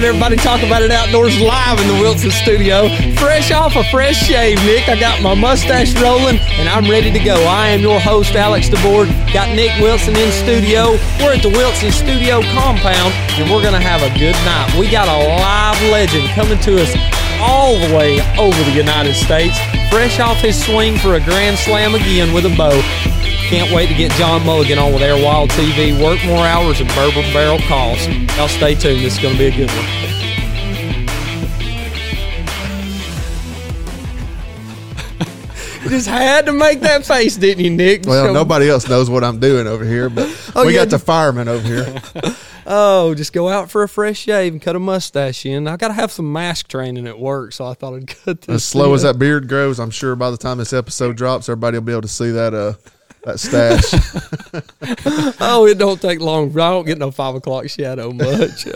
right, everybody, talk about it outdoors live in the Wilson studio. Fresh off a fresh shave, Nick. I got my mustache rolling, and I'm ready to go. I am your host, Alex DeBoard. Got Nick Wilson in studio. We're at the Wilson studio compound, and we're going to have a good night. We got a live legend coming to us all the way over the United States, fresh off his swing for a grand slam again with a bow. Can't wait to get John Mulligan on with Air Wild TV, work more hours, and Bourbon Barrel Calls. Y'all stay tuned. This is going to be a good one. Just had to make that face, didn't you, Nick? Well, nobody else knows what I'm doing over here, but got the fireman over here. Oh, just go out for a fresh shave and cut a mustache in. I got to have some mask training at work, so I thought I'd cut this. As slow as that beard grows, I'm sure by the time this episode drops, everybody will be able to see that that stash. Oh, it don't take long. I don't get no 5 o'clock shadow much.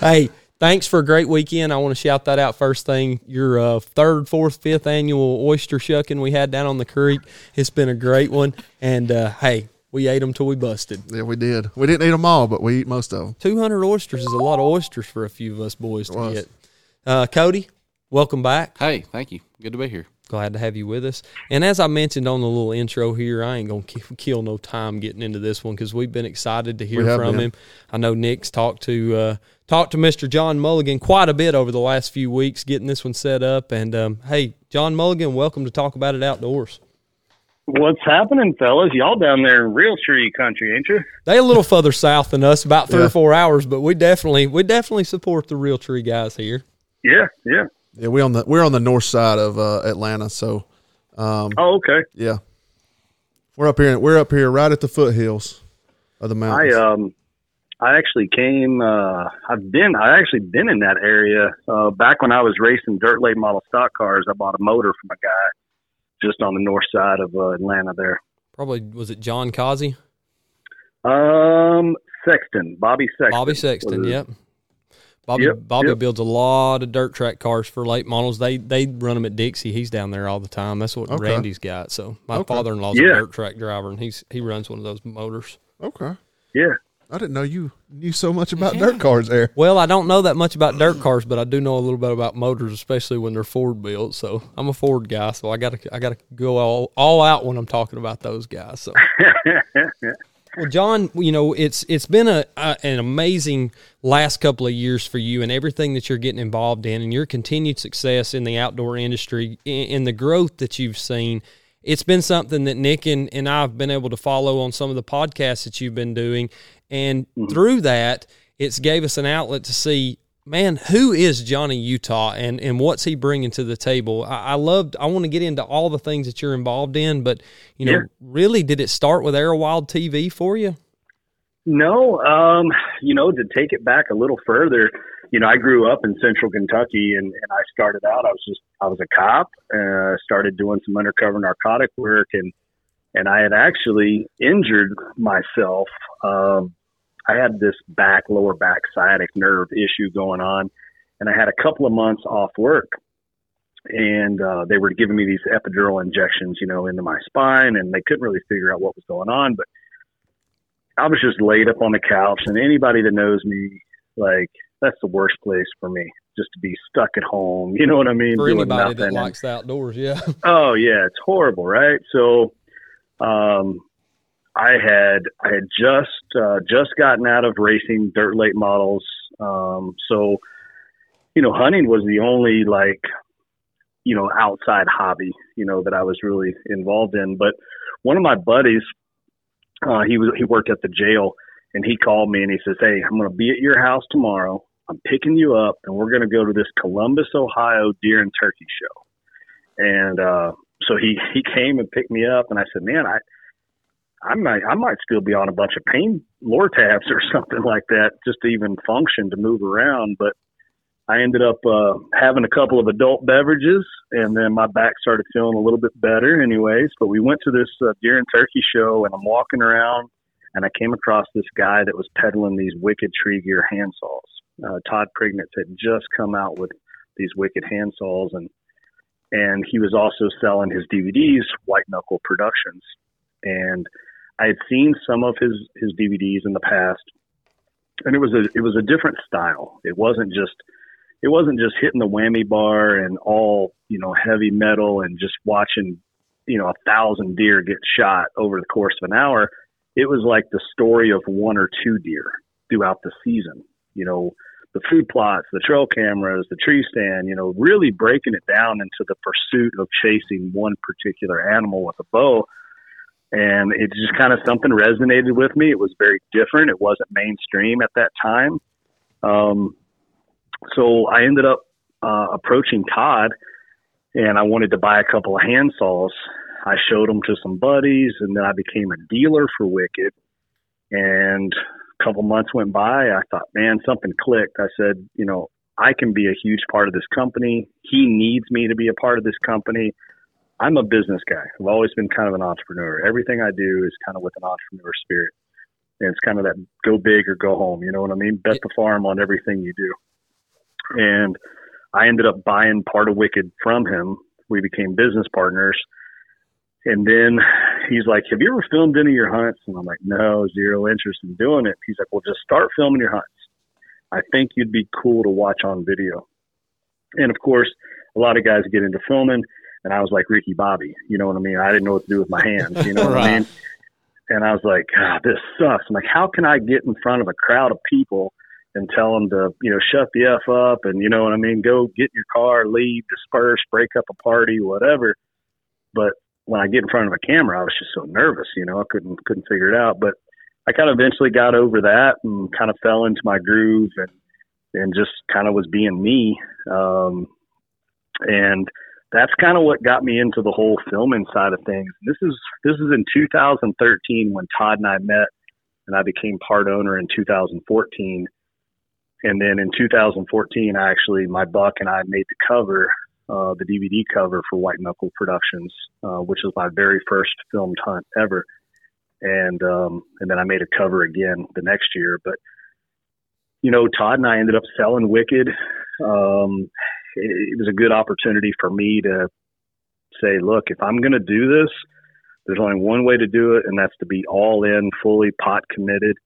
Hey, thanks for a great weekend. I want to shout that out first thing. Your third, fourth, fifth annual oyster shucking we had down on the creek. It's been a great one. And, hey, we ate them till we busted. Yeah, we did. We didn't eat them all, but we eat most of them. 200 oysters is a lot of oysters for a few of us boys to get. Cody, welcome back. Hey, thank you. Good to be here. Glad to have you with us. And as I mentioned on the little intro here, I ain't going to kill no time getting into this one because we've been excited to hear from him. I know Nick's talked to Mr. John Mulligan quite a bit over the last few weeks getting this one set up. And, hey, John Mulligan, welcome to Talk About It Outdoors. What's happening, fellas? Y'all down there in Real Tree country, ain't you? They a little further south than us, about three or 4 hours, but we definitely support the Real Tree guys here. Yeah. Yeah, we're on the north side of Atlanta, so. Oh, okay. Yeah, we're up here, right at the foothills of the mountains. I actually been in that area back when I was racing dirt late model stock cars. I bought a motor from a guy just on the north side of Atlanta there. Probably was it John Causey? Bobby Sexton. Yep. Bobby builds a lot of dirt track cars for late models. They run them at Dixie. He's down there all the time. That's what Randy's got. So my father-in-law's a dirt track driver, and he runs one of those motors. Okay. Yeah. I didn't know you knew so much about dirt cars there. Well, I don't know that much about dirt cars, but I do know a little bit about motors, especially when they're Ford built. So I'm a Ford guy, so I gotta go all out when I'm talking about those guys. So. Well, John, you know, it's been an amazing last couple of years for you and everything that you're getting involved in and your continued success in the outdoor industry and the growth that you've seen. It's been something that Nick and I have been able to follow on some of the podcasts that you've been doing. And through that, it's gave us an outlet to see, man, who is Johnny Utah and what's he bringing to the table? I want to get into all the things that you're involved in, but, you know, really, did it start with Arrow Wild TV for you? No, you know, to take it back a little further, you know, I grew up in Central Kentucky and I started out, I was a cop, started doing some undercover narcotic work and I had actually injured myself. I had this lower back sciatic nerve issue going on, and I had a couple of months off work, and they were giving me these epidural injections, you know, into my spine, and they couldn't really figure out what was going on, but I was just laid up on the couch, and anybody that knows me, like, that's the worst place for me, just to be stuck at home, you know what I mean? For anybody that likes the outdoors, yeah. Oh, yeah, it's horrible, right? So, I had just gotten out of racing dirt late models. So, you know, hunting was the only, like, you know, outside hobby, you know, that I was really involved in. But one of my buddies, he worked at the jail, and he called me and he says, "Hey, I'm going to be at your house tomorrow. I'm picking you up and we're going to go to this Columbus, Ohio deer and turkey show." And, so he came and picked me up, and I said, "Man, I might still be on a bunch of pain lore tabs or something like that just to even function to move around." But I ended up having a couple of adult beverages, and then my back started feeling a little bit better anyways. But we went to this deer and turkey show, and I'm walking around, and I came across this guy that was peddling these Wicked Tree Gear handsaws. Todd Prignitz had just come out with these Wicked handsaws, and he was also selling his DVDs, White Knuckle Productions. And I had seen some of his DVDs in the past, and it was a different style. It wasn't just hitting the whammy bar and all, you know, heavy metal and just watching, you know, 1,000 deer get shot over the course of an hour. It was like the story of one or two deer throughout the season. You know, the food plots, the trail cameras, the tree stand, you know, really breaking it down into the pursuit of chasing one particular animal with a bow. And it just kind of something resonated with me. It was very different. It wasn't mainstream at that time. So I ended up approaching Todd, and I wanted to buy a couple of handsaws. I showed them to some buddies, and then I became a dealer for Wicked. And a couple months went by. I thought, man, something clicked. I said, you know, I can be a huge part of this company. He needs me to be a part of this company. I'm a business guy. I've always been kind of an entrepreneur. Everything I do is kind of with an entrepreneur spirit. And it's kind of that go big or go home. You know what I mean? Bet the farm on everything you do. And I ended up buying part of Wicked from him. We became business partners. And then he's like, have you ever filmed any of your hunts? And I'm like, no, zero interest in doing it. He's like, well, just start filming your hunts. I think you'd be cool to watch on video. And, of course, a lot of guys get into filming, and I was like Ricky Bobby. You know what I mean? I didn't know what to do with my hands. You know what I mean? And I was like, God, this sucks. I'm like, how can I get in front of a crowd of people and tell them to, you know, shut the F up and, you know what I mean, go get in your car, leave, disperse, break up a party, whatever. But when I get in front of a camera, I was just so nervous, you know, I couldn't figure it out. But I kind of eventually got over that and kind of fell into my groove and just kind of was being me. And that's kind of what got me into the whole filming side of things. This is in 2013 when Todd and I met, and I became part owner in 2014. And then in 2014, my buck and I made the cover, the DVD cover for White Knuckle Productions, which was my very first filmed hunt ever. And then I made a cover again the next year. But, you know, Todd and I ended up selling Wicked. It was a good opportunity for me to say, look, if I'm going to do this, there's only one way to do it, and that's to be all in, fully pot committed.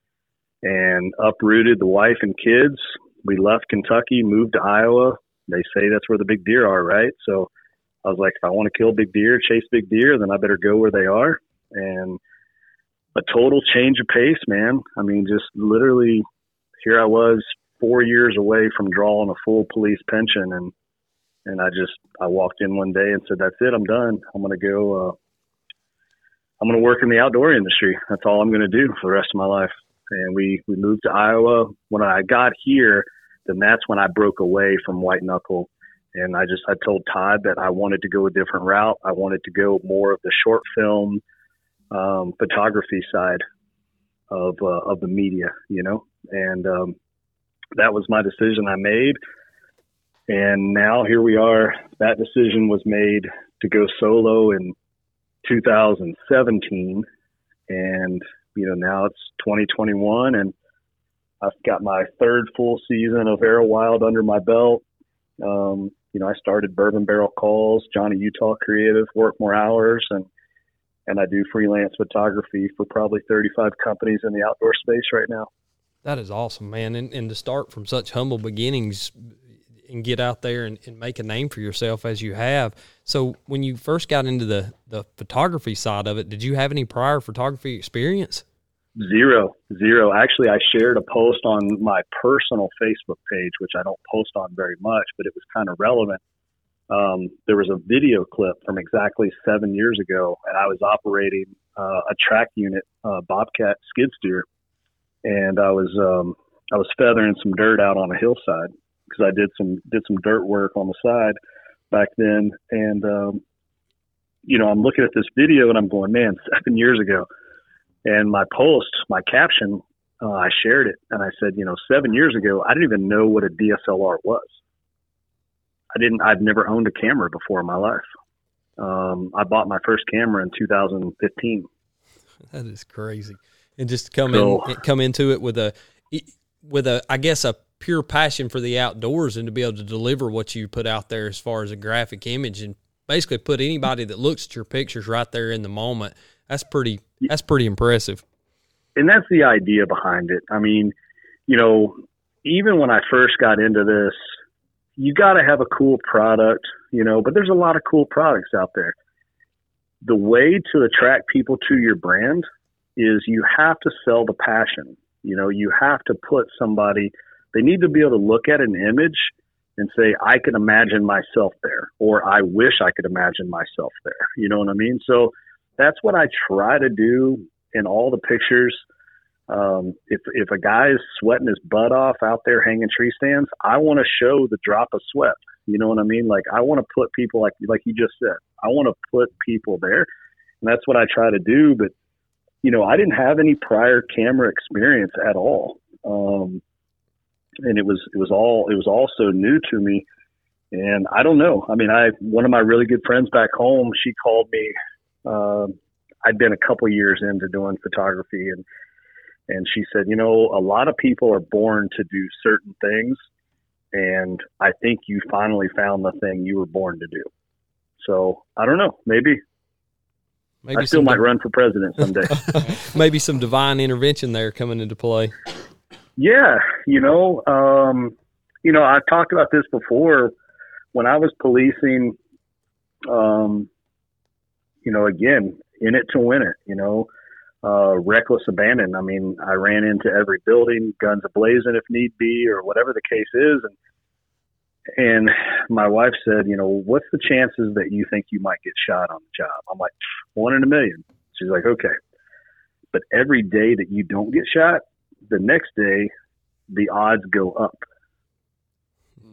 And uprooted the wife and kids. We left Kentucky, moved to Iowa. They say that's where the big deer are, right? So I was like, if I want to kill big deer, chase big deer, then I better go where they are. And a total change of pace, man. I mean, just literally here I was 4 years away from drawing a full police pension. And I walked in one day and said, that's it. I'm done. I'm going to go. I'm going to work in the outdoor industry. That's all I'm going to do for the rest of my life. And we moved to Iowa. When I got here, then that's when I broke away from White Knuckle. And I told Todd that I wanted to go a different route. I wanted to go more of the short film photography side of the media, you know. And that was my decision I made. And now here we are. That decision was made to go solo in 2017. And you know, now it's 2021, and I've got my third full season of Arrow Wild under my belt. You know, I started Bourbon Barrel Calls, Johnny Utah Creative, work more hours, and I do freelance photography for probably 35 companies in the outdoor space right now. That is awesome, man. And to start from such humble beginnings and get out there and make a name for yourself as you have. So when you first got into the photography side of it, did you have any prior photography experience? Zero. Actually, I shared a post on my personal Facebook page, which I don't post on very much, but it was kind of relevant. There was a video clip from exactly 7 years ago, and I was operating a track unit, Bobcat skid steer. And I was feathering some dirt out on a hillside, because I did some dirt work on the side back then. And, you know, I'm looking at this video and I'm going, man, 7 years ago. And my post, my caption, I shared it. And I said, you know, 7 years ago, I didn't even know what a DSLR was. I've never owned a camera before in my life. I bought my first camera in 2015. That is crazy. And just come into it with a, I guess, a pure passion for the outdoors, and to be able to deliver what you put out there as far as a graphic image, and basically put anybody that looks at your pictures right there in the moment. That's pretty impressive. And that's the idea behind it. I mean, you know, even when I first got into this, you got to have a cool product, you know, but there's a lot of cool products out there. The way to attract people to your brand is you have to sell the passion. You know, you have to put somebody, they need to be able to look at an image and say, I can imagine myself there, or I wish I could imagine myself there. You know what I mean? So that's what I try to do in all the pictures. If a guy is sweating his butt off out there hanging tree stands, I want to show the drop of sweat. You know what I mean? Like, I want to put people, like you just said, I want to put people there. And that's what I try to do. But, you know, I didn't have any prior camera experience at all. And it was all so new to me. And I don't know. I mean, one of my really good friends back home, she called me. I'd been a couple years into doing photography, and she said, you know, a lot of people are born to do certain things, and I think you finally found the thing you were born to do. So I don't know. Maybe I still might run for president someday. Maybe some divine intervention there coming into play. Yeah. You know, I've talked about this before. When I was policing, you know, again, in it to win it, you know, reckless abandon. I mean, I ran into every building, guns ablazing if need be, or whatever the case is. And my wife said, you know, what's the chances that you think you might get shot on the job? I'm like, 1 in a million. She's like, okay. But every day that you don't get shot, the next day, the odds go up.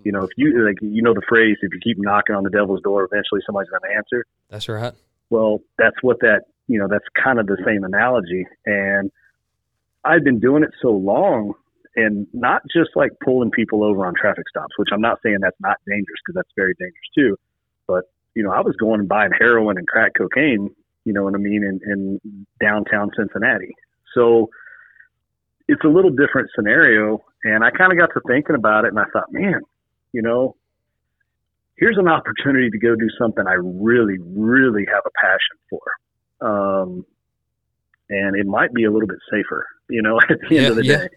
You know, if you, like, you know, the phrase, if you keep knocking on the devil's door, eventually somebody's going to answer. That's right. Well, that's what that, you know, that's kind of the same analogy. And I've been doing it so long, and not just like pulling people over on traffic stops, which I'm not saying that's not dangerous, because that's very dangerous too. But, you know, I was going and buying heroin and crack cocaine, you know what I mean, in downtown Cincinnati. So it's a little different scenario. And I kind of got to thinking about it, and I thought, man, you know, here's an opportunity to go do something I really, really have a passion for. And it might be a little bit safer, you know, at the end of the day.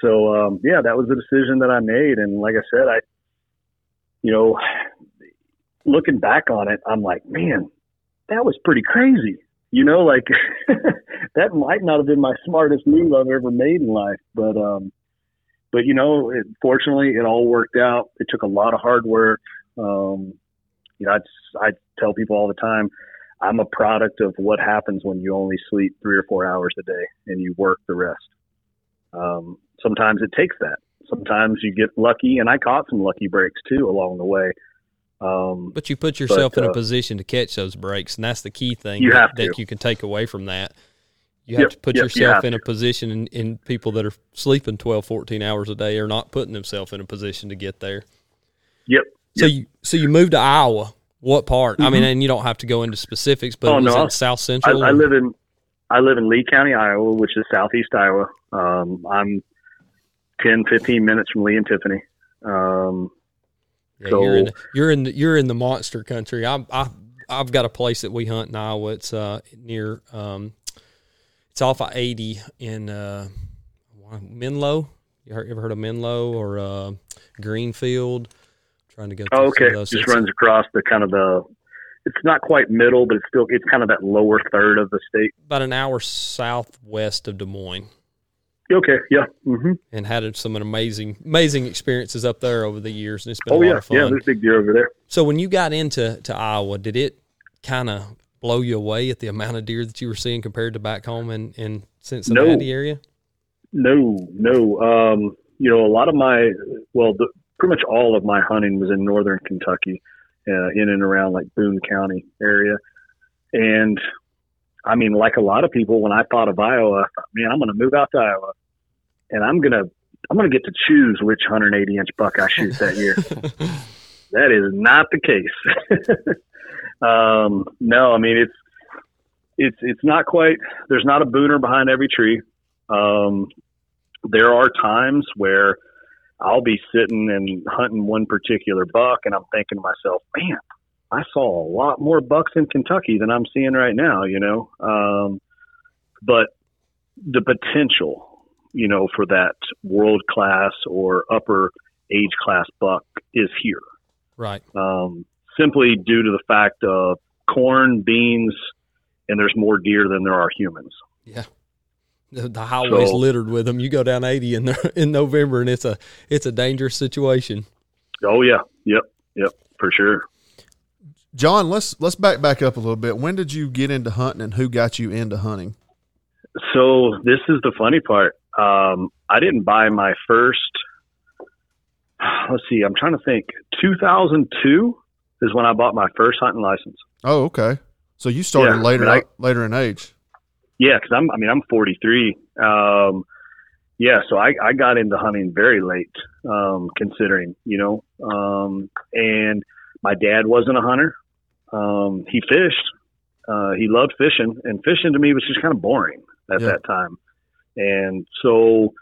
So, yeah, that was the decision that I made. And like I said, I, you know, looking back on it, I'm like, man, that was pretty crazy. You know, like that might not have been my smartest move I've ever made in life, but you know, fortunately it all worked out. It took a lot of hard work. You know, I tell people all the time, I'm a product of what happens when you only sleep 3 or 4 hours a day and you work the rest. Sometimes it takes that. Sometimes you get lucky, and I caught some lucky breaks too along the way. But you put yourself in a position to catch those breaks, and that's the key thing that you can take away from that. You have to put yourself in a position, and people that are sleeping 12, 14 hours a day are not putting themselves in a position to get there. So you moved to Iowa. What part? Mm-hmm. I mean, and you don't have to go into specifics, but in South Central. I live in Lee County, Iowa, which is southeast Iowa. I'm 10, 15 minutes from Lee and Tiffany. Yeah, so you're in the monster country. I've got a place that we hunt in Iowa. It's near it's off of 80 in Menlo. You ever heard of Menlo or Greenfield? I'm trying to go. Oh, okay. Just it's runs across the kind of the. It's not quite middle, but it's kind of that lower third of the state. About an hour southwest of Des Moines. Okay, yeah. Mm-hmm. And had some amazing experiences up there over the years, and it's been a lot of fun. Yeah, there's big deer over there. So when you got into Iowa, did it kind of blow you away at the amount of deer that you were seeing compared to back home in Cincinnati area? No. You know, a lot of my – pretty much all of my hunting was in northern Kentucky, in and around like Boone County area. And – I mean, like a lot of people, when I thought of Iowa, I thought, man, I'm going to move out to Iowa, and I'm going to get to choose which 180-inch buck I shoot that year. That is not the case. No, I mean, it's not quite. There's not a booner behind every tree. There are times where I'll be sitting and hunting one particular buck, and I'm thinking to myself, man, I saw a lot more bucks in Kentucky than I'm seeing right now, you know. But the potential you know, for that world class or upper age class buck is here. Right. Simply due to the fact of corn, beans, and there's more deer than there are humans. Yeah. The highway's littered with them. You go down 80 in November, and it's a dangerous situation. Oh yeah, yep, for sure. John, let's back up a little bit. When did you get into hunting, and who got you into hunting? So this is the funny part. I didn't buy my first. Let's see, I'm trying to think. 2002 is when I bought my first hunting license. Oh, okay. So you started later in age. Yeah, because I'm 43. So I got into hunting very late, considering, you know. And my dad wasn't a hunter. He fished. He loved fishing, and fishing to me was just kind of boring at that time. And so,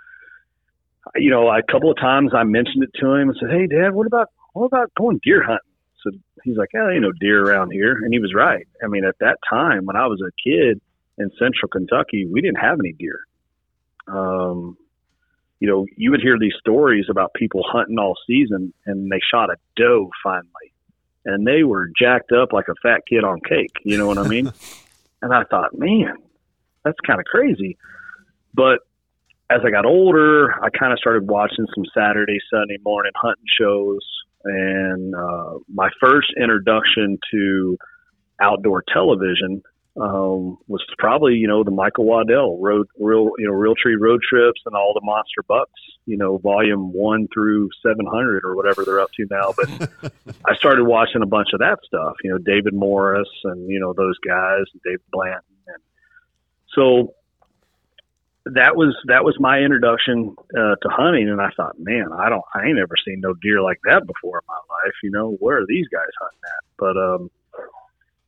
you know, a couple of times I mentioned it to him and said, "Hey, Dad, what about going deer hunting?" So he's like, "Yeah, there ain't no deer around here," and he was right. I mean, at that time when I was a kid in central Kentucky, we didn't have any deer. You know, you would hear these stories about people hunting all season, and they shot a doe finally, and they were jacked up like a fat kid on cake. You know what I mean? And I thought, man, that's kind of crazy. But as I got older, I kind of started watching some Saturday, Sunday morning hunting shows. And my first introduction to outdoor television was probably, you know, the Michael Waddell Real Tree Road Trips and all the Monster Bucks, you know, volume 1 through 700 or whatever they're up to now. But I started watching a bunch of that stuff, you know, David Morris and, you know, those guys, Dave Blanton. And so that was my introduction to hunting. And I thought, man, I ain't ever seen no deer like that before in my life. You know, where are these guys hunting at? But,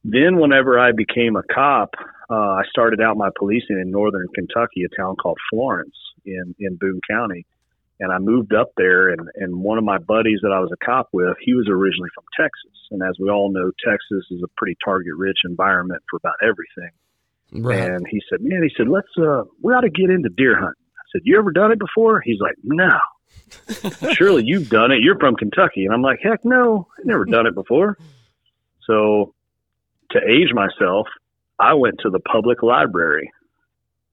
then whenever I became a cop, I started out my policing in northern Kentucky, a town called Florence in Boone County. And I moved up there, and one of my buddies that I was a cop with, he was originally from Texas. And as we all know, Texas is a pretty target-rich environment for about everything. Right. And he said, man, we ought to get into deer hunting. I said, you ever done it before? He's like, no. Surely you've done it. You're from Kentucky. And I'm like, heck no, I've never done it before. So to age myself, I went to the public library,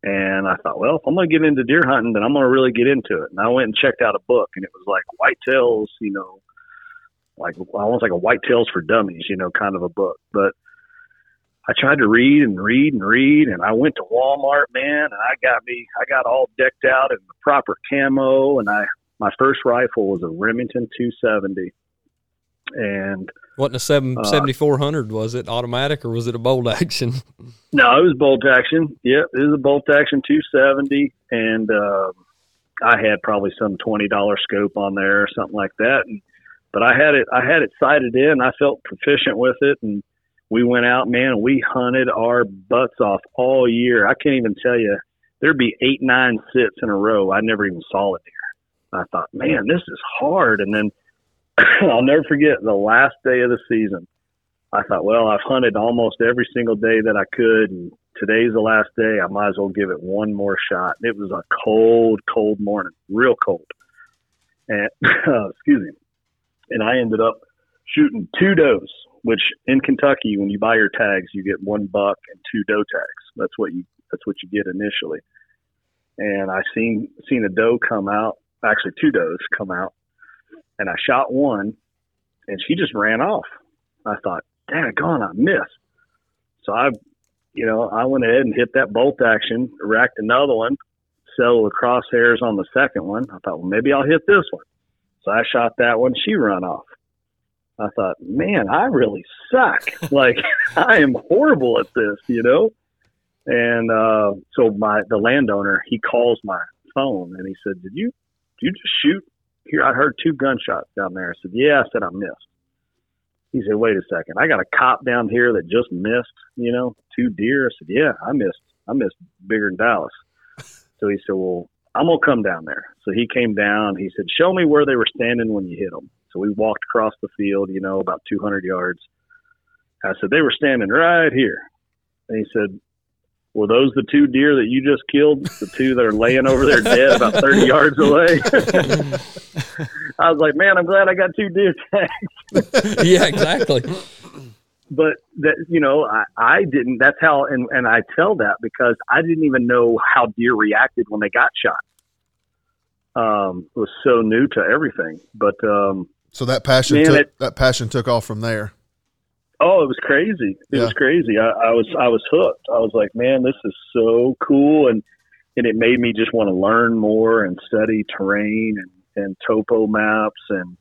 and I thought, well, if I'm going to get into deer hunting, then I'm going to really get into it. And I went and checked out a book, and it was like Whitetails, you know, like almost like a Whitetails for Dummies, you know, kind of a book. But I tried to read, and I went to Walmart, man, and I got all decked out in the proper camo, and my first rifle was a Remington 270. And wasn't a 7400, was it automatic or was it a bolt action? No, it was bolt action. Yep, it was a bolt action 270, and I had probably some $20 scope on there or something like that. But I had it sighted in. I felt proficient with it, and we went out, man. And we hunted our butts off all year. I can't even tell you. There'd be 8-9 sits in a row. I never even saw it there. I thought, man, this is hard, and then. I'll never forget the last day of the season. I thought, well, I've hunted almost every single day that I could, and today's the last day. I might as well give it one more shot. It was a cold, cold morning, real cold. And excuse me. And I ended up shooting 2 does, which in Kentucky, when you buy your tags, you get 1 buck and 2 doe tags. That's what you get initially. And I seen a doe come out. Actually, 2 does come out. And I shot 1, and she just ran off. I thought, daggone, I missed. So I went ahead and hit that bolt action, racked another one, settled the crosshairs on the second one. I thought, well, maybe I'll hit this one. So I shot that one. She ran off. I thought, man, I really suck. Like, I am horrible at this, you know? And so the landowner, he calls my phone, and he said, did you just shoot? Here, I heard 2 gunshots down there. I said, yeah. I said, I missed. He said, wait a second. I got a cop down here that just missed, you know, 2 deer. I said, yeah, I missed bigger than Dallas. So he said, well, I'm going to come down there. So he came down. He said, show me where they were standing when you hit them. So we walked across the field, you know, about 200 yards. I said, they were standing right here. And he said, Were those the two deer that you just killed? The two that are laying over there dead about 30 yards away? I was like, man, I'm glad I got two deer tags. Yeah, exactly. But that, you know, I didn't, that's how, and I tell that because I didn't even know how deer reacted when they got shot. It was so new to everything, but, so that passion, that passion took off from there. Oh, it was crazy. It was crazy. I was hooked. I was like, man, this is so cool. And it made me just want to learn more and study terrain and topo maps and,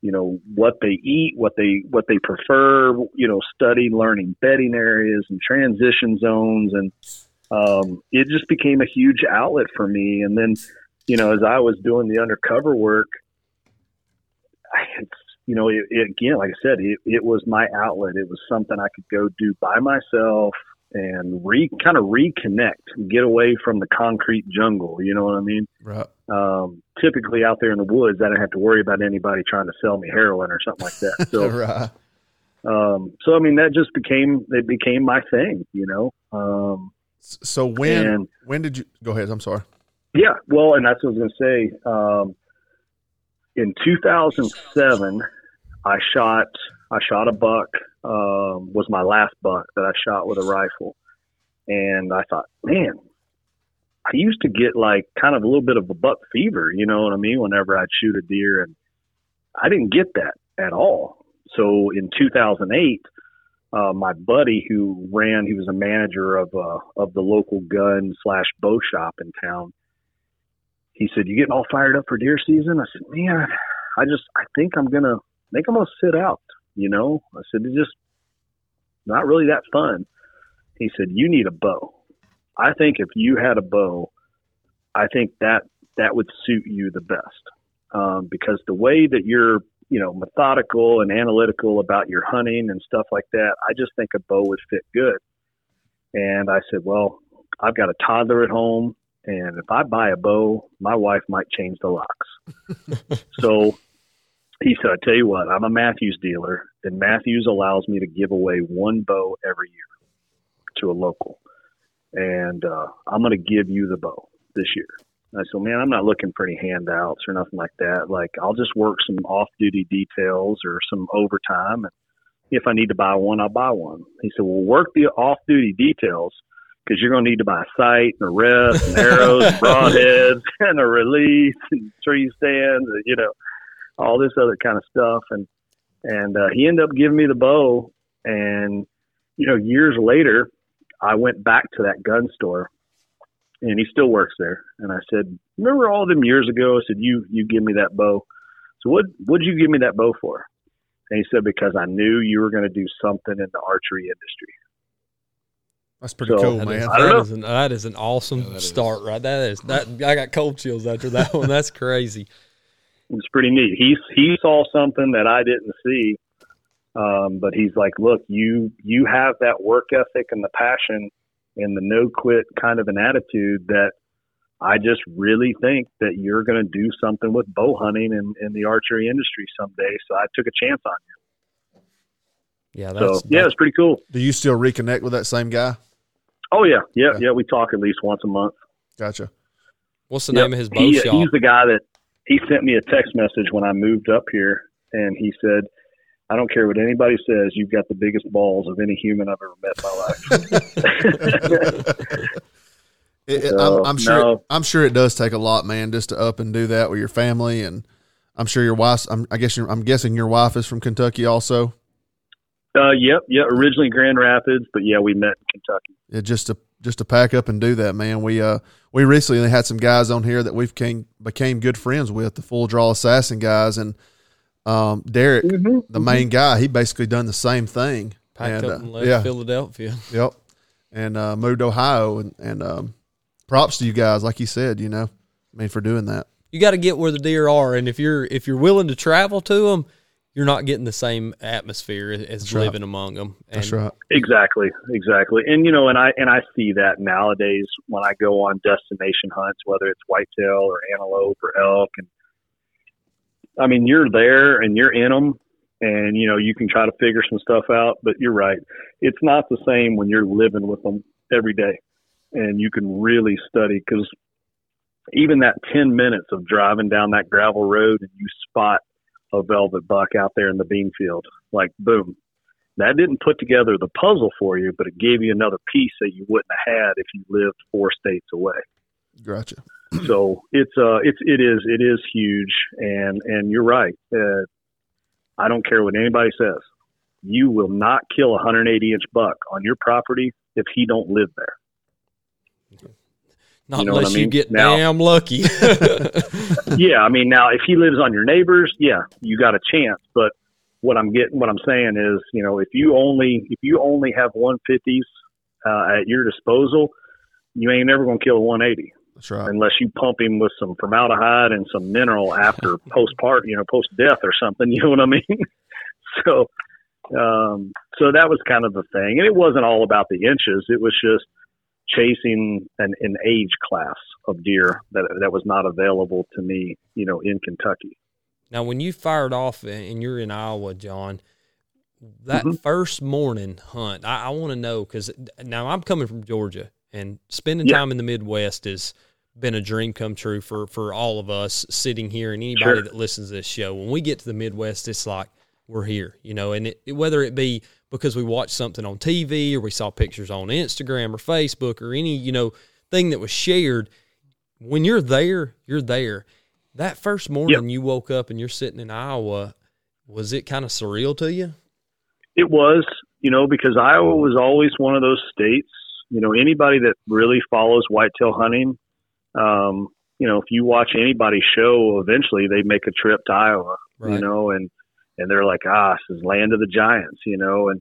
you know, what they eat, what they prefer, you know, studying, learning bedding areas and transition zones. And, it just became a huge outlet for me. And then, you know, as I was doing the undercover work, you know, it, again, like I said, it was my outlet. It was something I could go do by myself and kind of reconnect and get away from the concrete jungle. You know what I mean? Right. Typically out there in the woods, I didn't have to worry about anybody trying to sell me heroin or something like that. So, right. So I mean, that just became my thing, you know? So when did you go ahead? I'm sorry. Yeah. Well, and that's what I was going to say. In 2007, I shot a buck, was my last buck that I shot with a rifle. And I thought, man, I used to get like kind of a little bit of a buck fever, you know what I mean? Whenever I'd shoot a deer, and I didn't get that at all. So in 2008, my buddy who ran, he was a manager of the local gun/bow shop in town. He said, "You getting all fired up for deer season?" I said, "Man, I think I'm gonna sit out." You know, I said, "It's just not really that fun." He said, "You need a bow. I think if you had a bow, I think that would suit you the best, because the way that you're, you know, methodical and analytical about your hunting and stuff like that, I just think a bow would fit good." And I said, "Well, I've got a toddler at home. And if I buy a bow, my wife might change the locks." So he said, "I tell you what, I'm a Matthews dealer, and Matthews allows me to give away one bow every year to a local. And I'm going to give you the bow this year." And I said, "Man, I'm not looking for any handouts or nothing like that. Like, I'll just work some off-duty details or some overtime. And if I need to buy one, I'll buy one." He said, "Well, work the off-duty details, because you're going to need to buy a sight and a rest and arrows and broadheads and a release and tree stands and, you know, all this other kind of stuff." And he ended up giving me the bow. And, you know, years later, I went back to that gun store, and he still works there. And I said, "Remember all them years ago? I said, you give me that bow. So what'd you give me that bow for?" And he said, "Because I knew you were going to do something in the archery industry." That's pretty cool, man. That is an awesome start, right? I got cold chills after that one. That's crazy. It's pretty neat. He saw something that I didn't see, but he's like, "Look, you have that work ethic and the passion and the no quit kind of an attitude that I just really think that you're going to do something with bow hunting and in the archery industry someday. So I took a chance on you." Yeah, it's pretty cool. Do you still reconnect with that same guy? Oh, yeah. Yeah. We talk at least once a month. Gotcha. What's the name of his bow shop? He's the guy that he sent me a text message when I moved up here, and he said, "I don't care what anybody says, you've got the biggest balls of any human I've ever met in my life." I'm sure it does take a lot, man, just to up and do that with your family. And I'm sure your wife, I'm guessing your wife is from Kentucky also. Yep. Originally Grand Rapids, but yeah, we met in Kentucky. Yeah, just to pack up and do that, man. We recently had some guys on here that we've became good friends with, the Full Draw Assassin guys, and Derek, the main guy, he basically done the same thing. Packed up and left Philadelphia. Yep, and moved to Ohio, and props to you guys, like you said, you know, I mean, for doing that. You got to get where the deer are, and if you're willing to travel to them, you're not getting the same atmosphere as living among them. And that's right. Exactly. And, you know, and I see that nowadays when I go on destination hunts, whether it's whitetail or antelope or elk. And I mean, you're there and you're in them, and, you know, you can try to figure some stuff out, but you're right. It's not the same when you're living with them every day. and you can really study, because even that 10 minutes of driving down that gravel road and you spot a velvet buck out there in the bean field, like, boom. That didn't put together the puzzle for you, but it gave you another piece that you wouldn't have had if you lived 4 states away. Gotcha. So it is huge. And you're right. I don't care what anybody says. You will not kill a 180-inch buck on your property if he don't live there. Okay. Not you know unless I mean? You get now, damn lucky. Yeah. I mean, now if he lives on your neighbors, yeah, you got a chance, but what I'm saying is, you know, if you only have 150s at your disposal, you ain't never going to kill a 180. That's right. Unless you pump him with some formaldehyde and some mineral after post death or something, you know what I mean? So that was kind of the thing. And it wasn't all about the inches. It was just chasing an age class of deer that was not available to me, you know, in Kentucky. Now, when you fired off and you're in Iowa, John, that first morning hunt, I want to know, because now I'm coming from Georgia, and spending time in the Midwest has been a dream come true for all of us sitting here and anybody that listens to this show. When we get to the Midwest, it's like we're here, you know, and whether it be because we watched something on TV or we saw pictures on Instagram or Facebook or any, you know, thing that was shared, when you're there, you're there. That first morning you woke up and you're sitting in Iowa, was it kind of surreal to you? It was, you know, because Iowa was always one of those states, you know, anybody that really follows whitetail hunting, you know, if you watch anybody's show, eventually they make a trip to Iowa, right. You know, and they're like, this is land of the giants, you know, and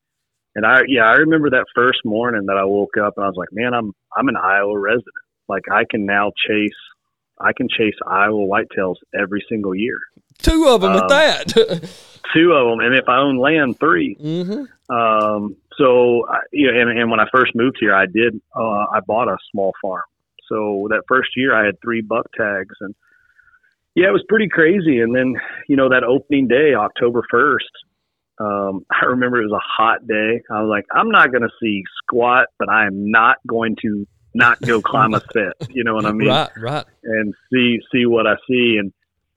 I remember that first morning that I woke up and I was like, man, I'm an Iowa resident. Like I can chase Iowa whitetails every single year. 2 of them at that. 2 of them, and if I own land, 3. Mm-hmm. So, when I first moved here, I did. I bought a small farm. So that first year, I had 3 buck tags, and yeah, it was pretty crazy. And then, you know, that opening day, October 1st, I remember it was a hot day. I was like, I'm not going to see squat, but I am not going to not go climb a set, you know what I mean? Right. And see what I see.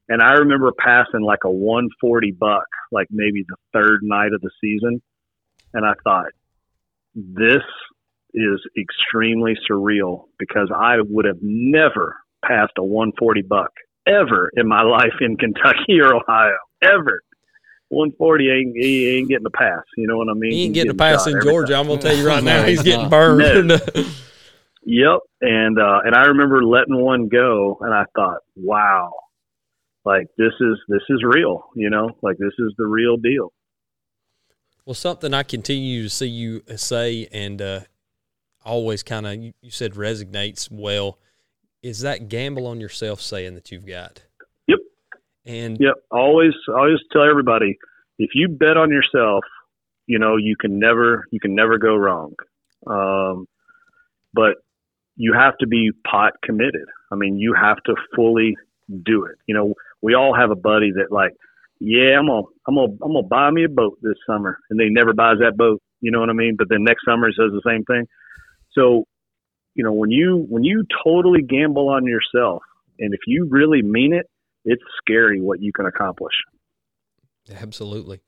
And I remember passing like a 140 buck, like maybe the third night of the season. And I thought, this is extremely surreal, because I would have never passed a 140 buck ever in my life in Kentucky or Ohio, ever. 140 ain't getting a pass, you know what I mean? He ain't getting a pass in Georgia. Time. I'm going to tell you right now, he's getting burned. No. Yep. And I remember letting one go, and I thought, wow, like this is real, you know, like this is the real deal. Well, something I continue to see you say, and always kind of, you said resonates well, is that gamble on yourself saying that you've got. Yep. And yep. Always tell everybody, if you bet on yourself, you know, you can never go wrong. But you have to be pot committed. I mean, you have to fully do it. You know, we all have a buddy that like, yeah, I'm gonna buy me a boat this summer, and they never buys that boat. You know what I mean? But then next summer he says the same thing. So, you know, when you totally gamble on yourself, and if you really mean it, it's scary what you can accomplish. Absolutely.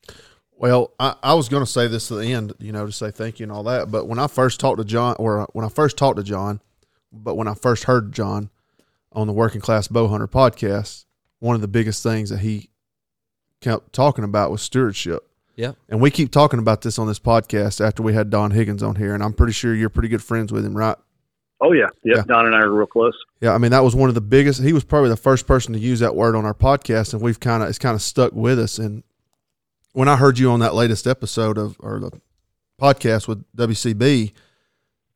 Well, I was going to say this at the end, you know, to say thank you and all that. But when I first heard John on the Working Class Bowhunter podcast, one of the biggest things that he kept talking about was stewardship. Yeah. And we keep talking about this on this podcast after we had Don Higgins on here, and I'm pretty sure you're pretty good friends with him, right? Oh, yeah. Yep. Yeah. Don and I are real close. Yeah. I mean, that was one of the biggest, he was probably the first person to use that word on our podcast, and it's kind of stuck with us. And when I heard you on that latest episode or the podcast with WCB,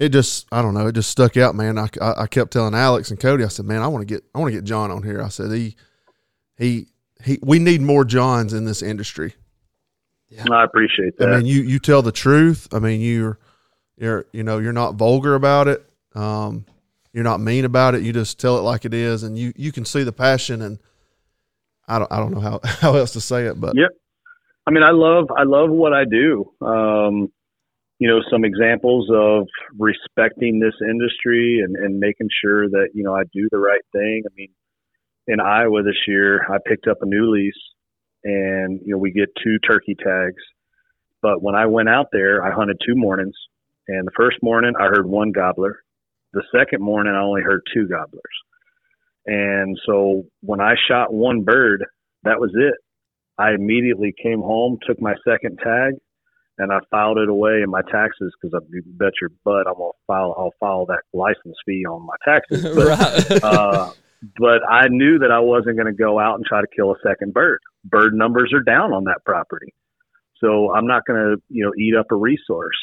it just stuck out, man. I kept telling Alex and Cody, I said, man, I want to get John on here. I said, we need more Johns in this industry. Yeah. I appreciate that. I mean, you tell the truth. I mean, you're, you know, you're not vulgar about it. You're not mean about it. You just tell it like it is. And you can see the passion, and I don't know how else to say it, but yep. I mean, I love what I do. you know, some examples of respecting this industry and making sure that, you know, I do the right thing. I mean, in Iowa this year, I picked up a new lease and, you know, we get 2 turkey tags. But when I went out there, I hunted 2 mornings. And the first morning, I heard 1 gobbler. The second morning, I only heard 2 gobblers. And so when I shot 1 bird, that was it. I immediately came home, took my second tag, and I filed it away in my taxes because I bet your butt I'm gonna I'll file that license fee on my taxes. But, but I knew that I wasn't going to go out and try to kill a second bird. Bird numbers are down on that property. So I'm not going to, you know, eat up a resource.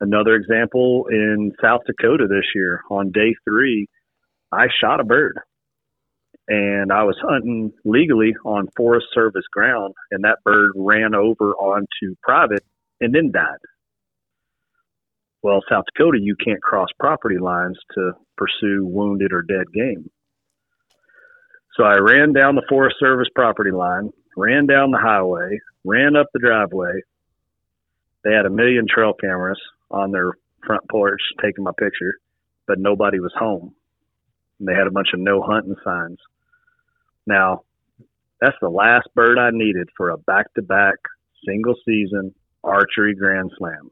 Another example in South Dakota this year on day 3, I shot a bird and I was hunting legally on Forest Service ground, and that bird ran over onto private and then died. Well, South Dakota, you can't cross property lines to pursue wounded or dead game. So I ran down the Forest Service property line, ran down the highway, ran up the driveway. They had a million trail cameras on their front porch taking my picture, but nobody was home. And they had a bunch of no hunting signs. Now, that's the last bird I needed for a back-to-back single-season archery grand slam.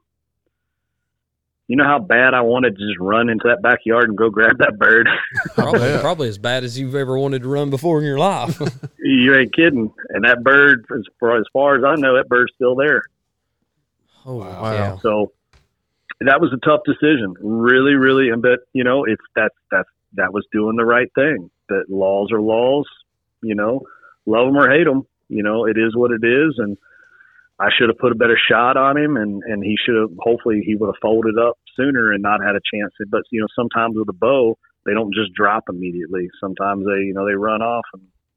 You know how bad I wanted to just run into that backyard and go grab that bird? probably as bad as you've ever wanted to run before in your life. You ain't kidding. And that bird, as far as I know, that bird's still there. Oh, wow. Yeah. So that was a tough decision. Really, really. But, you know, that was doing the right thing. That laws are laws, you know, love them or hate them, you know, it is what it is. And I should have put a better shot on him, and he should have, hopefully he would have folded up sooner and not had a chance. But, you know, sometimes with a bow, they don't just drop immediately. Sometimes they, you know, they run off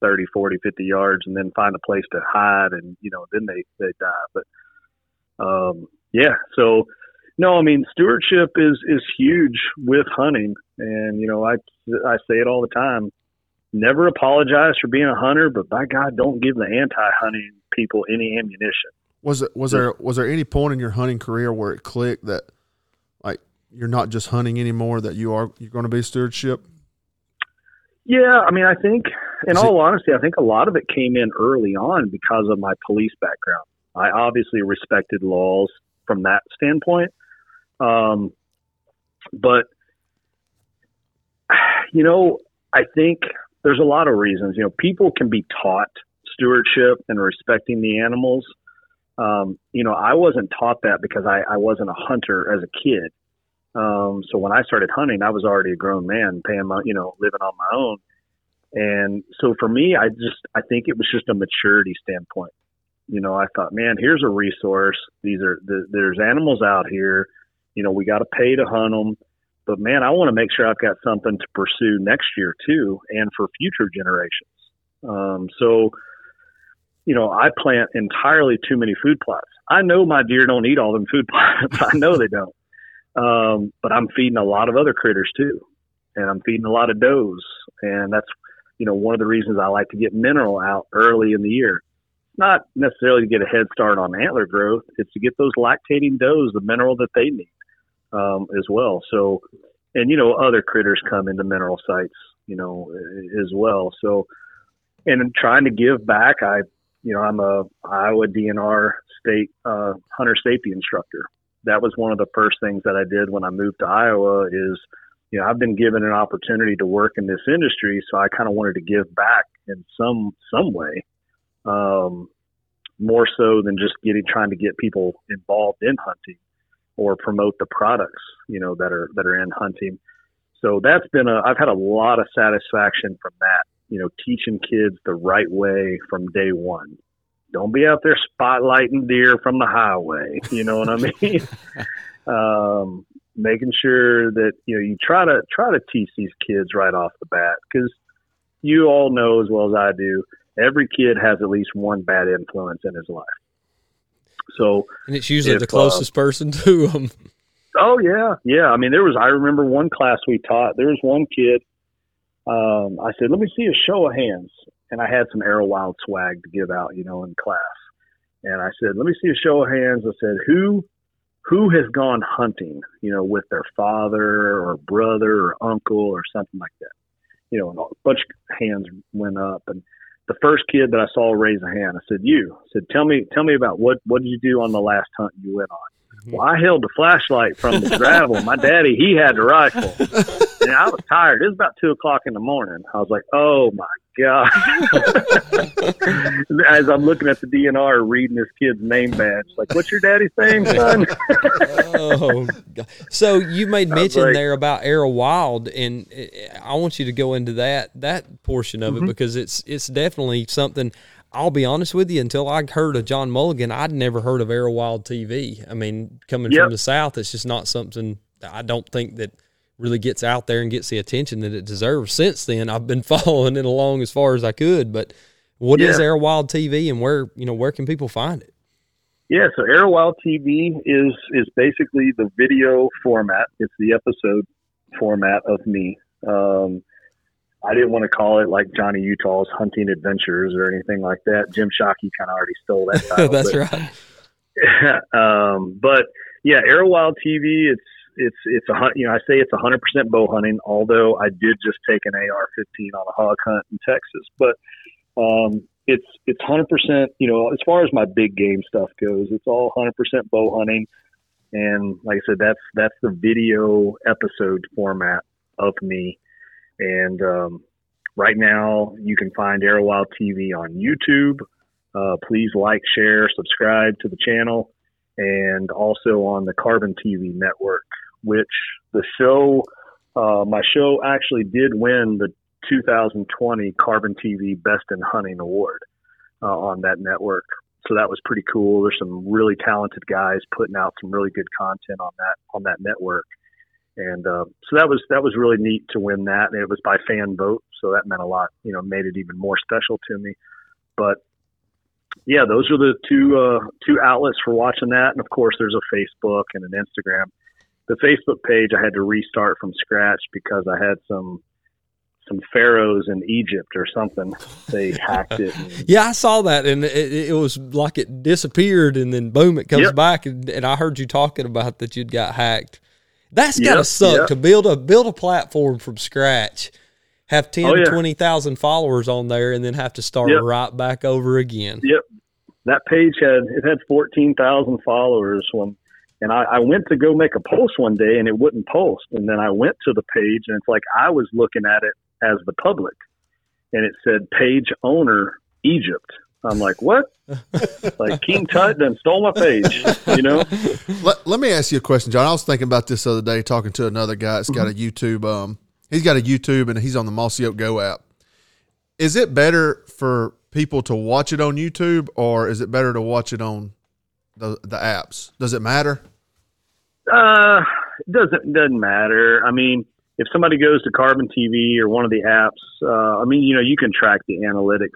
30, 40, 50 yards and then find a place to hide. And, you know, then they die. But yeah, so no, I mean, stewardship is huge with hunting. And, you know, I say it all the time. Never apologize for being a hunter, but by God, don't give the anti-hunting people any ammunition. Was there any point in your hunting career where it clicked that, like, you're not just hunting anymore, that you're going to be stewardship? Yeah, I mean, I think, in all honesty, I think a lot of it came in early on because of my police background. I obviously respected laws from that standpoint. But, you know, I think there's a lot of reasons. You know, people can be taught stewardship and respecting the animals. You know, I wasn't taught that because I wasn't a hunter as a kid. So when I started hunting, I was already a grown man paying my, you know, living on my own. And so for me, I think it was just a maturity standpoint. You know, I thought, man, here's a resource. There's animals out here. You know, we got to pay to hunt them. But, man, I want to make sure I've got something to pursue next year, too, and for future generations. So, you know, I plant entirely too many food plots. I know my deer don't eat all them food plots. I know they don't. But I'm feeding a lot of other critters, too. And I'm feeding a lot of does. And that's, you know, one of the reasons I like to get mineral out early in the year. Not necessarily to get a head start on antler growth. It's to get those lactating does the mineral that they need. As well. So, and, you know, other critters come into mineral sites, you know, as well. So, and I'm trying to give back. I'm a Iowa DNR state hunter safety instructor. That was one of the first things that I did when I moved to Iowa is, you know, I've been given an opportunity to work in this industry. So I kind of wanted to give back in some way, more so than just trying to get people involved in hunting or promote the products, you know, that are in hunting. So that's been I've had a lot of satisfaction from that, you know, teaching kids the right way from day one. Don't be out there spotlighting deer from the highway. You know what I mean? Making sure that, you know, you try to teach these kids right off the bat, because you all know as well as I do, every kid has at least one bad influence in his life. So, and it's usually the closest person to them. Oh yeah. Yeah. I mean, I remember one class we taught, there was one kid, I said, let me see a show of hands. And I had some Arrow Wild swag to give out, you know, in class. And I said, let me see a show of hands. I said, who who has gone hunting, you know, with their father or brother or uncle or something like that? You know, and a bunch of hands went up, and the first kid that I saw raise a hand, I said, you. I said, tell me about what did you do on the last hunt you went on? Mm-hmm. Well, I held the flashlight from the gravel. My daddy, he had the rifle. And I was tired. It was about 2:00 in the morning. I was like, oh my God. As I'm looking at the DNR reading this kid's name badge, like, what's your daddy's name, son? Oh, God. So you made mention there about Arrow Wild, and I want you to go into that portion of it, because it's definitely something. I'll be honest with you, until I heard of John Mulligan, I'd never heard of Air Wild TV. I mean, coming from the South, it's just not something that I don't think that really gets out there and gets the attention that it deserves. Since then, I've been following it along as far as I could. But what is Air Wild TV, and where can people find it? Yeah, so Air Wild TV is basically the video format. It's the episode format of me. I didn't want to call it like Johnny Utah's Hunting Adventures or anything like that. Jim Shockey kind of already stole that title. That's right. But yeah, Arrow Wild TV. It's a, you know, I say it's 100% bow hunting. Although I did just take an AR-15 on a hog hunt in Texas, but it's 100%. You know, as far as my big game stuff goes, it's all 100% bow hunting. And like I said, that's the video episode format of me. And right now, you can find Arrow Wild TV on YouTube. Please like, share, subscribe to the channel, and also on the Carbon TV network, which the show, my show actually did win the 2020 Carbon TV Best in Hunting Award on that network. So that was pretty cool. There's some really talented guys putting out some really good content on that network. And so that was really neat to win that. And it was by fan vote, so that meant a lot, you know, made it even more special to me. But, yeah, those are the two outlets for watching that. And, of course, there's a Facebook and an Instagram. The Facebook page I had to restart from scratch because I had some pharaohs in Egypt or something. They hacked it. Yeah, I saw that, and it was like it disappeared, and then, boom, it comes back. And I heard you talking about that you'd got hacked. That's got to suck to build a platform from scratch, have 10,000 20,000 followers on there, and then have to start right back over again. Yep. That page had 14,000 followers and I went to go make a post one day, and it wouldn't post. And then I went to the page, and it's like I was looking at it as the public, and it said page owner Egypt. I'm like, what? Like King Tut done stole my page, you know? Let me ask you a question, John. I was thinking about this the other day, talking to another guy that's got a YouTube. He's got a YouTube, and he's on the Mossy Oak Go app. Is it better for people to watch it on YouTube, or is it better to watch it on the apps? Does it matter? It doesn't matter. I mean, if somebody goes to Carbon TV or one of the apps, I mean, you know, you can track the analytics.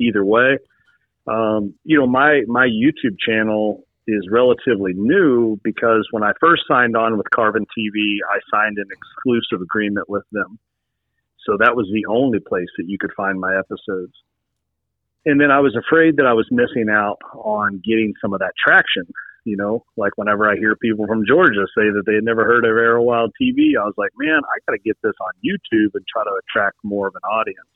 Either way, you know, my YouTube channel is relatively new, because when I first signed on with Carbon TV, I signed an exclusive agreement with them. So that was the only place that you could find my episodes. And then I was afraid that I was missing out on getting some of that traction. You know, like whenever I hear people from Georgia say that they had never heard of Arrow Wild TV, I was like, man, I got to get this on YouTube and try to attract more of an audience.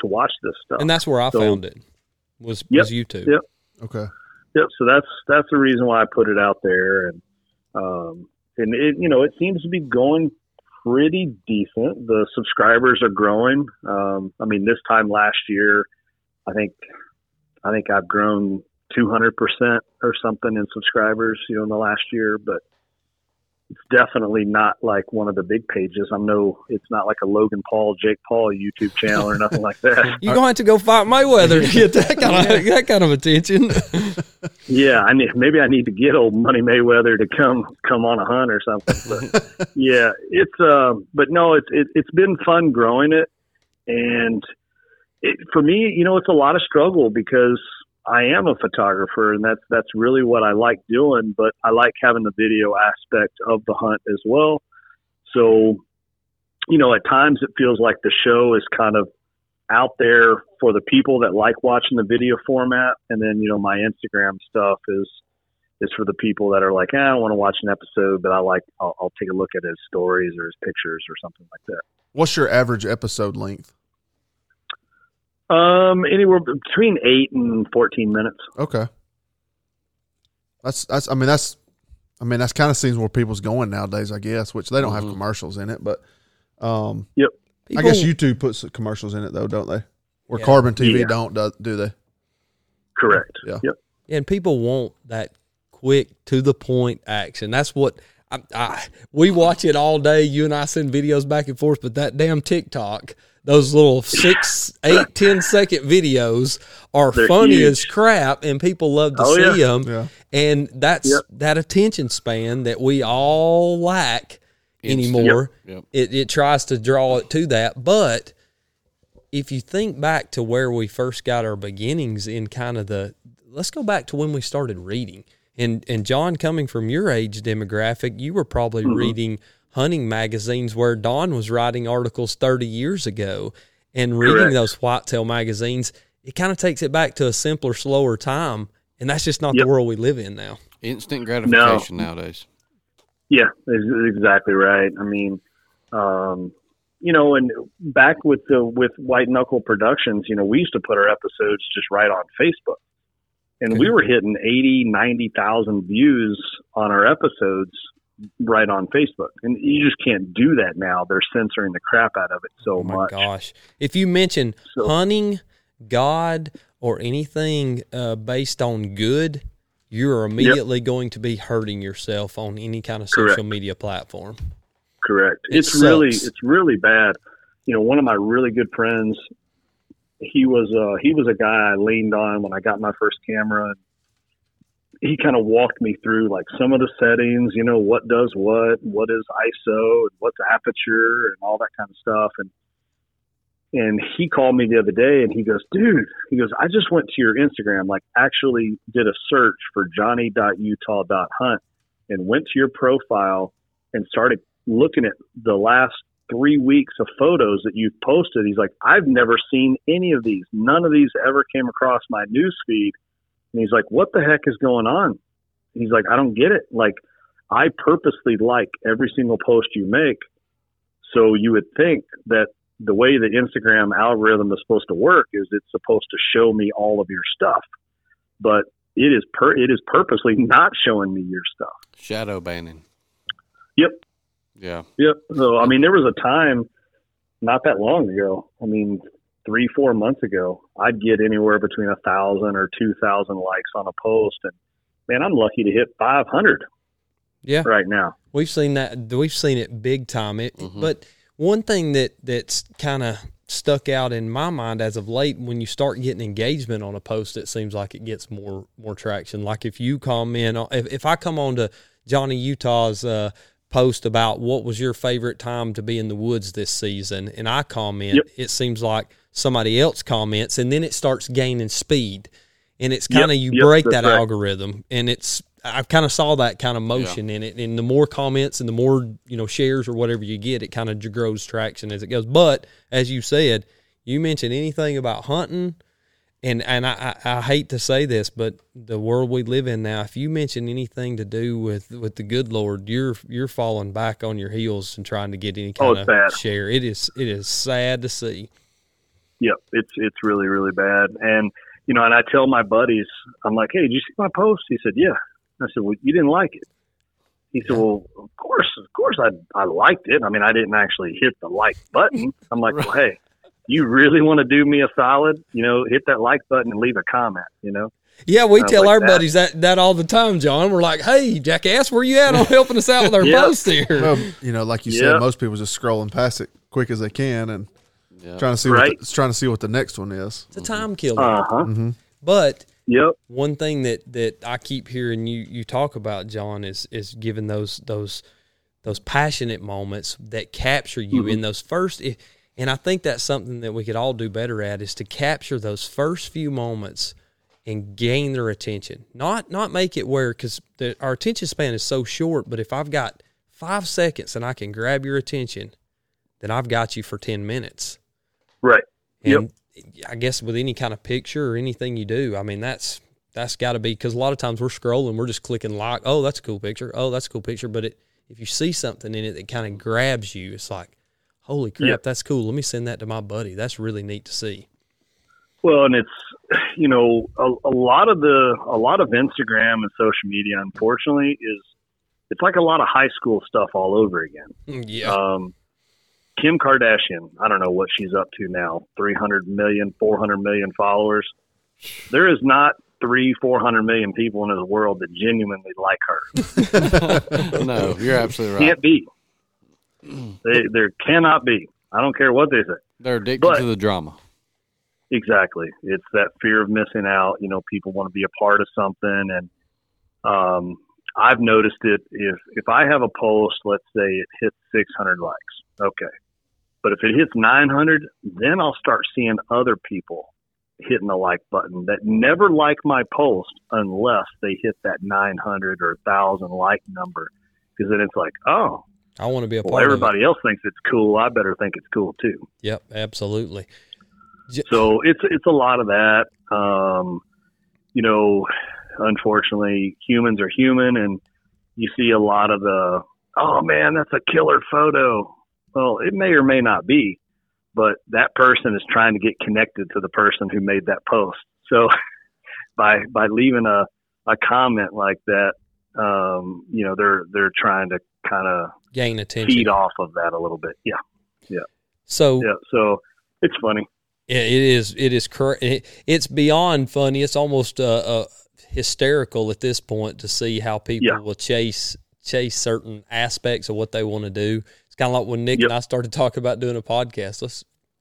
To watch this stuff. And that's where I found it was YouTube. Yep. Okay. Yep. So that's the reason why I put it out there. And it, you know, it seems to be going pretty decent. The subscribers are growing. I mean, this time last year, I think I've grown 200% or something in subscribers, you know, in the last year, but it's definitely not like one of the big pages. I know it's not like a Logan Paul, Jake Paul YouTube channel or nothing like that. You're going to go fight Mayweather to get that kind of attention. Yeah, I need, maybe I need to get old Money Mayweather to come on a hunt or something. But yeah, it's but no, it's been fun growing it, and for me, you know, it's a lot of struggle because I am a photographer, and that's really what I like doing, but I like having the video aspect of the hunt as well. So, you know, at times it feels like the show is kind of out there for the people that like watching the video format. And then, you know, my Instagram stuff is is for the people that are like, I don't want to watch an episode, but I'll take a look at his stories or his pictures or something like that. What's your average episode length? Anywhere between 8 and 14 minutes. Okay. That's kind of seems where people's going nowadays, I guess, which they don't have commercials in it, but, yep. I guess YouTube puts commercials in it though, don't they? Or Carbon TV don't, do they? Correct. Yeah. Yep. And people want that quick, to the point action. That's what we watch it all day. You and I send videos back and forth, but that damn TikTok, those little 6, 8, 10 second videos are They're funny huge. As crap, and people love to see them. Yeah. And that's that attention span that we all lack anymore. Yep. It tries to draw it to that. But if you think back to where we first got our beginnings in kind of let's go back to when we started reading. And John, coming from your age demographic, you were probably reading hunting magazines where Don was writing articles 30 years ago and reading those whitetail magazines. It kind of takes it back to a simpler, slower time. And that's just not the world we live in now. Instant gratification nowadays. Yeah, that's exactly right. I mean, and back with White Knuckle Productions, we used to put our episodes just right on Facebook. And we were hitting 80,000, 90,000 views on our episodes right on Facebook. And you just can't do that now. They're censoring the crap out of it so much. Oh, my gosh. If you mention hunting, God, or anything based on good, you're immediately going to be hurting yourself on any kind of social media platform. Correct. It's really bad. One of my really good friends, he was a guy I leaned on when I got my first camera. He kind of walked me through like some of the settings, what does what is ISO and what's aperture and all that kind of stuff. And he called me the other day and he goes, dude, I just went to your Instagram, like actually did a search for johnny.utah.hunt and went to your profile and started looking at the last 3 weeks of photos that you've posted. He's like, I've never seen any of these. None of these ever came across my news feed. And he's like, what the heck is going on? He's like, I don't get it. Like, I purposely like every single post you make. So you would think that the way the Instagram algorithm is supposed to work is it's supposed to show me all of your stuff, but it is purposely not showing me your stuff. Shadow banning. Yep. Yeah. Yep. So, I mean, there was a time not that long ago, 3-4 months ago, I'd get anywhere between 1,000 or 2,000 likes on a post. And man, I'm lucky to hit 500 right now. We've seen that. We've seen it big time. But one thing that's kind of stuck out in my mind as of late, when you start getting engagement on a post, it seems like it gets more traction. Like if you comment, if I come on to Johnny Utah's, post about what was your favorite time to be in the woods this season, and I comment, it seems like somebody else comments, and then it starts gaining speed, and it's kind of you break that algorithm, and it's I've kind of saw that kind of motion in it, and the more comments and the more shares or whatever you get, it kind of grows traction as it goes. But as you said, you mentioned anything about hunting, and I hate to say this, but the world we live in now, if you mention anything to do with the good Lord, you're falling back on your heels and trying to get any kind of bad share. It is sad to see. Yep. It's really, really bad. And, and I tell my buddies, I'm like, hey, did you see my post? He said, yeah. I said, well, you didn't like it. He said, well, of course I liked it. I mean, I didn't actually hit the like button. I'm like, well, hey. You really want to do me a solid, hit that like button and leave a comment, Yeah, we tell our buddies that all the time, John. We're like, hey, jackass, where you at on helping us out with our post here? Well, like you said, most people just scrolling past it quick as they can and trying to see what the next one is. It's a time killer. But one thing that I keep hearing you talk about, John, is giving those passionate moments that capture you in those first – and I think that's something that we could all do better at, is to capture those first few moments and gain their attention. Not make it where, because our attention span is so short, but if I've got 5 seconds and I can grab your attention, then I've got you for 10 minutes. Right. And I guess with any kind of picture or anything you do, I mean, that's That's got to be, because a lot of times we're scrolling, we're just clicking like, oh, that's a cool picture. Oh, that's a cool picture. But it, if you see something in it that kind of grabs you, it's like, holy crap, that's cool. Let me send that to my buddy. That's really neat to see. Well, and it's, you know, a lot of Instagram and social media, unfortunately, it's like a lot of high school stuff all over again. Yeah. Kim Kardashian, I don't know what she's up to now, 300 million, 400 million followers. There is not 400 million people in this world that genuinely like her. No, you're absolutely right. Can't be. There cannot be. I don't care what they say. They're addicted to the drama. Exactly. It's that fear of missing out. You know, people want to be a part of something. And I've noticed it. If I have a post, let's say it hits 600 likes. Okay. But if it hits 900, then I'll start seeing other people hitting the like button that never like my post unless they hit that 900 or 1,000 like number. Because then it's like, oh, I want to be a part of it. Everybody else thinks it's cool. I better think it's cool too. Yep, absolutely. So it's a lot of that. You know, unfortunately, humans are human, and you see a lot of the, oh man, that's a killer photo. Well, it may or may not be, but that person is trying to get connected to the person who made that post. So by leaving a comment like that, you know, they're trying to kind of gain attention, feed off of that a little bit. Yeah. Yeah. So it's funny. It's beyond funny. It's almost hysterical at this point to see how people will chase certain aspects of what they want to do. It's kind of like when Nick and I started talking about doing a podcast.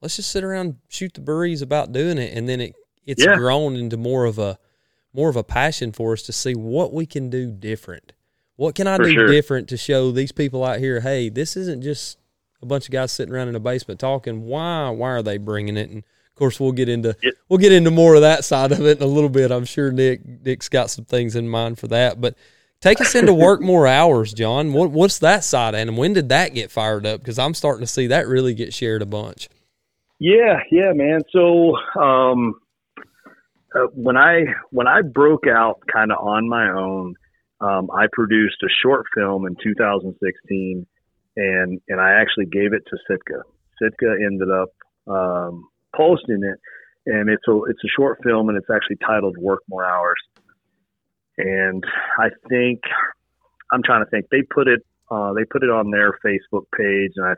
Let's just sit around and shoot the breeze about doing it, and then it's grown into more of a passion for us to see what we can do different. What can I do different to show these people out here, hey, this isn't just a bunch of guys sitting around in a basement talking. Why are they bringing it? And of course, we'll get into more of that side of it in a little bit. I'm sure Nick's got some things in mind for that. But take us into work more hours, John. What's that side, and when did that get fired up? Because I'm starting to see that really get shared a bunch. Yeah, man. So when I broke out kind of on my own, I produced a short film in 2016. And I actually gave it to Sitka. Sitka ended up posting it, and it's a short film, and it's actually titled "Work More Hours." And I think they put it on their Facebook page, and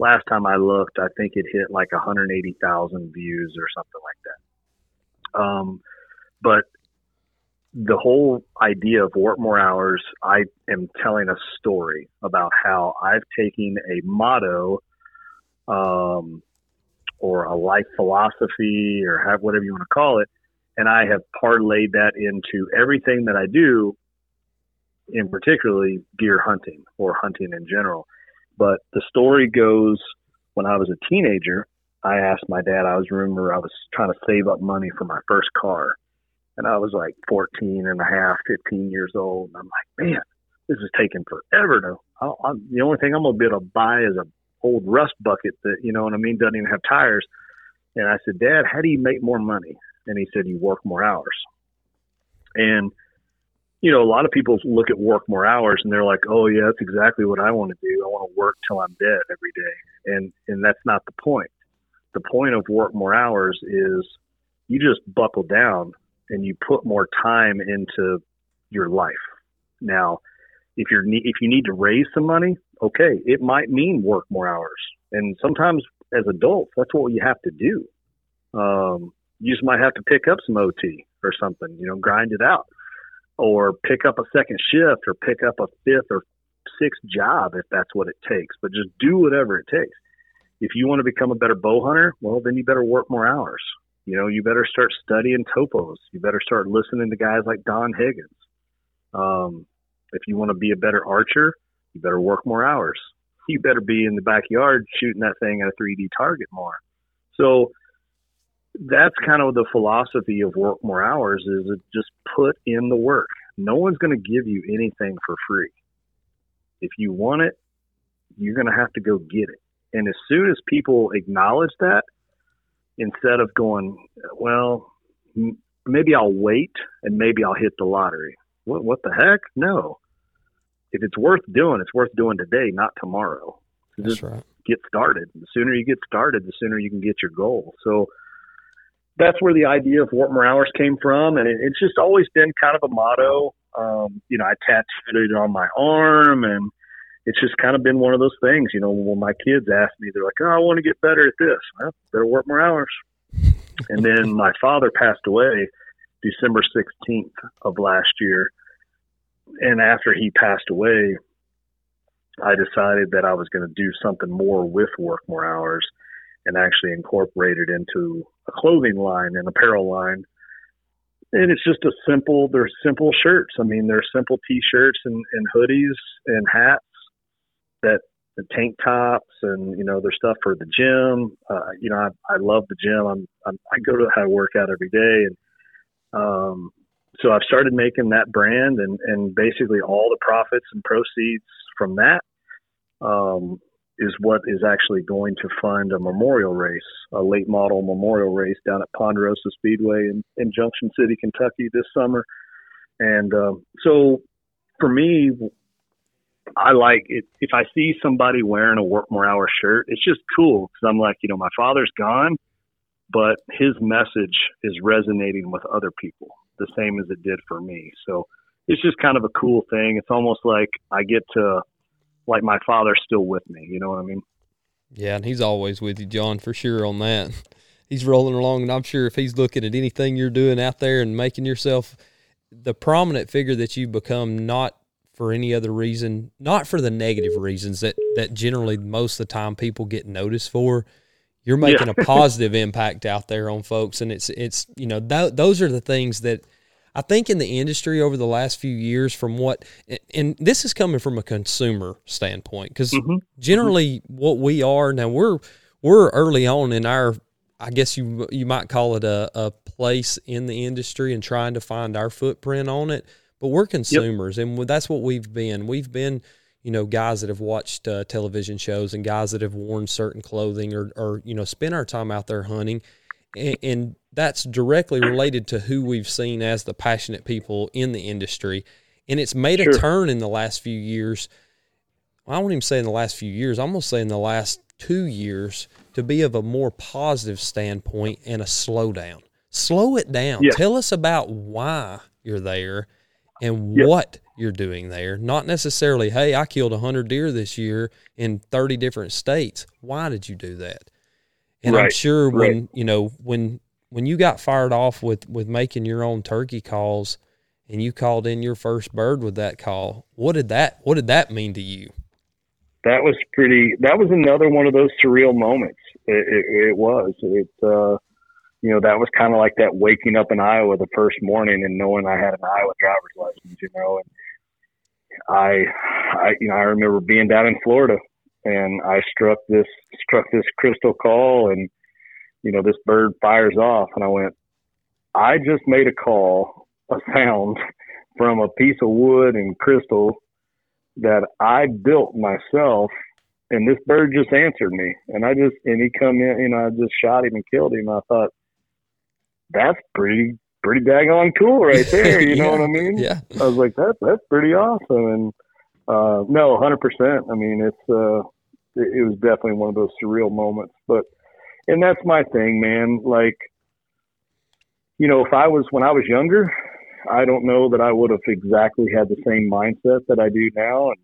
last time I looked, I think it hit like 180,000 views or something like that. But the whole idea of Work More Hours, I am telling a story about how I've taken a motto or a life philosophy or have whatever you want to call it, and I have parlayed that into everything that I do, in particularly deer hunting or hunting in general. But the story goes, when I was a teenager, I asked my dad, I was trying to save up money for my first car. And I was like 14 and a half, 15 years old. And I'm like, man, this is taking forever. The only thing I'm going to be able to buy is an old rust bucket that, you know what I mean, doesn't even have tires. And I said, Dad, how do you make more money? And he said, you work more hours. And, you know, a lot of people look at work more hours and they're like, oh, yeah, that's exactly what I want to do. I want to work till I'm dead every day. And that's not the point. The point of work more hours is you just buckle down and you put more time into your life. Now, if you need to raise some money, okay, it might mean work more hours. And sometimes as adults, that's what you have to do. You just might have to pick up some OT or something, you know, grind it out, or pick up a second shift, or pick up a fifth or sixth job if that's what it takes. But just do whatever it takes. If you want to become a better bow hunter, well, then you better work more hours. You know, you better start studying topos. You better start listening to guys like Don Higgins. If you want to be a better archer, you better work more hours. You better be in the backyard shooting that thing at a 3D target more. So that's kind of the philosophy of work more hours, is it just put in the work. No one's going to give you anything for free. If you want it, you're going to have to go get it. And as soon as people acknowledge that, instead of going, well, maybe I'll wait and maybe I'll hit the lottery. What the heck? No. If it's worth doing, it's worth doing today, not tomorrow. That's right. Get started. The sooner you get started, the sooner you can get your goal. So that's where the idea of Wharton Hours came from. And it's just always been kind of a motto. You know, I tattooed it on my arm, and it's just kind of been one of those things. You know, when my kids ask me, they're like, oh, I want to get better at this. Well, better work more hours. And then my father passed away December 16th of last year. And after he passed away, I decided that I was going to do something more with Work More Hours and actually incorporate it into a clothing line and apparel line. And it's just they're simple shirts. I mean, they're simple T-shirts and hoodies and hats that the tank tops and, you know, their stuff for the gym. You know, I love the gym. I go to how I work out every day. And, so I've started making that brand and basically all the profits and proceeds from that, is what is actually going to fund a memorial race, a late model memorial race down at Ponderosa Speedway in Junction City, Kentucky this summer. And, so for me, I like it. If I see somebody wearing a Work More Hour shirt, it's just cool. Cause I'm like, you know, my father's gone, but his message is resonating with other people the same as it did for me. So it's just kind of a cool thing. It's almost like I get to, like, my father's still with me. You know what I mean? Yeah. And he's always with you, John, for sure on that. He's rolling along, and I'm sure if he's looking at anything you're doing out there and making yourself the prominent figure that you've become, not for any other reason, not for the negative reasons that generally most of the time people get noticed for, you're making a positive impact out there on folks. And it's you know, those are the things that I think in the industry over the last few years, from what, and this is coming from a consumer standpoint, because generally what we are now, we're early on in our, I guess you might call it a place in the industry and trying to find our footprint on it. But we're consumers, and that's what we've been. We've been, you know, guys that have watched television shows and guys that have worn certain clothing or you know, spend our time out there hunting. And that's directly related to who we've seen as the passionate people in the industry. And it's made a turn in the last few years. I won't even say in the last few years. I'm going to say in the last 2 years to be of a more positive standpoint and a slowdown. Slow it down. Yeah. Tell us about why you're there and what you're doing there. Not necessarily, hey, I killed 100 deer this year in 30 different states. Why did you do that? And I'm sure when, you know, when you got fired off with making your own turkey calls and you called in your first bird with that call, what did that mean to you? That was another one of those surreal moments. You know, that was kind of like that waking up in Iowa the first morning and knowing I had an Iowa driver's license, you know, and I remember being down in Florida and I struck this crystal call and, you know, this bird fires off and I went, I just made a sound from a piece of wood and crystal that I built myself. And this bird just answered me and he come in and I just shot him and killed him. I thought, that's pretty daggone cool right there. You know what I mean? Yeah. I was like, that's pretty awesome. And, no, 100%. I mean, it was definitely one of those surreal moments, and that's my thing, man. Like, you know, when I was younger, I don't know that I would have exactly had the same mindset that I do now. And,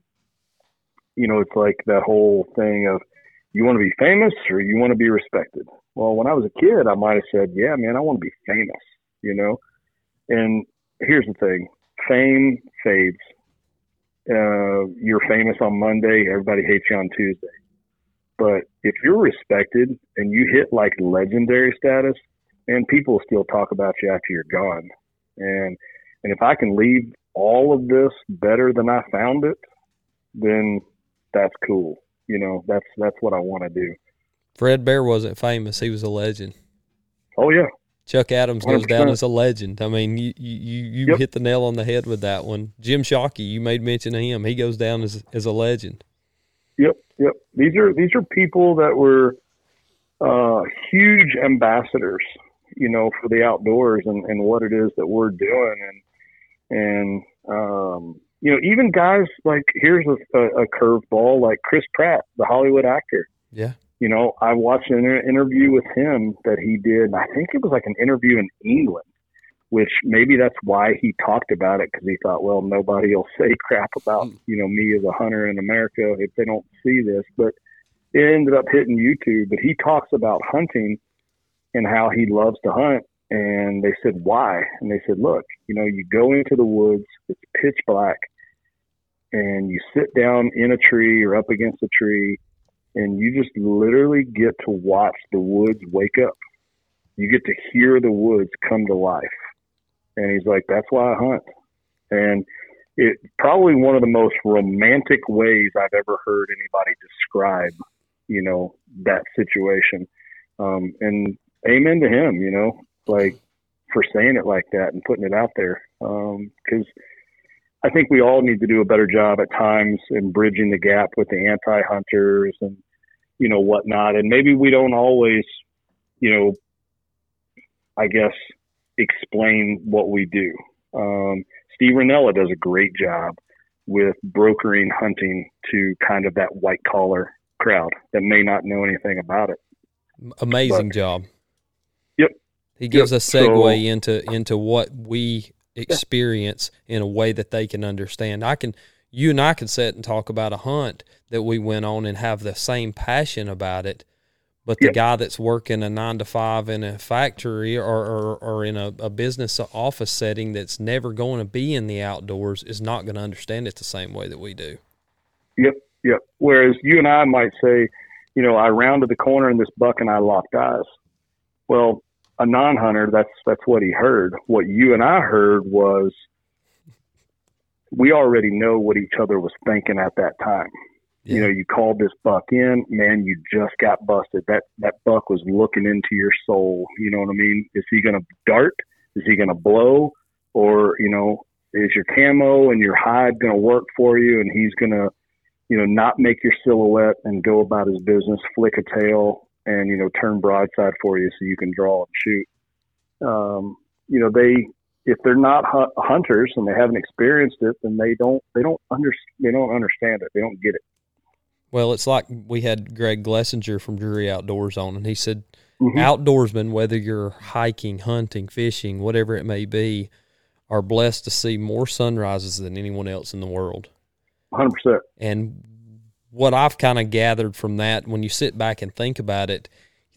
you know, it's like that whole thing of you want to be famous or you want to be respected. Well, when I was a kid, I might have said, yeah, man, I want to be famous, you know. And here's the thing. Fame fades. You're famous on Monday. Everybody hates you on Tuesday. But if you're respected and you hit like legendary status, man, people still talk about you after you're gone. And if I can leave all of this better than I found it, then that's cool. You know, that's what I want to do. Fred Bear wasn't famous. He was a legend. Oh, yeah. Chuck Adams 100%. Goes down as a legend. I mean, you hit the nail on the head with that one. Jim Shockey, you made mention of him. He goes down as a legend. Yep. These are people that were huge ambassadors you know, for the outdoors and what it is that we're doing. And you know, even guys like, here's a curveball, like Chris Pratt, the Hollywood actor. Yeah. You know, I watched an interview with him that he did. I think it was like an interview in England, which maybe that's why he talked about it, because he thought, well, nobody will say crap about, you know, me as a hunter in America if they don't see this. But it ended up hitting YouTube. But he talks about hunting and how he loves to hunt. And they said, why? And they said, look, you know, you go into the woods, it's pitch black, and you sit down in a tree or up against a tree, and you just literally get to watch the woods wake up. You get to hear the woods come to life. And he's like, that's why I hunt. And it probably one of the most romantic ways I've ever heard anybody describe, you know, that situation. And amen to him, you know, like for saying it like that and putting it out there. 'Cause I think we all need to do a better job at times in bridging the gap with the anti-hunters and, you know, whatnot. And maybe we don't always, you know, I guess, explain what we do. Steve Rinella does a great job with brokering hunting to kind of that white collar crowd that may not know anything about it. Amazing job. Yep. He gives a segue into what we experience in a way that they can understand. You and I can sit and talk about a hunt that we went on and have the same passion about it. But the guy that's working a 9-to-5 in a factory or in a business office setting that's never going to be in the outdoors is not going to understand it the same way that we do. Yep, yep. Whereas you and I might say, you know, I rounded the corner in this buck and I locked eyes. Well, a non-hunter, that's what he heard. What you and I heard was we already know what each other was thinking at that time. You know, you called this buck in, man, you just got busted. That buck was looking into your soul. You know what I mean? Is he going to dart? Is he going to blow? Or, you know, is your camo and your hide going to work for you? And he's going to, you know, not make your silhouette and go about his business, flick a tail and, you know, turn broadside for you so you can draw and shoot. You know, if they're not hunters and they haven't experienced it, then they don't understand it. They don't get it. Well, it's like we had Greg Glessinger from Drury Outdoors on, and he said, outdoorsmen, whether you're hiking, hunting, fishing, whatever it may be, are blessed to see more sunrises than anyone else in the world. 100%. And what I've kind of gathered from that, when you sit back and think about it,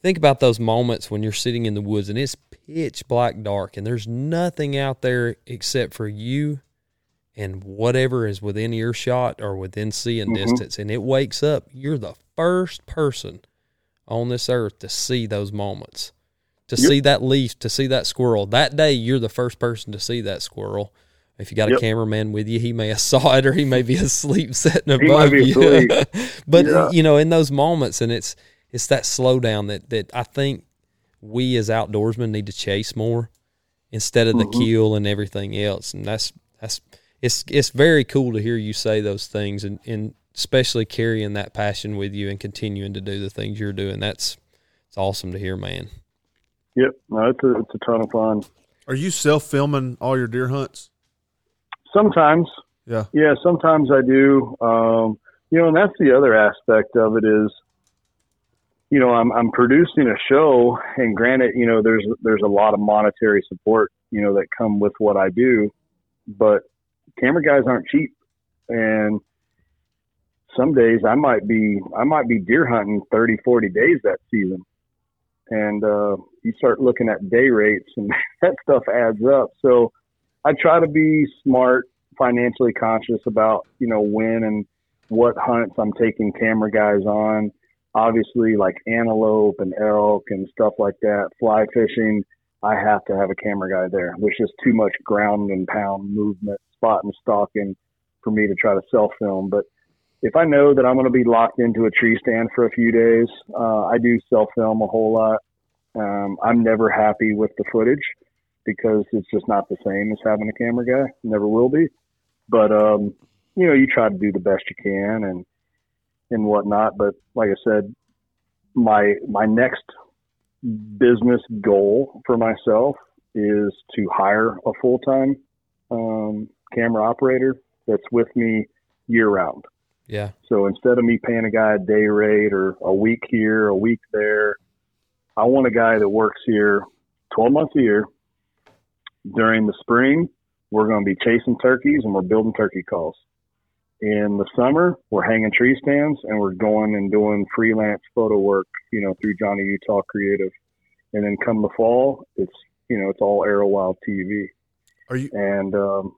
think about those moments when you're sitting in the woods and it's pitch black dark and there's nothing out there except for you and whatever is within earshot or within seeing distance, and it wakes up, you're the first person on this earth to see those moments, to see that leaf, to see that squirrel. That day, you're the first person to see that squirrel. If you got a cameraman with you, he may have saw it or he may be asleep sitting above you. But, you know, in those moments, and it's that slowdown that I think we as outdoorsmen need to chase more instead of the kill and everything else. And that's It's very cool to hear you say those things and especially carrying that passion with you and continuing to do the things you're doing. It's awesome to hear, man. Yep. No, it's a ton of fun. Are you self-filming all your deer hunts? Sometimes. Yeah. Yeah, sometimes I do. You know, and that's the other aspect of it is, you know, I'm producing a show and granted, you know, there's a lot of monetary support, you know, that come with what I do, but camera guys aren't cheap, and some days I might be deer hunting 30, 40 days that season, and you start looking at day rates, and that stuff adds up. So I try to be smart, financially conscious about, you know, when and what hunts I'm taking camera guys on. Obviously, like antelope and elk and stuff like that, fly fishing, I have to have a camera guy there. There's just too much ground and pound movement, spot and stalking for me to try to self-film. But if I know that I'm going to be locked into a tree stand for a few days, I do self-film a whole lot. I'm never happy with the footage because it's just not the same as having a camera guy. Never will be. But, you know, you try to do the best you can and whatnot. But like I said, my next business goal for myself is to hire a full-time camera operator that's with me year-round. Yeah. So instead of me paying a guy a day rate or a week here, a week there, I want a guy that works here 12 months a year. During the spring, we're going to be chasing turkeys and we're building turkey calls. In the summer, we're hanging tree stands and we're going and doing freelance photo work, you know, through Johnny Utah Creative. And then come the fall, it's, you know, it's all Arrow Wild TV. Are you, and go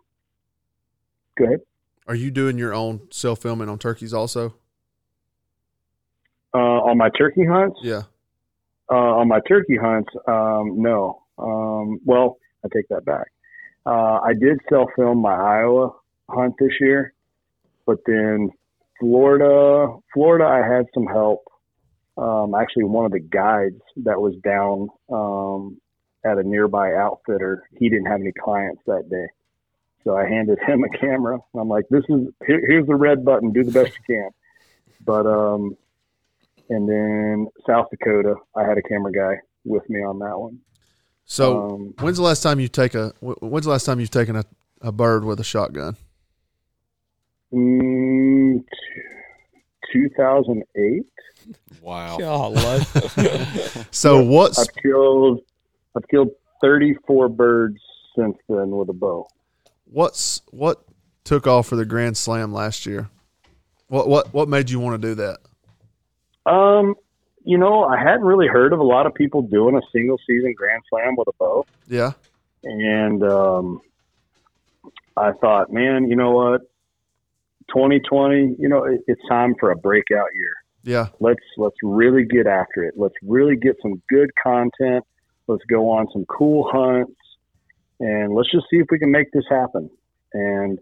ahead. Are you doing your own self filming on turkeys also? On my turkey hunts? Yeah. On my turkey hunts, no. Well, I take that back. I did self film my Iowa hunt this year, but then Florida, I had some help. Actually, one of the guides that was down at a nearby outfitter, he didn't have any clients that day. So I handed him a camera. I'm like, here's the red button. Do the best you can. But, and then South Dakota, I had a camera guy with me on that one. So when's the last time you've taken a bird with a shotgun? 2008. Wow. God, so what's I've killed 34 birds since then with a bow. What took off for the Grand Slam last year? What made you want to do that? You know, I hadn't really heard of a lot of people doing a single season Grand Slam with a bow. Yeah. And I thought, man, you know what? 2020, you know, it's time for a breakout year. Yeah. Let's really get after it. Let's really get some good content. Let's go on some cool hunts and let's just see if we can make this happen. And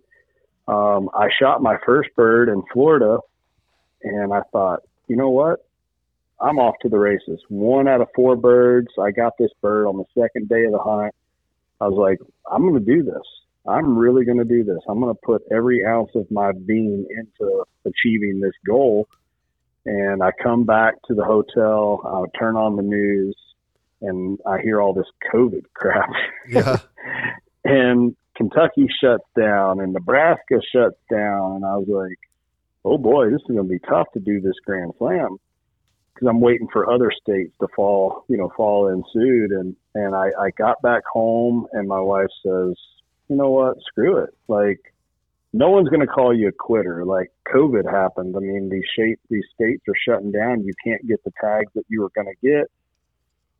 I shot my first bird in Florida and I thought, you know what? I'm off to the races. 1 out of 4 birds. I got this bird on the second day of the hunt. I was like, I'm going to do this. I'm really going to do this. I'm going to put every ounce of my being into achieving this goal. And I come back to the hotel, I turn on the news, and I hear all this COVID crap. Yeah. And Kentucky shuts down, and Nebraska shuts down. And I was like, oh boy, this is going to be tough to do this Grand Slam. Cause I'm waiting for other states to fall in suit. And I got back home and my wife says, you know what? Screw it. Like, no one's going to call you a quitter. Like, COVID happened. I mean, these states are shutting down. You can't get the tags that you were going to get.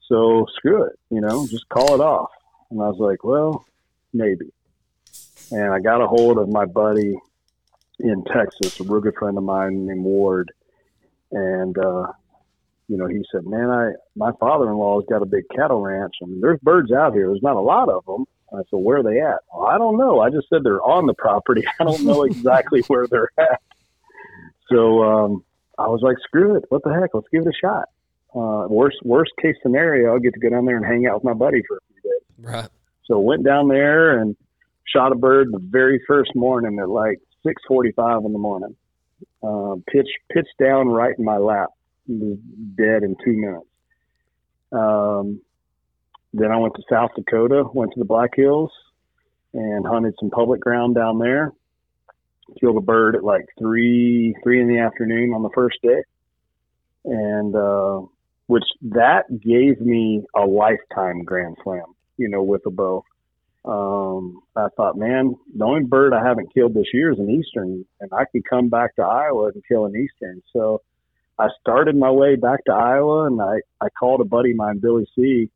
So screw it, you know, just call it off. And I was like, well, maybe. And I got a hold of my buddy in Texas, a real good friend of mine named Ward. And, you know, he said, man, my father-in-law has got a big cattle ranch. I mean, there's birds out here. There's not a lot of them. I said, where are they at? Well, I don't know. I just said they're on the property. I don't know exactly where they're at. So I was like, screw it. What the heck? Let's give it a shot. Worst case scenario, I'll get to go down there and hang out with my buddy for a few days. Right. So went down there and shot a bird the very first morning at like 6:45 in the morning. Pitch down right in my lap. It was dead in 2 minutes. Then I went to South Dakota, went to the Black Hills, and hunted some public ground down there. Killed a bird at like 3 in the afternoon on the first day. And which that gave me a lifetime Grand Slam, you know, with a bow. I thought, man, the only bird I haven't killed this year is an Eastern, and I could come back to Iowa and kill an Eastern. So I started my way back to Iowa, and I called a buddy of mine, Billy C.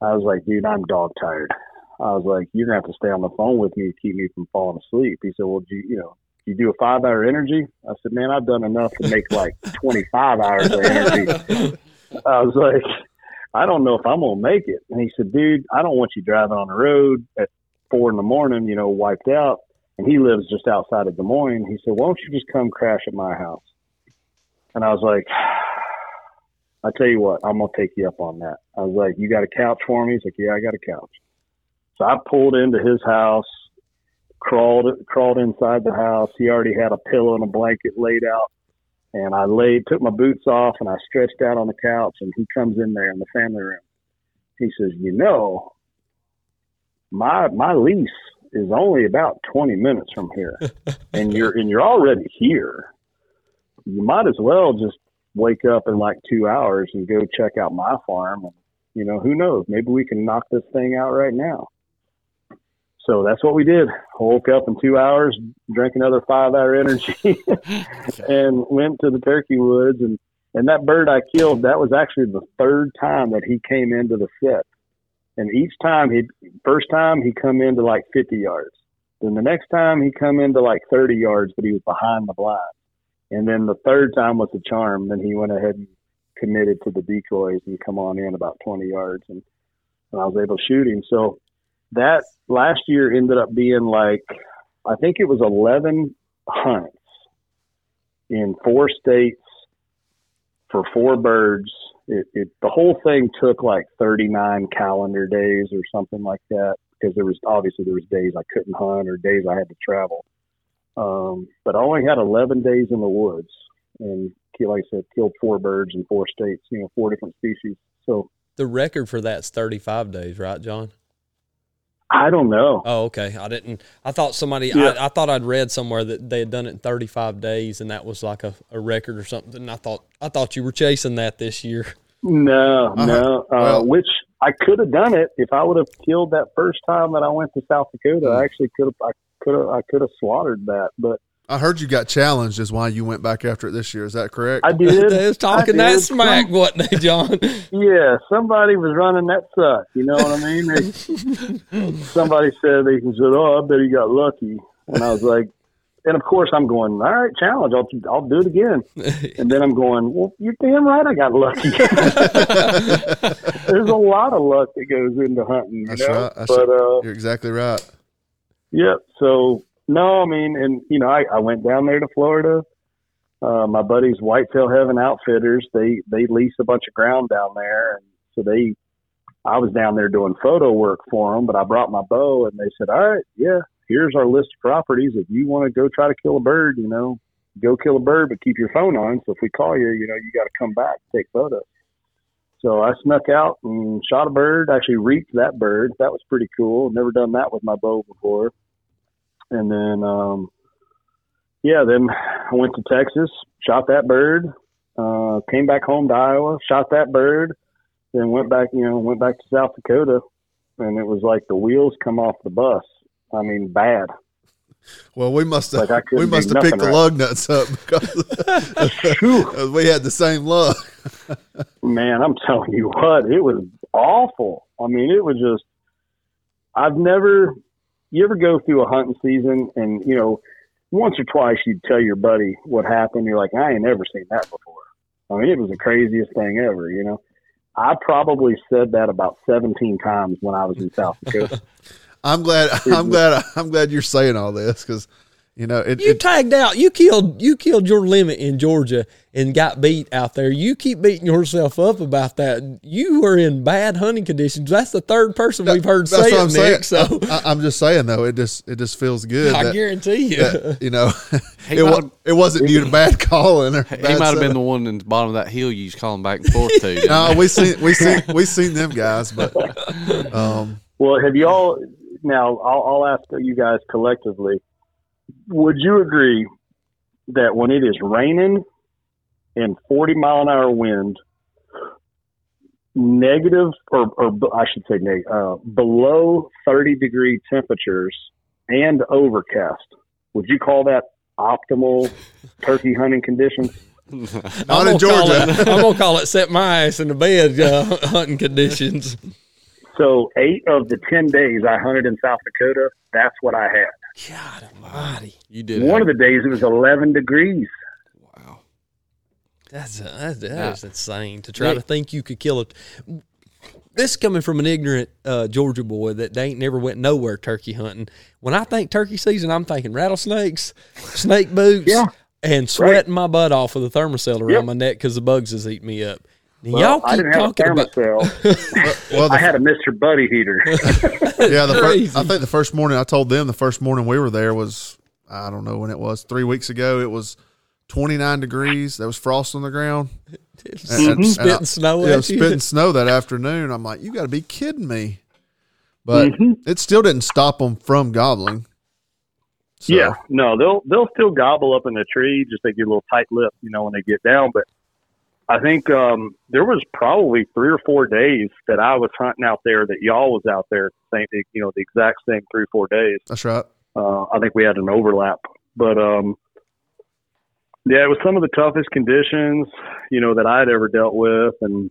I was like, dude, I'm dog tired. I was like, you're going to have to stay on the phone with me to keep me from falling asleep. He said, well, you do a 5-hour energy? I said, man, I've done enough to make like 25 hours of energy. I was like, I don't know if I'm going to make it. And he said, dude, I don't want you driving on the road at 4 in the morning, you know, wiped out. And he lives just outside of Des Moines. He said, why don't you just come crash at my house? And I was like, I tell you what, I'm going to take you up on that. I was like, you got a couch for me? He's like, yeah, I got a couch. So I pulled into his house, crawled inside the house. He already had a pillow and a blanket laid out. And I took my boots off, and I stretched out on the couch, and he comes in there in the family room. He says, you know, my lease is only about 20 minutes from here, and you're already here. You might as well just wake up in like 2 hours and go check out my farm. And, you know, who knows? Maybe we can knock this thing out right now. So that's what we did. I woke up in 2 hours, drank another 5-hour energy, and went to the turkey woods. And that bird I killed, that was actually the third time that he came into the set. And each time, first time he come into like 50 yards. Then the next time he come into like 30 yards, but he was behind the blind. And then the third time was the charm. Then he went ahead and committed to the decoys and come on in about 20 yards. And I was able to shoot him. So that last year ended up being like, I think it was 11 hunts in 4 states for 4 birds. The whole thing took like 39 calendar days or something like that, because there was days I couldn't hunt or days I had to travel. But I only had 11 days in the woods, and like I said, killed 4 birds in 4 states, 4 different species. So the record for that's 35 days, right, John? I don't know. Oh, okay. I thought I'd read somewhere that they had done it in 35 days, and that was like a record or something. And I thought you were chasing that this year. No. Which I could have done it if I would have killed that first time that I went to South Dakota. Mm-hmm. I actually could have slaughtered that, but I heard you got challenged is why you went back after it this year. Is that correct? I did. They was talking that smack, wasn't they, John? Yeah, somebody was running that suck. You know what I mean? Somebody said, they said, oh, I bet he got lucky. And I was like, and of course I'm going, all right, challenge. I'll do it again. And then I'm going, well, you're damn right I got lucky. There's a lot of luck that goes into hunting. That's right. You're exactly right. Yeah, so... No, I mean, and, I went down there to Florida. My buddies, Whitetail Heaven Outfitters, they lease a bunch of ground down there. And so I was down there doing photo work for them, but I brought my bow, and they said, all right, yeah, here's our list of properties. If you want to go try to kill a bird, go kill a bird, but keep your phone on. So if we call you, you got to come back and take photos. So I snuck out and shot a bird, actually reaped that bird. That was pretty cool. Never done that with my bow before. And then, then I went to Texas, shot that bird, came back home to Iowa, shot that bird, then went back to South Dakota, and it was like the wheels come off the bus. I mean, bad. Well, we must have picked the lug nuts up because we had the same luck. Man, I'm telling you what, it was awful. I mean, it was just, you ever go through a hunting season and, once or twice you'd tell your buddy what happened. You're like, I ain't ever seen that before. I mean, it was the craziest thing ever, I probably said that about 17 times when I was in South Dakota. I'm glad you're saying all this because, you tagged out. You killed your limit in Georgia and got beat out there. You keep beating yourself up about that. You were in bad hunting conditions. That's the third person we've heard say it, Nick. So I'm just saying though, it just feels good. I guarantee you. That, it wasn't due to bad calling. Or bad he might have been the one in the bottom of that hill you was calling back and forth to. No, we seen them guys, but. Well, have y'all? Now I'll ask you guys collectively. Would you agree that when it is raining and 40-mile-an-hour wind, below 30-degree temperatures and overcast, would you call that optimal turkey hunting conditions? Not in Georgia. I'm going to call it set my ass in the bed hunting conditions. So 8 of the 10 days I hunted in South Dakota, that's what I had. God almighty. You did. One of the days it was 11 degrees. Wow. That's insane to try to think you could kill it. This coming from an ignorant Georgia boy that they ain't never went nowhere turkey hunting. When I think turkey season, I'm thinking rattlesnakes, snake boots, and sweating my butt off with a thermocell around my neck because the bugs is eating me up. Well, I didn't have a thermocell. I had a Mr. Buddy heater. I think the first morning I told them we were there was, I don't know when it was, 3 weeks ago. It was 29 degrees. There was frost on the ground. Spitting snow. Yeah, spitting snow that afternoon. I'm like, you got to be kidding me. But it still didn't stop them from gobbling. So. Yeah, no, they'll still gobble up in the tree. Just they get a little tight lip, you know, when they get down. But I think there was probably 3 or 4 days that I was hunting out there that y'all was out there. The exact same 3 or 4 days. That's right. I think we had an overlap, but yeah, it was some of the toughest conditions, you know, that I'd ever dealt with. And,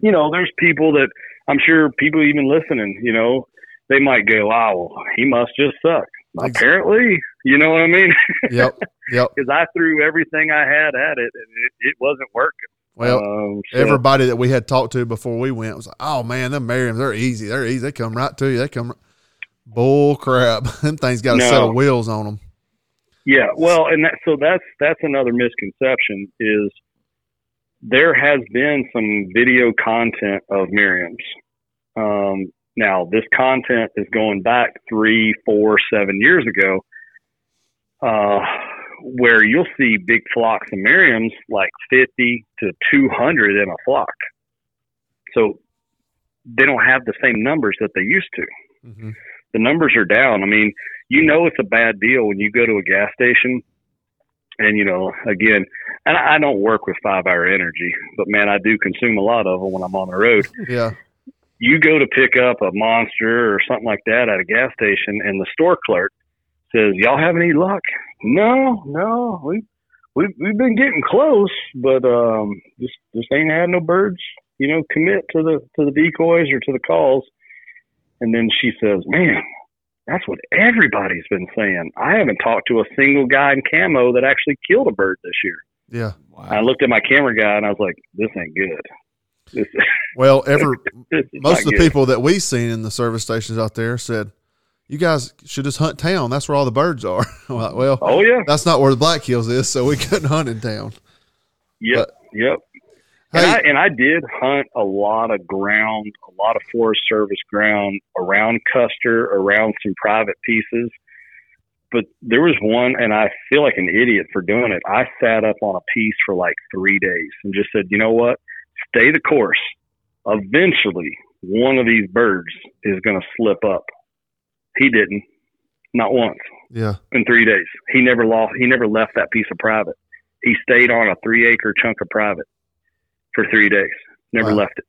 you know, there's people that I'm sure people even listening, you know, they might go, "Oh, he must just suck." Exactly. Apparently, you know what I mean? Yep. Because I threw everything I had at it, and it wasn't working. Well, everybody that we had talked to before we went was like, "Oh man, them Merriams, they're easy. They come right to you. Bull crap. Them things got a set of wheels on them." Yeah, well, and that's another misconception is there has been some video content of Merriam's. Now, this content is going back 3, 4, 7 years ago, where you'll see big flocks of Merriam's, like 50 to 200 in a flock. So they don't have the same numbers that they used to. Mm-hmm. The numbers are down. I mean, you know, it's a bad deal when you go to a gas station and, you know, again, and I don't work with 5-hour energy, but man, I do consume a lot of them when I'm on the road. Yeah. You go to pick up a Monster or something like that at a gas station and the store clerk says, "Y'all have any luck?" No, we've been getting close, but, just ain't had no birds, you know, commit to the decoys or to the calls. And then she says, "Man, that's what everybody's been saying. I haven't talked to a single guy in camo that actually killed a bird this year." Yeah. Wow. I looked at my camera guy and I was like, "This ain't good." Well, most of the people that we've seen in the service stations out there said, "You guys should just hunt town. That's where all the birds are." Like, well, oh yeah, that's not where the Black Hills is, so we couldn't hunt in town. Yep. Hey. And I did hunt a lot of ground, a lot of Forest Service ground around Custer, around some private pieces. But there was one, and I feel like an idiot for doing it. I sat up on a piece for like 3 days and just said, "You know what? Stay the course. Eventually, one of these birds is going to slip up." He didn't. Not once. Yeah. In 3 days. He never left that piece of private. He stayed on a 3-acre chunk of private for 3 days. Never left it.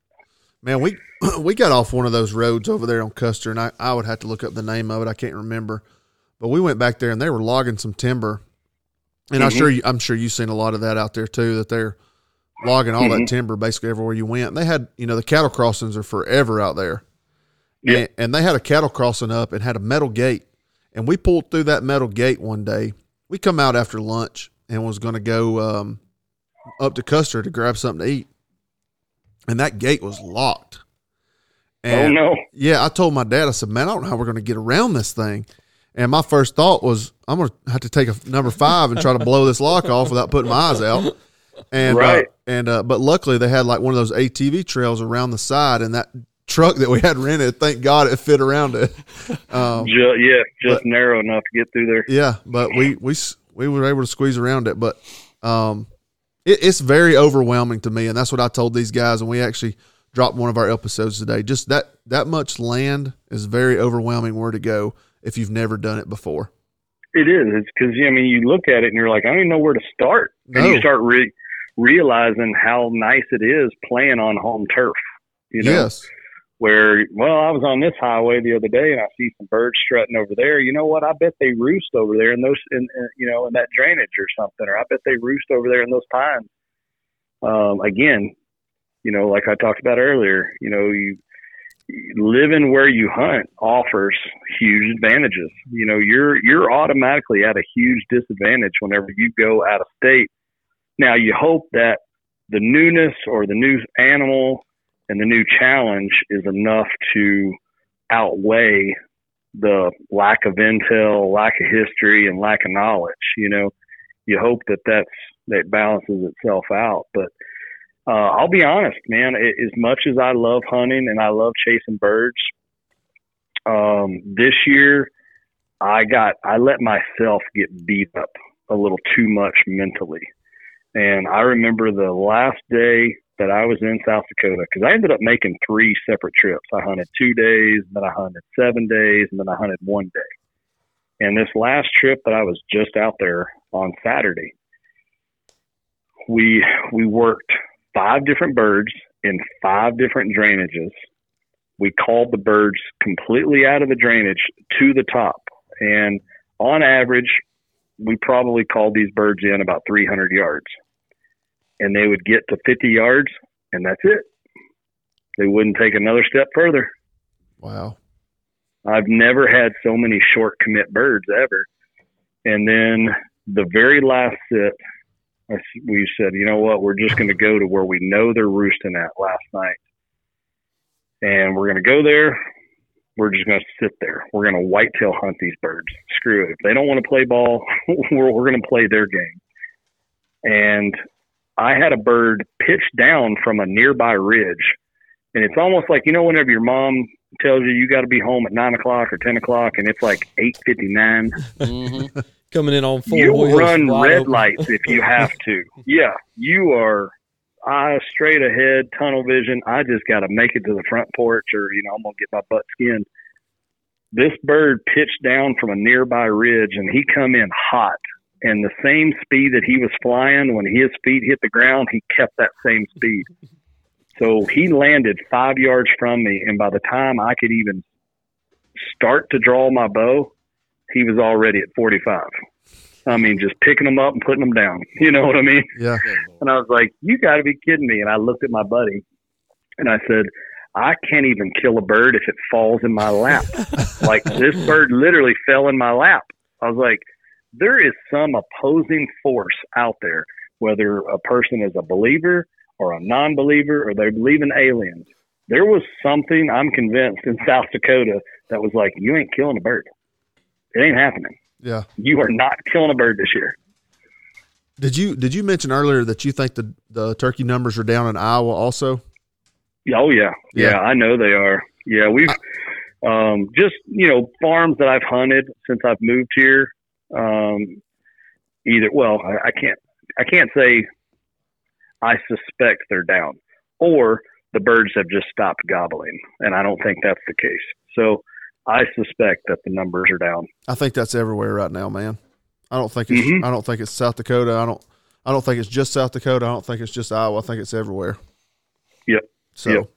Man, we got off one of those roads over there on Custer, and I would have to look up the name of it. I can't remember. But we went back there, and they were logging some timber. And I'm sure you've seen a lot of that out there, too, that they're logging all that timber basically everywhere you went. And they had, you know, the cattle crossings are forever out there. Yeah. And they had a cattle crossing up and had a metal gate. And we pulled through that metal gate one day. We come out after lunch and was going to go up to Custer to grab something to eat. And that gate was locked. And oh, no. Yeah, I told my dad, I said, "Man, I don't know how we're going to get around this thing." And my first thought was, I'm going to have to take a number 5 and try to blow this lock off without putting my eyes out. And, but luckily they had like one of those ATV trails around the side, and that truck that we had rented, thank God it fit around it. Narrow enough to get through there. Yeah. But we were able to squeeze around it, but, it's very overwhelming to me, and that's what I told these guys, and we actually dropped one of our episodes today. Just that much land is very overwhelming where to go if you've never done it before. It is. It's because, I mean, you look at it and you're like, I don't even know where to start. No. And you start realizing how nice it is playing on home turf, you know? Yes. Where, well, I was on this highway the other day, and I see some birds strutting over there. You know what? I bet they roost over there in those, in that drainage or something, or I bet they roost over there in those pines. Again, you know, like I talked about earlier, you know, living where you hunt offers huge advantages. You know, you're automatically at a huge disadvantage whenever you go out of state. Now, you hope that the newness or the new animal and the new challenge is enough to outweigh the lack of intel, lack of history, and lack of knowledge. You know, you hope that balances itself out. But I'll be honest, man, as much as I love hunting and I love chasing birds, this year I let myself get beat up a little too much mentally. And I remember the last day that I was in South Dakota, because I ended up making three separate trips. I hunted 2 days, and then I hunted 7 days, and then I hunted 1 day. And this last trip that I was just out there on Saturday, we worked 5 different birds in 5 different drainages. We called the birds completely out of the drainage to the top. And on average, we probably called these birds in about 300 yards. And they would get to 50 yards, and that's it. They wouldn't take another step further. Wow. I've never had so many short commit birds ever. And then the very last sit, we said, you know what, we're just going to go to where we know they're roosting at last night. And we're going to go there. We're just going to sit there. We're going to whitetail hunt these birds. Screw it. If they don't want to play ball, we're going to play their game. And I had a bird pitch down from a nearby ridge. And it's almost like, you know, whenever your mom tells you you got to be home at 9 o'clock or 10 o'clock, and it's like 8:59. Mm-hmm. Coming in on 4 wheels. You run red lights if you have to. Yeah, you are straight ahead, tunnel vision. I just got to make it to the front porch or, you know, I'm going to get my butt skinned. This bird pitched down from a nearby ridge, and he come in hot. And the same speed that he was flying, when his feet hit the ground, he kept that same speed. So he landed 5 yards from me, and by the time I could even start to draw my bow, he was already at 45. I mean, just picking them up and putting them down. You know what I mean? Yeah. And I was like, you got to be kidding me. And I looked at my buddy, and I said, I can't even kill a bird if it falls in my lap. Like, this bird literally fell in my lap. I was like, there is some opposing force out there, whether a person is a believer or a non-believer or they believe in aliens. There was something, I'm convinced, in South Dakota that was like, you ain't killing a bird. It ain't happening. Yeah. You are not killing a bird this year. Did you mention earlier that you think the turkey numbers are down in Iowa also? Oh, yeah. Yeah, I know they are. Yeah, we've just, you know, farms that I've hunted since I've moved here, I can't say I suspect they're down, or the birds have just stopped gobbling, and I don't think that's the case. So I suspect that the numbers are down. I think that's everywhere right now, man. I don't think it's I don't think it's South Dakota. I don't think it's just South Dakota. I don't think it's just Iowa. I think it's everywhere. Yep. So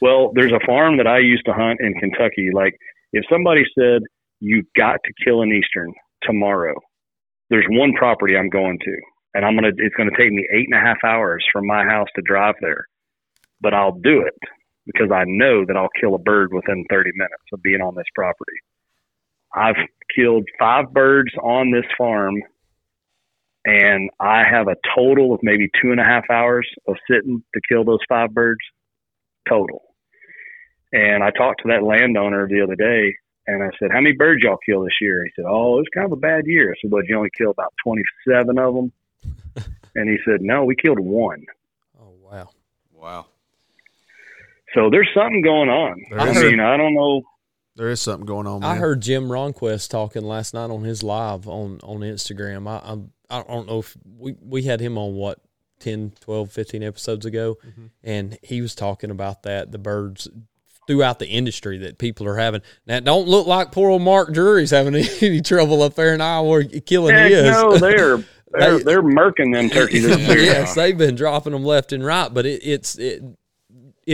well, there's a farm that I used to hunt in Kentucky. Like, if somebody said you've got to kill an eastern tomorrow, there's one property I'm going to, and it's gonna take me 8.5 hours from my house to drive there. But I'll do it, because I know that I'll kill a bird within 30 minutes of being on this property. I've killed 5 birds on this farm, and I have a total of maybe 2.5 hours of sitting to kill those 5 birds total. And I talked to that landowner the other day, and I said, how many birds y'all kill this year? He said, oh, it's kind of a bad year. I said, well, did you only kill about 27 of them? And he said, no, we killed 1. Oh, wow. Wow. So there's something going on. I don't know. There is something going on, man. I heard Jim Ronquist talking last night on his live on Instagram. I don't know if we had him on, what, 10, 12, 15 episodes ago, and he was talking about that, the birds throughout the industry that people are having. Now, don't look like poor old Mark Drury's having any trouble up there in Iowa killing his. No, they're murking them turkeys this year. Yes, they've been dropping them left and right, but it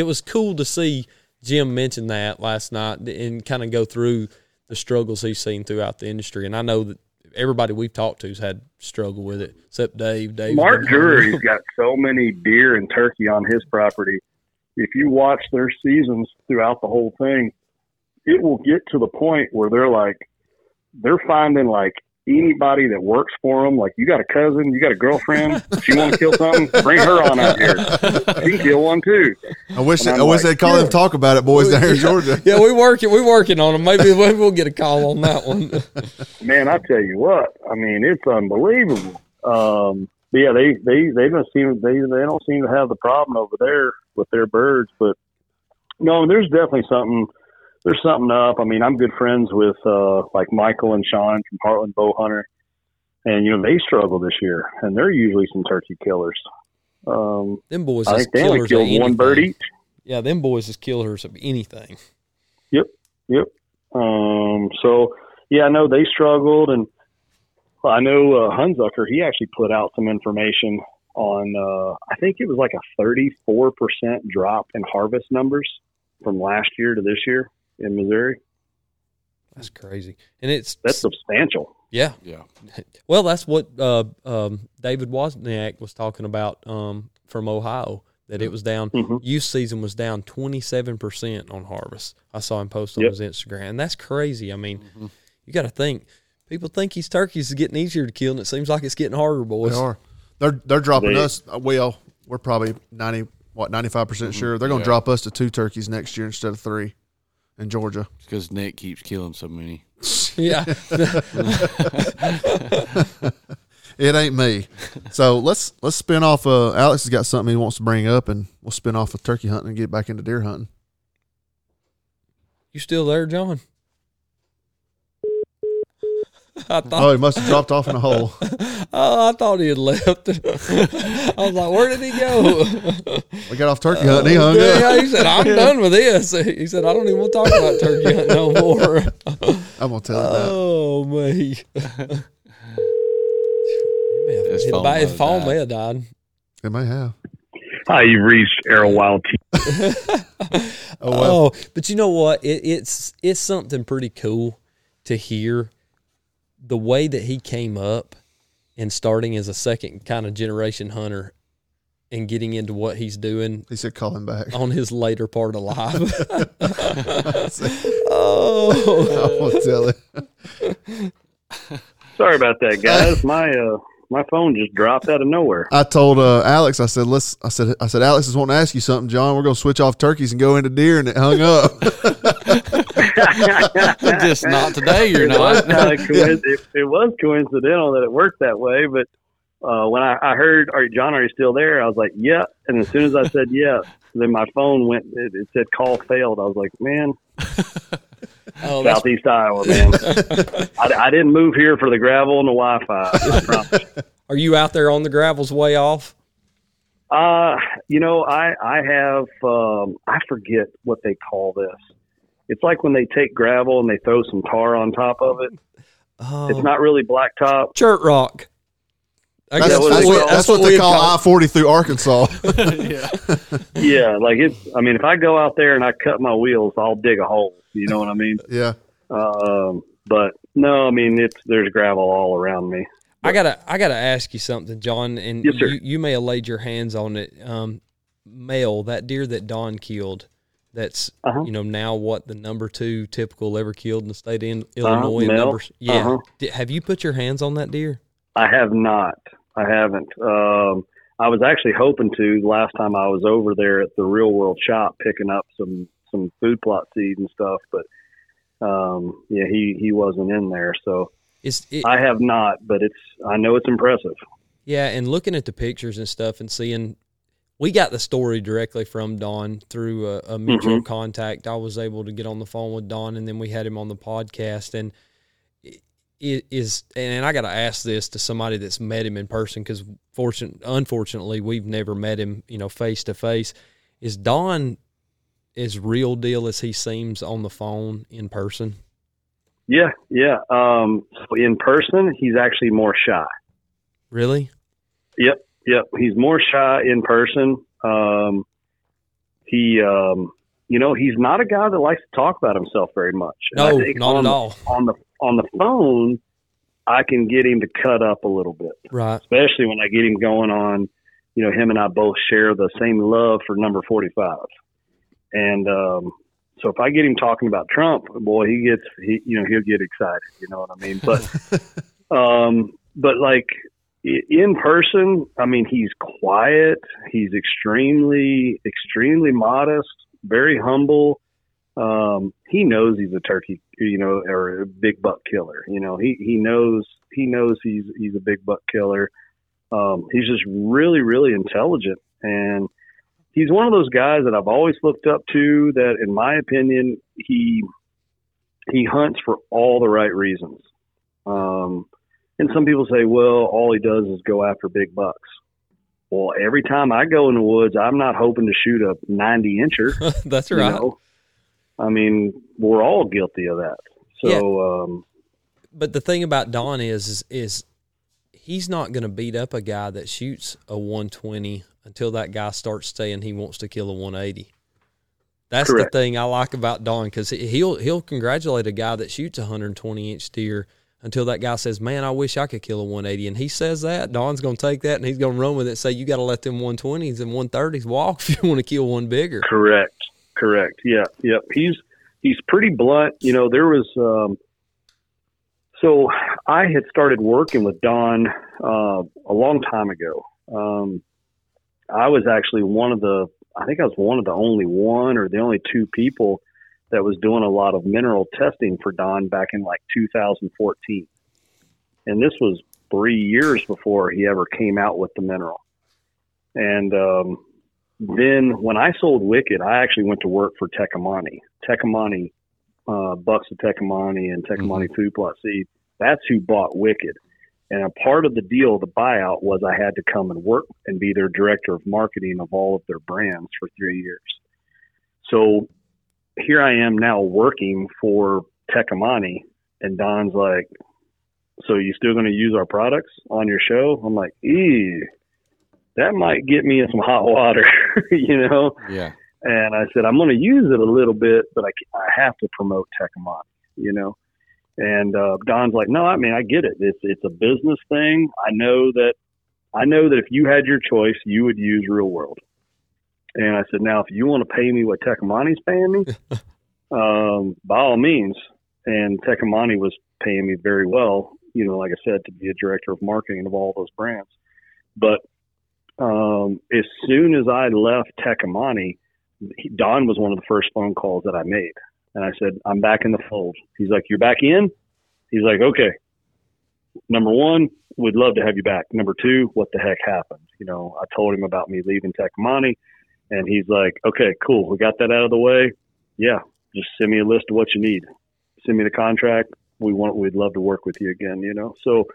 was cool to see Jim mention that last night and kind of go through the struggles he's seen throughout the industry. And I know that everybody we've talked to has had struggle with it, except Dave. Mark Drury's got so many deer and turkey on his property. If you watch their seasons throughout the whole thing, it will get to the point where they're finding anybody that works for them. Like, you got a cousin, you got a girlfriend, she want to kill something, bring her on out here. She can kill one too. I wish they'd call them, talk about it, boys, down here in Georgia. Yeah, we're working on them. Maybe we'll get a call on that one. Man, I tell you what, I mean, it's unbelievable. But yeah, they don't seem to have the problem over there with their birds. But no, there's definitely something. There's something up. I mean, I'm good friends with Michael and Sean from Heartland Bowhunter, And, you know, they struggle this year, and they're usually some turkey killers. Them boys is killers of anything. One bird each. Yeah, them boys is killers of anything. Yep, yep. So, yeah, I know they struggled, and I know Hunzucker, he actually put out some information on, I think it was like a 34% drop in harvest numbers from last year to this year in Missouri. That's crazy. And that's substantial. Yeah. Yeah. Well, that's what David Wozniak was talking about from Ohio, that it was down. Mm-hmm. Youth season was down 27% on harvest. I saw him post on his Instagram. And that's crazy. I mean, you got to think. People think these turkeys is getting easier to kill, and it seems like it's getting harder, boys. They are. They're dropping us. Well, we're probably 95% sure. They're going to drop us to 2 turkeys next year instead of 3. In Georgia. Because Nick keeps killing so many. Yeah. It ain't me. So let's spin off. Alex has got something he wants to bring up, and we'll spin off of turkey hunting and get back into deer hunting. You still there, John? He must have dropped off in a hole. I thought he had left. I was like, where did he go? We got off turkey hunting. He hung up. He said, I'm done with this. He said, I don't even want to talk about turkey hunting no more. I'm going to tell him that. Oh, me. His phone may have died. It may have. Hi, you've reached Arrow Wild TV. Oh, but you know what? It's something pretty cool to hear. The way that he came up and starting as a second kind of generation hunter and getting into what he's doing. He said, call him back. On his later part of life. I won't tell it. Sorry about that, guys. My phone just dropped out of nowhere. I told Alex, I said, I said, Alex is wanting to ask you something, John. We're going to switch off turkeys and go into deer, and it hung up. Just not today, you're not. It was coincidental that it worked that way, but when I heard, John, are you still there? I was like, yeah. And as soon as I said, yeah, then my phone went, it said call failed. I was like, man. Southeast Iowa, man. I didn't move here for the gravel and the Wi-Fi. I promise. Are you out there on the gravel's way off? You know, I have, I forget what they call this. It's like when they take gravel and they throw some tar on top of it. It's not really blacktop. Chert rock. That's what they call I-40 through Arkansas. Yeah, like it's. I mean, if I go out there and I cut my wheels, I'll dig a hole. You know what I mean? Yeah. But no, I mean there's gravel all around me. But I gotta ask you something, John, and yes, you may have laid your hands on it. Male, that deer that Don killed, that's you know now what the number 2 typical ever killed in the state of Illinois. Have you put your hands on that deer? I have not. I haven't. I was actually hoping to last time I was over there at the Real World shop picking up some food plot seed and stuff, but yeah, he wasn't in there, so I have not. But I know it's impressive. Yeah, and looking at the pictures and stuff and seeing, we got the story directly from Don through a mutual contact. I was able to get on the phone with Don, and then we had him on the podcast, and. I got to ask this to somebody that's met him in person, because unfortunately we've never met him, you know, face to face. Is Don as real deal as he seems on the phone in person? Yeah. In person, he's actually more shy. Really? Yep. He's more shy in person. You know, he's not a guy that likes to talk about himself very much. No, not at all. On the phone, I can get him to cut up a little bit. Right. Especially when I get him going on, you know, him and I both share the same love for number 45. And so if I get him talking about Trump, boy, he'll get excited. You know what I mean? But, but like in person, I mean, he's quiet. He's extremely, extremely modest, very humble. He knows he's a turkey, you know, or a big buck killer. You know, he knows he's a big buck killer. He's just really, really intelligent. And he's one of those guys that I've always looked up to, that in my opinion, he hunts for all the right reasons. And some people say, well, all he does is go after big bucks. Well, every time I go in the woods, I'm not hoping to shoot a 90-incher. That's right. You know? I mean, we're all guilty of that. So, yeah. But the thing about Don is he's not going to beat up a guy that shoots a 120 until that guy starts saying he wants to kill a 180. That's correct. The thing I like about Don, because he'll congratulate a guy that shoots a 120-inch deer until that guy says, man, I wish I could kill a 180. And he says that, Don's going to take that, and he's going to run with it and say, you got to let them 120s and 130s walk if you want to kill one bigger. Correct. Yeah. Yep. He's pretty blunt. You know, there was, so I had started working with Don, a long time ago. I was actually the only two people that was doing a lot of mineral testing for Don back in like 2014. And this was 3 years before he ever came out with the mineral. And, then when I sold Wicked, I actually went to work for Tecamani, Bucks of Tecamani and Tecamani Food Plus Seed. That's who bought Wicked. And a part of the deal, the buyout, was I had to come and work and be their director of marketing of all of their brands for 3 years. So here I am now working for Tecamani, and Don's like, so you still going to use our products on your show? I'm like, ew. That might get me in some hot water, you know? Yeah. And I said, I'm going to use it a little bit, but I have to promote Tecamani, you know? And Don's like, no, I mean, I get it. It's a business thing. I know that if you had your choice, you would use Real World. And I said, now, if you want to pay me what Tecamani's paying me, by all means. And Tecamani was paying me very well, you know, like I said, to be a director of marketing of all those brands. But as soon as I left Tecamani, Don was one of the first phone calls that I made. And I said, I'm back in the fold. He's like, you're back in? He's like, okay. Number one, we'd love to have you back. Number two, what the heck happened? You know, I told him about me leaving Tecamani, and he's like, okay, cool. We got that out of the way. Yeah. Just send me a list of what you need. Send me the contract. We'd love to work with you again, you know? So,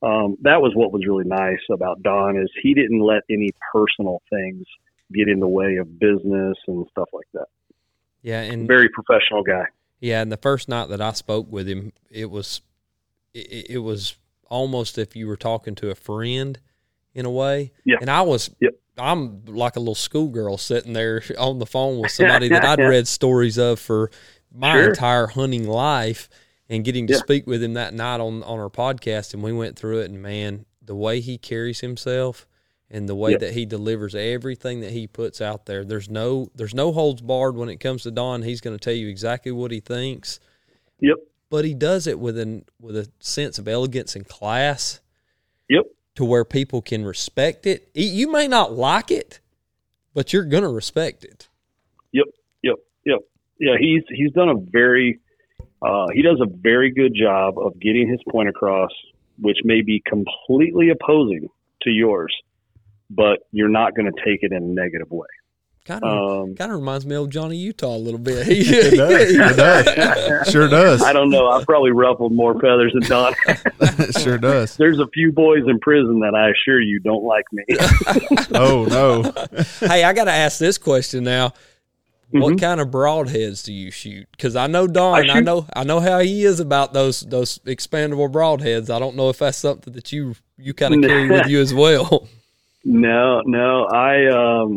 that was what was really nice about Don, is he didn't let any personal things get in the way of business and stuff like that. Yeah. And very professional guy. Yeah. And the first night that I spoke with him, it was almost if you were talking to a friend in a way. Yeah. And I'm like a little schoolgirl sitting there on the phone with somebody that I'd read stories of for my entire hunting life. And getting to speak with him that night on our podcast, and we went through it, and man, the way he carries himself and the way that he delivers everything that he puts out there, there's no holds barred when it comes to Don. He's going to tell you exactly what he thinks. Yep. But he does it with a sense of elegance and class. Yep. To where people can respect it. You may not like it, but you're going to respect it. Yep. Yeah, he's done a very he does a very good job of getting his point across, which may be completely opposing to yours, but you're not going to take it in a negative way. Kind of reminds me of Johnny Utah a little bit. It does. Sure does. I don't know. I probably ruffled more feathers than Don. Sure does. There's a few boys in prison that I assure you don't like me. Oh, no. Hey, I got to ask this question now. What kind of broadheads do you shoot? Because I know Don, I know how he is about those expandable broadheads. I don't know if that's something that you kind of carry with you as well. No, I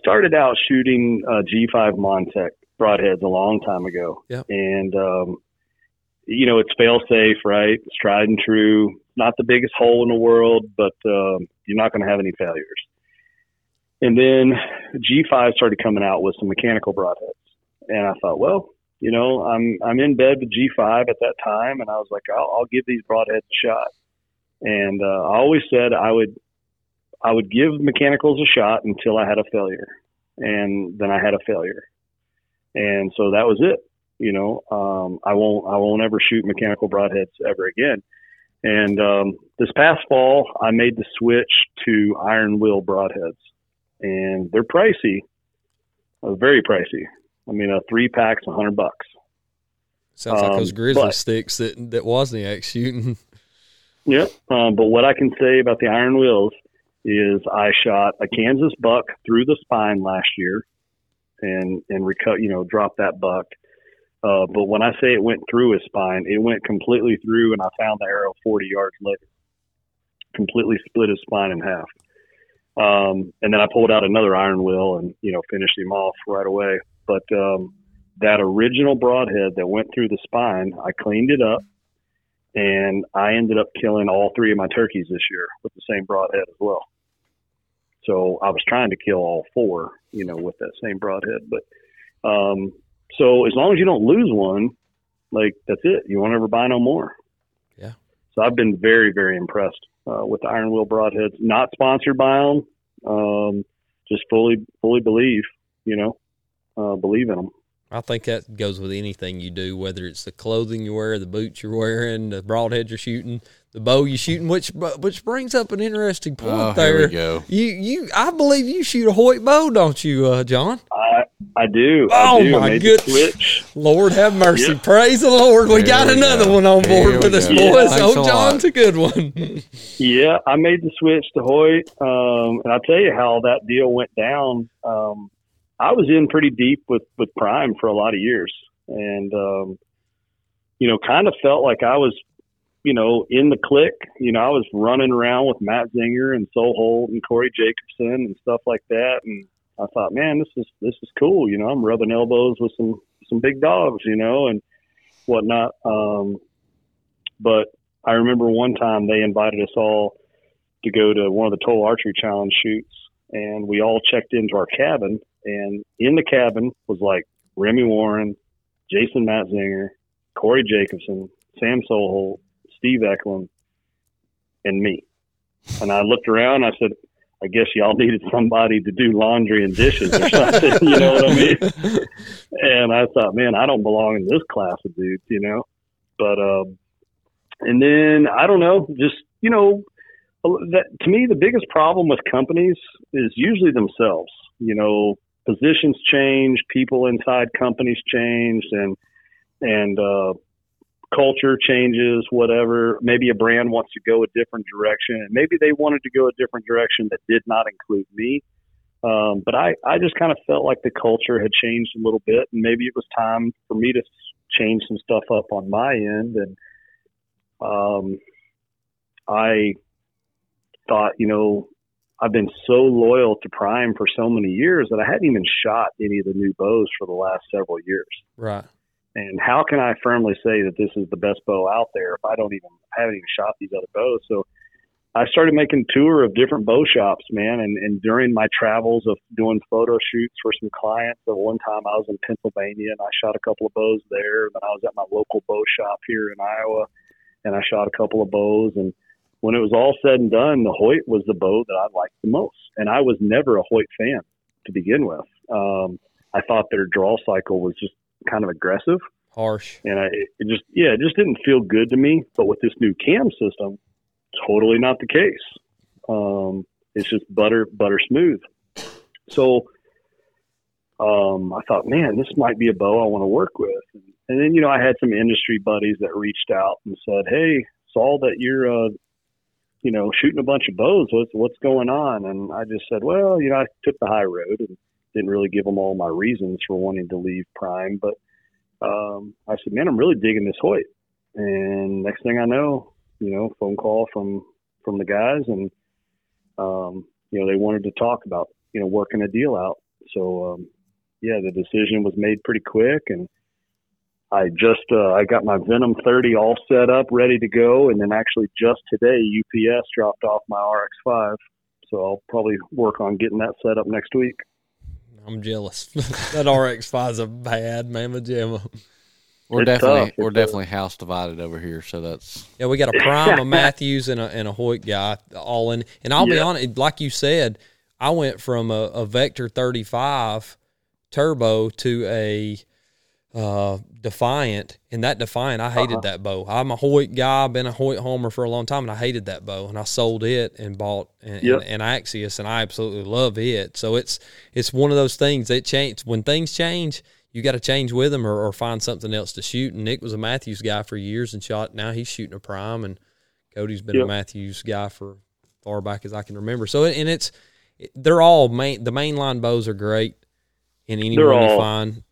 started out shooting G5 Montec broadheads a long time ago, and you know, it's fail safe, right? It's tried and true. Not the biggest hole in the world, but you're not going to have any failures. And then G5 started coming out with some mechanical broadheads. And I thought, well, you know, I'm in bed with G5 at that time. And I was like, I'll give these broadheads a shot. And I always said I would give mechanicals a shot until I had a failure. And then I had a failure. And so that was it. You know, I won't ever shoot mechanical broadheads ever again. And this past fall, I made the switch to Iron Wheel broadheads. And they're pricey, very pricey. I mean, a 3-pack's $100. Sounds like those grizzly sticks that Wozniak's shooting. Yep. But what I can say about the Iron Wheels is I shot a Kansas buck through the spine last year and dropped that buck. But when I say it went through his spine, it went completely through, and I found the arrow 40 yards later. Completely split his spine in half. And then I pulled out another Iron Wheel and, finished him off right away. But that original broadhead that went through the spine, I cleaned it up, and I ended up killing all three of my turkeys this year with the same broadhead as well. So I was trying to kill all four, with that same broadhead. But so as long as you don't lose one, that's it. You won't ever buy no more. Yeah. So I've been very, very impressed with the Iron Wheel broadheads. Not sponsored by them. Just fully believe, believe in them. I think that goes with anything you do, whether it's the clothing you wear, the boots you're wearing, the broadhead you're shooting, the bow you're shooting, which brings up an interesting point there. Here we go. I believe you shoot a Hoyt bow, don't you, John? I do. Oh, my goodness. Lord have mercy. Yep. Praise the Lord. We got another one on board with us, boys. Oh, John's a good one. Yeah, I made the switch to Hoyt, and I'll tell you how that deal went down. I was in pretty deep with Prime for a lot of years and, kind of felt like I was, in the clique. I was running around with Matzinger and Sol Holt and Corey Jacobson and stuff like that. And I thought, man, this is cool. I'm rubbing elbows with some big dogs, and whatnot. But I remember one time they invited us all to go to one of the Toll Archery Challenge shoots, and we all checked into our cabin. And in the cabin was Remy Warren, Jason Matzinger, Corey Jacobson, Sam Solholt, Steve Eklund, and me. And I looked around, and I said, I guess y'all needed somebody to do laundry and dishes or something, you know what I mean? And I thought, man, I don't belong in this class of dudes, But, and then, I don't know, just, that, to me, the biggest problem with companies is usually themselves. Positions change, people inside companies change, and culture changes, whatever. Maybe a brand wants to go a different direction, and maybe they wanted to go a different direction that did not include me. But I just kind of felt like the culture had changed a little bit, and maybe it was time for me to change some stuff up on my end. And I thought, I've been so loyal to Prime for so many years that I hadn't even shot any of the new bows for the last several years. Right. And how can I firmly say that this is the best bow out there if I haven't even shot these other bows? So I started making a tour of different bow shops, man. And during my travels of doing photo shoots for some clients, so one time I was in Pennsylvania and I shot a couple of bows there. And then I was at my local bow shop here in Iowa and I shot a couple of bows. And when it was all said and done, the Hoyt was the bow that I liked the most. And I was never a Hoyt fan to begin with. I thought their draw cycle was just kind of aggressive. Harsh. And it just didn't feel good to me. But with this new cam system, totally not the case. It's just butter smooth. So I thought, man, this might be a bow I want to work with. And then, I had some industry buddies that reached out and said, hey, Saul, that you're shooting a bunch of bows, what's going on? And I just said, well, I took the high road and didn't really give them all my reasons for wanting to leave Prime. But I said, man, I'm really digging this Hoyt. And next thing I know, phone call from the guys and, they wanted to talk about, working a deal out. So, the decision was made pretty quick. And I just I got my Venom 30 all set up, ready to go, and then actually just today UPS dropped off my RX-5, so I'll probably work on getting that set up next week. I'm jealous. That RX-5 is a bad mamma jamma. We're definitely house divided over here, so that's we got a Prime, a Matthews, and a Hoyt guy all in. And I'll be honest, like you said, I went from a Vector 35 Turbo to a Defiant, and that Defiant, I hated that bow. I'm a Hoyt guy, been a Hoyt homer for a long time, and I hated that bow, and I sold it and bought an Axios, and I absolutely love it. So it's one of those things that change. When things change, you got to change with them or find something else to shoot. And Nick was a Matthews guy for years and shot. Now he's shooting a Prime and Cody's been a Matthews guy for far back as I can remember. So, and it's, they're all main, the mainline bows are great in any one you find.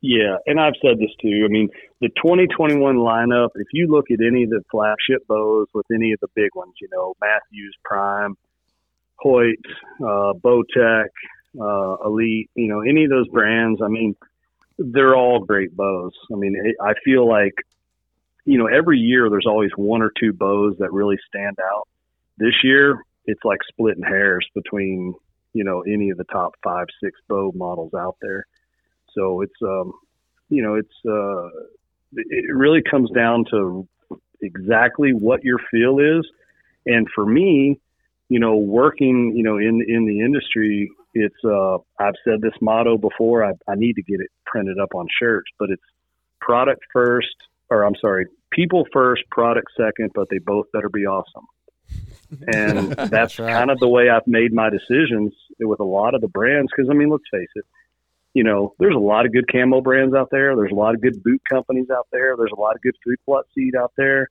Yeah, and I've said this too. I mean, the 2021 lineup, if you look at any of the flagship bows with any of the big ones, you know, Matthews, Prime, Hoyt, Bowtech, Elite, you know, any of those brands, I mean, they're all great bows. I mean, I feel like, you know, every year there's always one or two bows that really stand out. This year, it's like splitting hairs between, you know, any of the top 5, 6 bow models out there. So it's, you know, it's, it really comes down to exactly what your feel is. And for me, you know, working, you know, in the industry, it's, I've said this motto before, I need to get it printed up on shirts, but it's product first, or I'm sorry, people first, product second, but they both better be awesome. And that's right. Kind of the way I've made my decisions with a lot of the brands. Cause I mean, let's face it. You know, there's a lot of good camo brands out there. There's a lot of good boot companies out there. There's a lot of good food plot seed out there.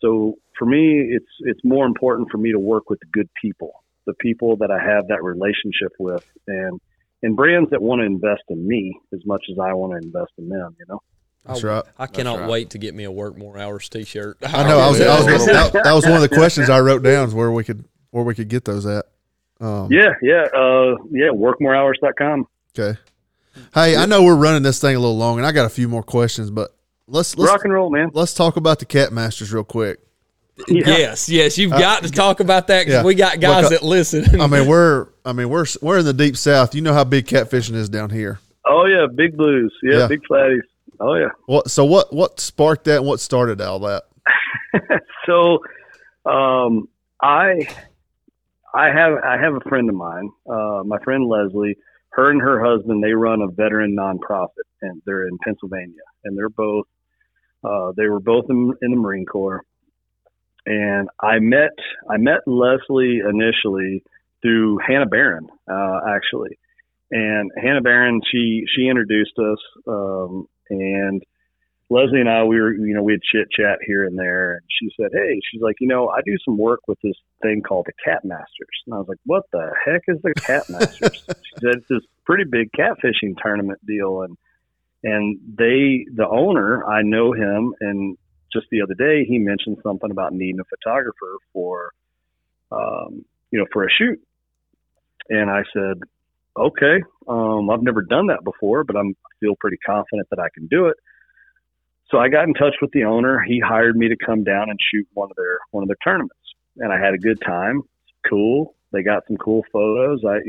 So for me, it's more important for me to work with good people, the people that I have that relationship with, and brands that want to invest in me as much as I want to invest in them, you know? That's right. I cannot wait to get me a Work More Hours t-shirt. I know. That was one of the questions I wrote down is where we could get those at. Workmorehours.com. Okay. Hey, I know we're running this thing a little long, and I got a few more questions, but let's rock and roll, man. Let's talk about the Cat Masters real quick. Yeah. Yes, you've got to talk about that because we got guys that listen. I mean, we're in the deep south. You know how big catfishing is down here. Oh yeah, big blues. Yeah, big flatties. Oh yeah. What sparked that? And what started all that? So, I have a friend of mine, my friend Leslie. Her and her husband, they run a veteran nonprofit, and they're in Pennsylvania. And they're both, they were both in the Marine Corps. And I met Leslie initially through Hannah Barron, actually. And Hannah Barron, she introduced us, and Leslie and I, we had chit chat here and there. And she said, hey, she's like, you know, I do some work with this thing called the Cat Masters. And I was like, what the heck is the Cat Masters? She said, it's this pretty big catfishing tournament deal. And the owner, I know him. And just the other day, he mentioned something about needing a photographer for a shoot. And I said, okay, I've never done that before, but I feel pretty confident that I can do it. So I got in touch with the owner. He hired me to come down and shoot one of their tournaments, and I had a good time. Cool. They got some cool photos. I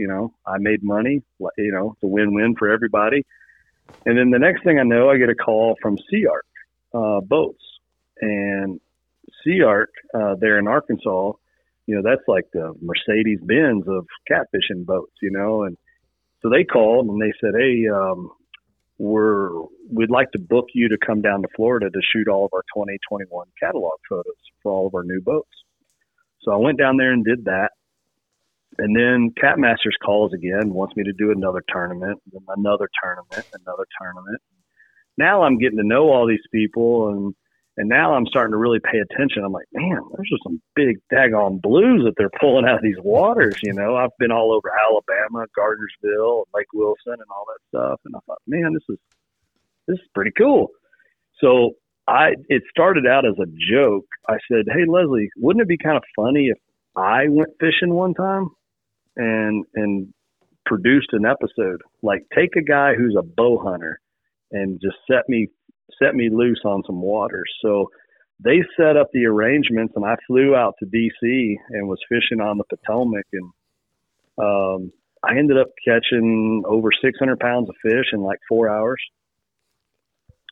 made money. You know, it's a win-win for everybody. And then the next thing I know, I get a call from Sea Arc Boats, and Sea Arc there in Arkansas. You know, that's like the Mercedes-Benz of catfishing boats. You know, and so they called and they said, hey. We'd like to book you to come down to Florida to shoot all of our 2021 catalog photos for all of our new boats. So I went down there and did that. And then Cat Masters calls again, wants me to do another tournament, then another tournament. Now I'm getting to know all these people and now I'm starting to really pay attention. I'm like, man, there's just some big daggone blues that they're pulling out of these waters, you know. I've been all over Alabama, Gardnersville, and Lake Wilson and all that stuff. And I thought, man, this is pretty cool. So it started out as a joke. I said, hey, Leslie, wouldn't it be kind of funny if I went fishing one time and produced an episode? Like, take a guy who's a bow hunter and just set me loose on some waters. So they set up the arrangements and I flew out to DC and was fishing on the Potomac. And, I ended up catching over 600 pounds of fish in like 4 hours.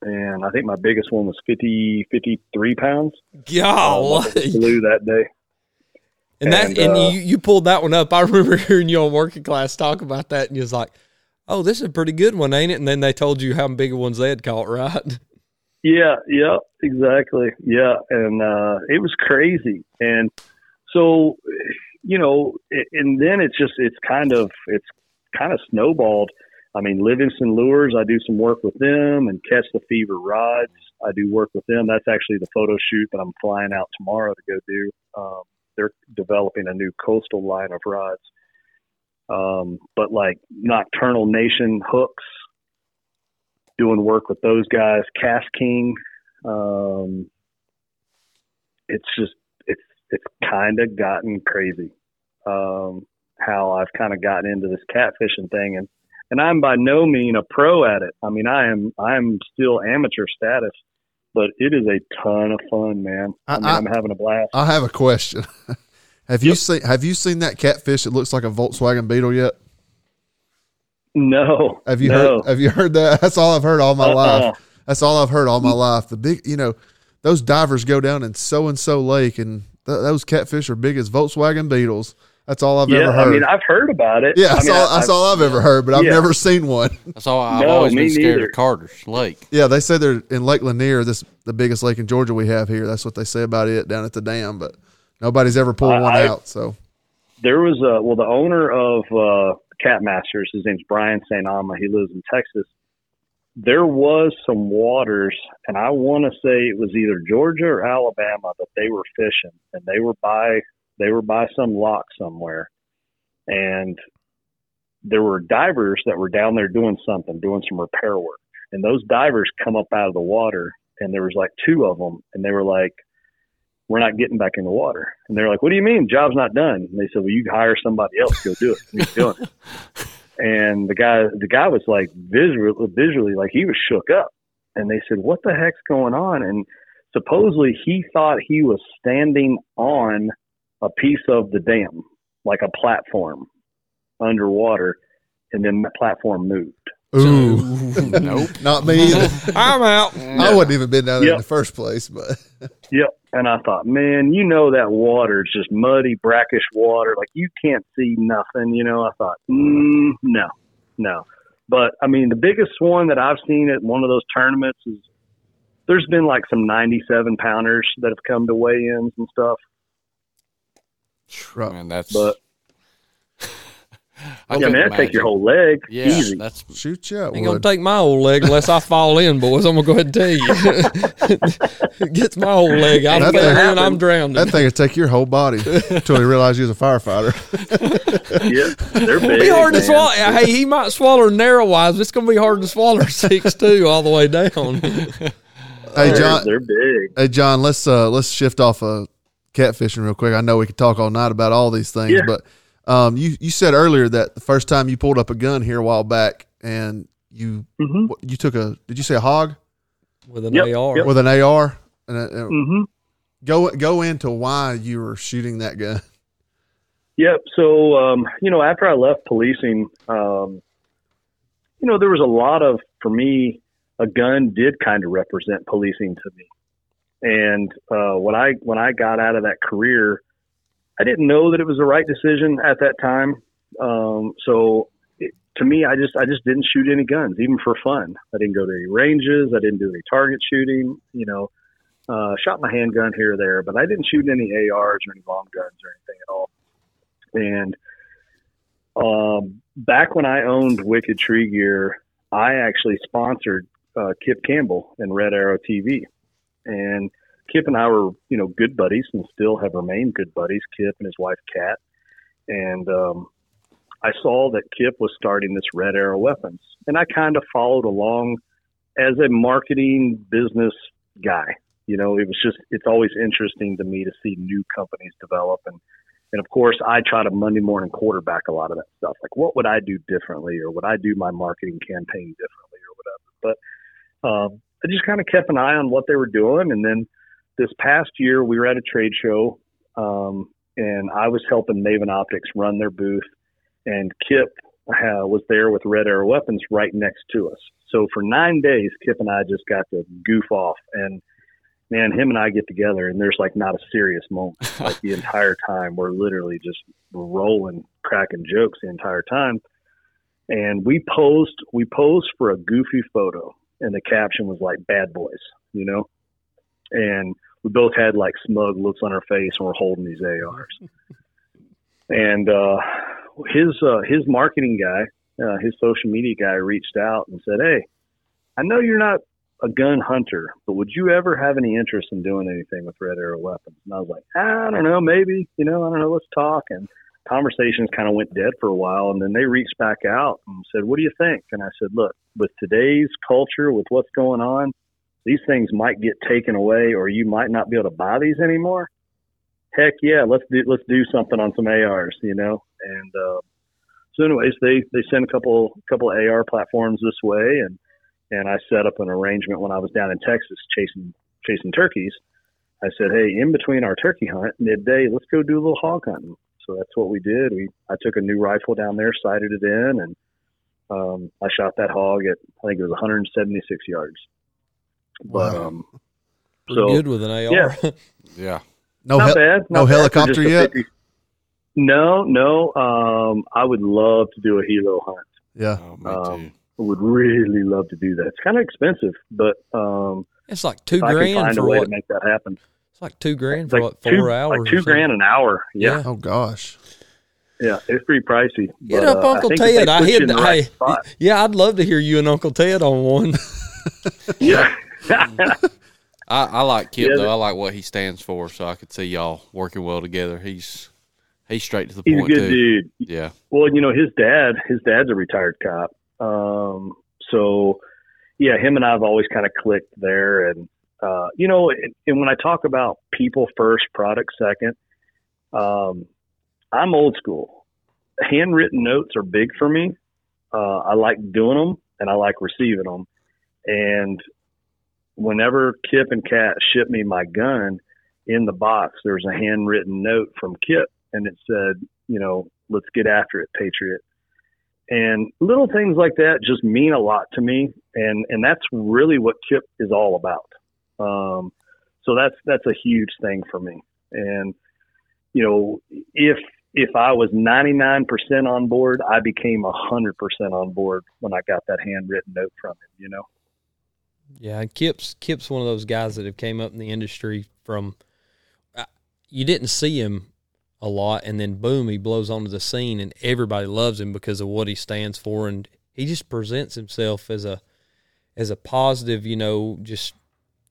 And I think my biggest one was 53 pounds. Blew that day. And you pulled that one up. I remember hearing you on Working Class talk about that. And you was like, oh, this is a pretty good one, ain't it? And then they told you how big ones they had caught, right? Yeah, exactly. Yeah, and it was crazy. And so, you know, and then it's kind of snowballed. I mean, Livingston Lures, I do some work with them, and Catch the Fever Rods, I do work with them. That's actually the photo shoot that I'm flying out tomorrow to go do. They're developing a new coastal line of rods. But like Nocturnal Nation Hooks, doing work with those guys, Cast King. It's just, it's kind of gotten crazy. How I've kind of gotten into this catfishing thing, and I'm by no means a pro at it. I mean, I'm still amateur status, but it is a ton of fun, man. I'm having a blast. I have a question. Have you seen that catfish that looks like a Volkswagen Beetle yet? No. Have you heard that? That's all I've heard all my life. That's all I've heard all my life. The big, you know, those divers go down in so-and-so lake, and those catfish are big as Volkswagen Beetles. That's all I've ever heard. I mean, I've heard about it. Yeah, that's all I've ever heard, but I've never seen one. That's all I've always been scared of Carter's Lake. Yeah, they say they're in Lake Lanier, the biggest lake in Georgia we have here. That's what they say about it down at the dam, but nobody's ever pulled one out. So there was the owner of Cat Masters, his name's Brian St. Alma. He lives in Texas. There was some waters, and I want to say it was either Georgia or Alabama that they were fishing, and they were by some lock somewhere, and there were divers that were down there doing some repair work. And those divers come up out of the water, and there was like two of them, and they were like, "We're not getting back in the water." And they're like, "What do you mean? Job's not done." And they said, "Well, you hire somebody else, go do it." And he's doing it. And the guy was like visually, like he was shook up. And they said, "What the heck's going on?" And supposedly he thought he was standing on a piece of the dam, like a platform underwater, and then the platform moved. Ooh, nope, not me either. I'm out. No. I wouldn't even been down there in the first place, but And I thought, man, you know that water is just muddy, brackish water, like you can't see nothing. You know, I thought, no. But I mean, the biggest one that I've seen at one of those tournaments is there's been like some 97 pounders that have come to weigh-ins and stuff. Man, that'd take your whole leg. Yeah, easy. That's shoot you. Ain't gonna take my whole leg unless I fall in, boys. I'm gonna go ahead and tell you. It gets my whole leg. I'm and I'm drowning. That thing would take your whole body until he realized he was a firefighter. Yeah, they're big. Be hard to swallow. Hey, he might swallow narrow wise. But it's gonna be hard to swallow 6'2" all the way down. Hey John, they're big. Hey John, let's shift off catfishing real quick. I know we could talk all night about all these things, but you said earlier that the first time you pulled up a gun here a while back, and you took did you say a hog with an AR? Yep. With an AR. Go into why you were shooting that gun. Yep. So after I left policing, there was a lot of, for me, a gun did kind of represent policing to me. And when I got out of that career, I didn't know that it was the right decision at that time. To me, I just didn't shoot any guns, even for fun. I didn't go to any ranges. I didn't do any target shooting. Shot my handgun here or there, but I didn't shoot any ARs or any long guns or anything at all. And back when I owned Wicked Tree Gear, I actually sponsored Kip Campbell and Red Arrow TV. And Kip and I were, good buddies and still have remained good buddies, Kip and his wife, Kat. And I saw that Kip was starting this Red Arrow Weapons. And I kind of followed along as a marketing business guy. It was just, it's always interesting to me to see new companies develop. And of course, I try to Monday morning quarterback a lot of that stuff. Like, what would I do differently? Or would I do my marketing campaign differently or whatever? But, I just kind of kept an eye on what they were doing. And then this past year, we were at a trade show, and I was helping Maven Optics run their booth. And Kip was there with Red Arrow Weapons right next to us. So for 9 days, Kip and I just got to goof off. And, man, him and I get together, and there's, like, not a serious moment. Like, the entire time, we're literally just rolling, cracking jokes the entire time. And we posed for a goofy photo. And the caption was like "Bad Boys," and we both had like smug looks on our face and we're holding these ARs. And his marketing guy his social media guy reached out and said, "Hey, I know you're not a gun hunter, but would you ever have any interest in doing anything with Red Arrow weapons?" And I was like, "I don't know, maybe, I don't know, let's talk." And conversations kind of went dead for a while. And then they reached back out and said, "What do you think?" And I said, "Look, with today's culture, with what's going on, these things might get taken away, or you might not be able to buy these anymore. Heck yeah, let's do something on some ARs, And so, anyways, they sent a couple of AR platforms this way, and I set up an arrangement when I was down in Texas chasing turkeys. I said, "Hey, in between our turkey hunt midday, let's go do a little hog hunting." So that's what we did. I took a new rifle down there, sighted it in, and I shot that hog at, I think it was 176 yards. But wow. So good with an AR. Yeah. Yeah. No helicopter yet? No. I would love to do a helo hunt. Yeah. Oh, me too. I would really love to do that. It's kind of expensive, but it's like $2,000 find a way to make that happen. It's like $2,000 for like 4 hours. Like $2,000 an hour. Yeah. Oh gosh. Yeah, it's pretty pricey. Get up, Uncle Ted. I'd love to hear you and Uncle Ted on one. Yeah. I like Kip though. I like what he stands for, so I could see y'all working well together. He's straight to the point. He's a good dude. Yeah. Well, his dad's a retired cop. So yeah, him and I've always kind of clicked there. And, and when I talk about people first, product second, I'm old school. Handwritten notes are big for me. I like doing them and I like receiving them. And whenever Kip and Kat shipped me my gun, in the box, there was a handwritten note from Kip and it said, "Let's get after it, Patriot." And little things like that just mean a lot to me. And that's really what Kip is all about. So that's a huge thing for me. And, if I was 99% on board, I became 100% on board when I got that handwritten note from him, Yeah, and Kip's one of those guys that have came up in the industry from you didn't see him a lot, and then boom, he blows onto the scene, and everybody loves him because of what he stands for, and he just presents himself as a positive, just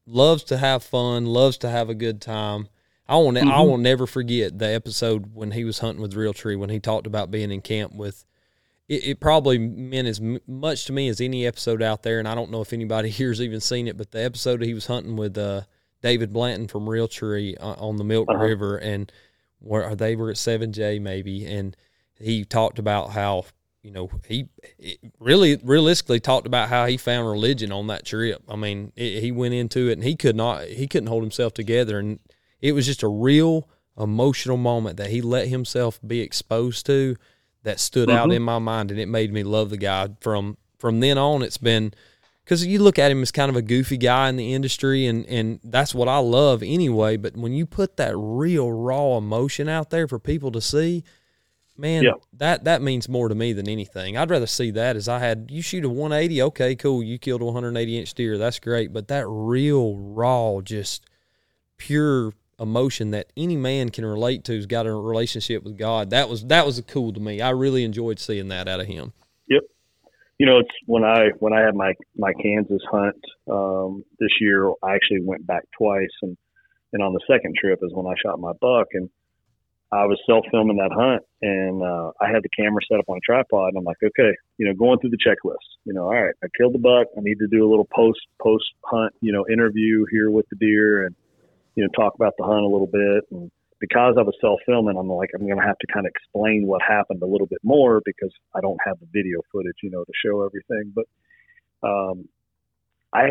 loves to have fun, loves to have a good time. I will never forget the episode when he was hunting with Real Tree, when he talked about being in camp with. It probably meant as much to me as any episode out there, and I don't know if anybody here's even seen it, but the episode he was hunting with David Blanton from Real Tree on the Milk River, and where they were at 7J maybe, and he talked about how, he really realistically talked about how he found religion on that trip. I mean, he went into it, and he couldn't hold himself together, and it was just a real emotional moment that he let himself be exposed to that stood out in my mind, and it made me love the guy from then on. It's been, because you look at him as kind of a goofy guy in the industry, and that's what I love anyway, but when you put that real raw emotion out there for people to see, man, yeah, that means more to me than anything. I'd rather see that as you shoot a 180, okay, cool, you killed a 180-inch deer, that's great, but that real raw, just pure emotion that any man can relate to who's got a relationship with God. That was cool to me. I really enjoyed seeing that out of him. Yep. It's when I had my Kansas hunt this year, I actually went back twice. And on the second trip is when I shot my buck, and I was self-filming that hunt, and I had the camera set up on a tripod, and I'm like, okay, going through the checklist, all right, I killed the buck. I need to do a little post hunt, interview here with the deer, and talk about the hunt a little bit. And because I was self-filming, I'm like, I'm going to have to kind of explain what happened a little bit more because I don't have the video footage, to show everything. But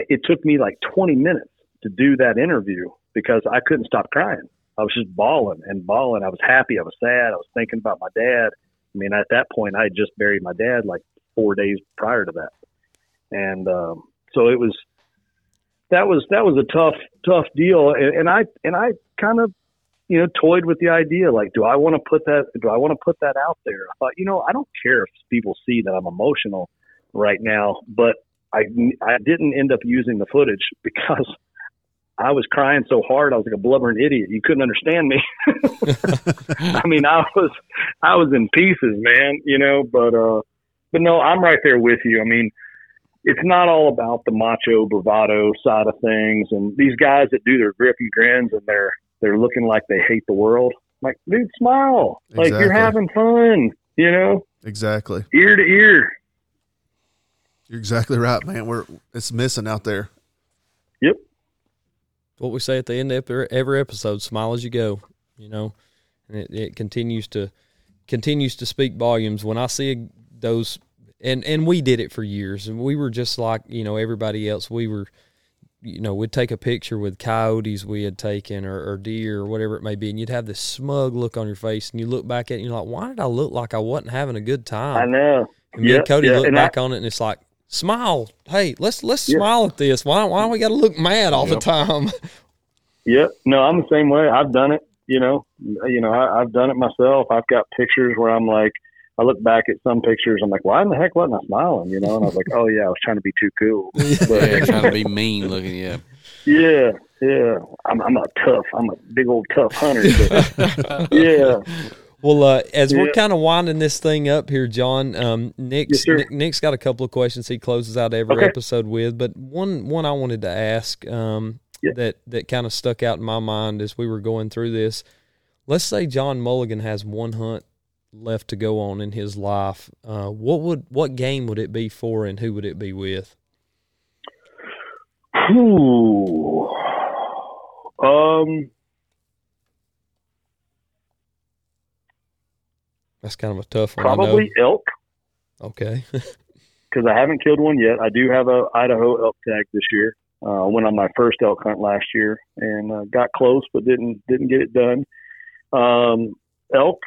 it took me like 20 minutes to do that interview because I couldn't stop crying. I was just bawling and bawling. I was happy. I was sad. I was thinking about my dad. I mean, at that point, I had just buried my dad like 4 days prior to that. And so it was, That was a tough deal, and I kind of, toyed with the idea, like, do I want to put that out there? I thought, I don't care if people see that I'm emotional right now, but I didn't end up using the footage because I was crying so hard I was like a blubbering idiot. You couldn't understand me. I mean, I was in pieces, man. But But no, I'm right there with you. I mean, it's not all about the macho bravado side of things. And these guys that do their grip and grins and they're looking like they hate the world. Like, dude, smile. Exactly. Like, you're having fun, you know? Exactly. Ear to ear. You're exactly right, man. It's missing out there. Yep. What we say at the end of every episode, smile as you go, you know, and it continues to speak volumes. When I see those, and we did it for years, and we were just like, you know, everybody else. We were, you know, we'd take a picture with coyotes we had taken or deer or whatever it may be, and you'd have this smug look on your face, and you look back at it, and you're like, why did I look like I wasn't having a good time? I know. And me and Cody look back on it, and it's like, smile. Hey, let's smile at this. Why don't we got to look mad all the time? Yep. No, I'm the same way. I've done it, you know, I've done it myself. I've got pictures where I'm like, I look back at some pictures. I'm like, why in the heck wasn't I smiling? You know? And I was like, oh yeah, I was trying to be too cool. But trying to be mean looking. Yeah. Yeah. Yeah. I'm a big old tough hunter. Yeah. Well, as we're kind of winding this thing up here, John, Nick's got a couple of questions he closes out every episode with, but one I wanted to ask that kind of stuck out in my mind as we were going through this. Let's say John Mulligan has one hunt left to go on in his life. What game would it be for, and who would it be with? Ooh. That's kind of a tough one. Probably elk. Okay. Because I haven't killed one yet. I do have a Idaho elk tag this year. I went on my first elk hunt last year and got close, but didn't get it done. Elk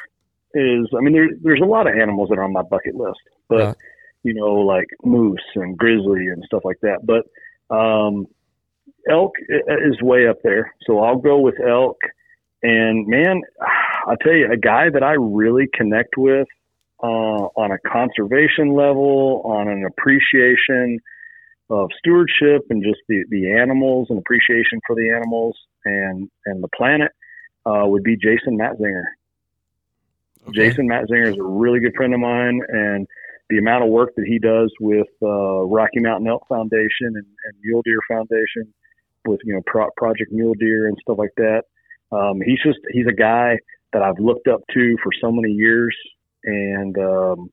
is, I mean, there's a lot of animals that are on my bucket list, but you know, like moose and grizzly and stuff like that. But elk is way up there, so I'll go with elk. And man, I tell you, a guy that I really connect with on a conservation level, on an appreciation of stewardship and just the animals and appreciation for the animals and the planet would be Jason Matzinger. Okay. Jason Matzinger is a really good friend of mine, and the amount of work that he does with Rocky Mountain Elk Foundation and Mule Deer Foundation with, you know, Project Mule Deer and stuff like that. He's a guy that I've looked up to for so many years, and I'll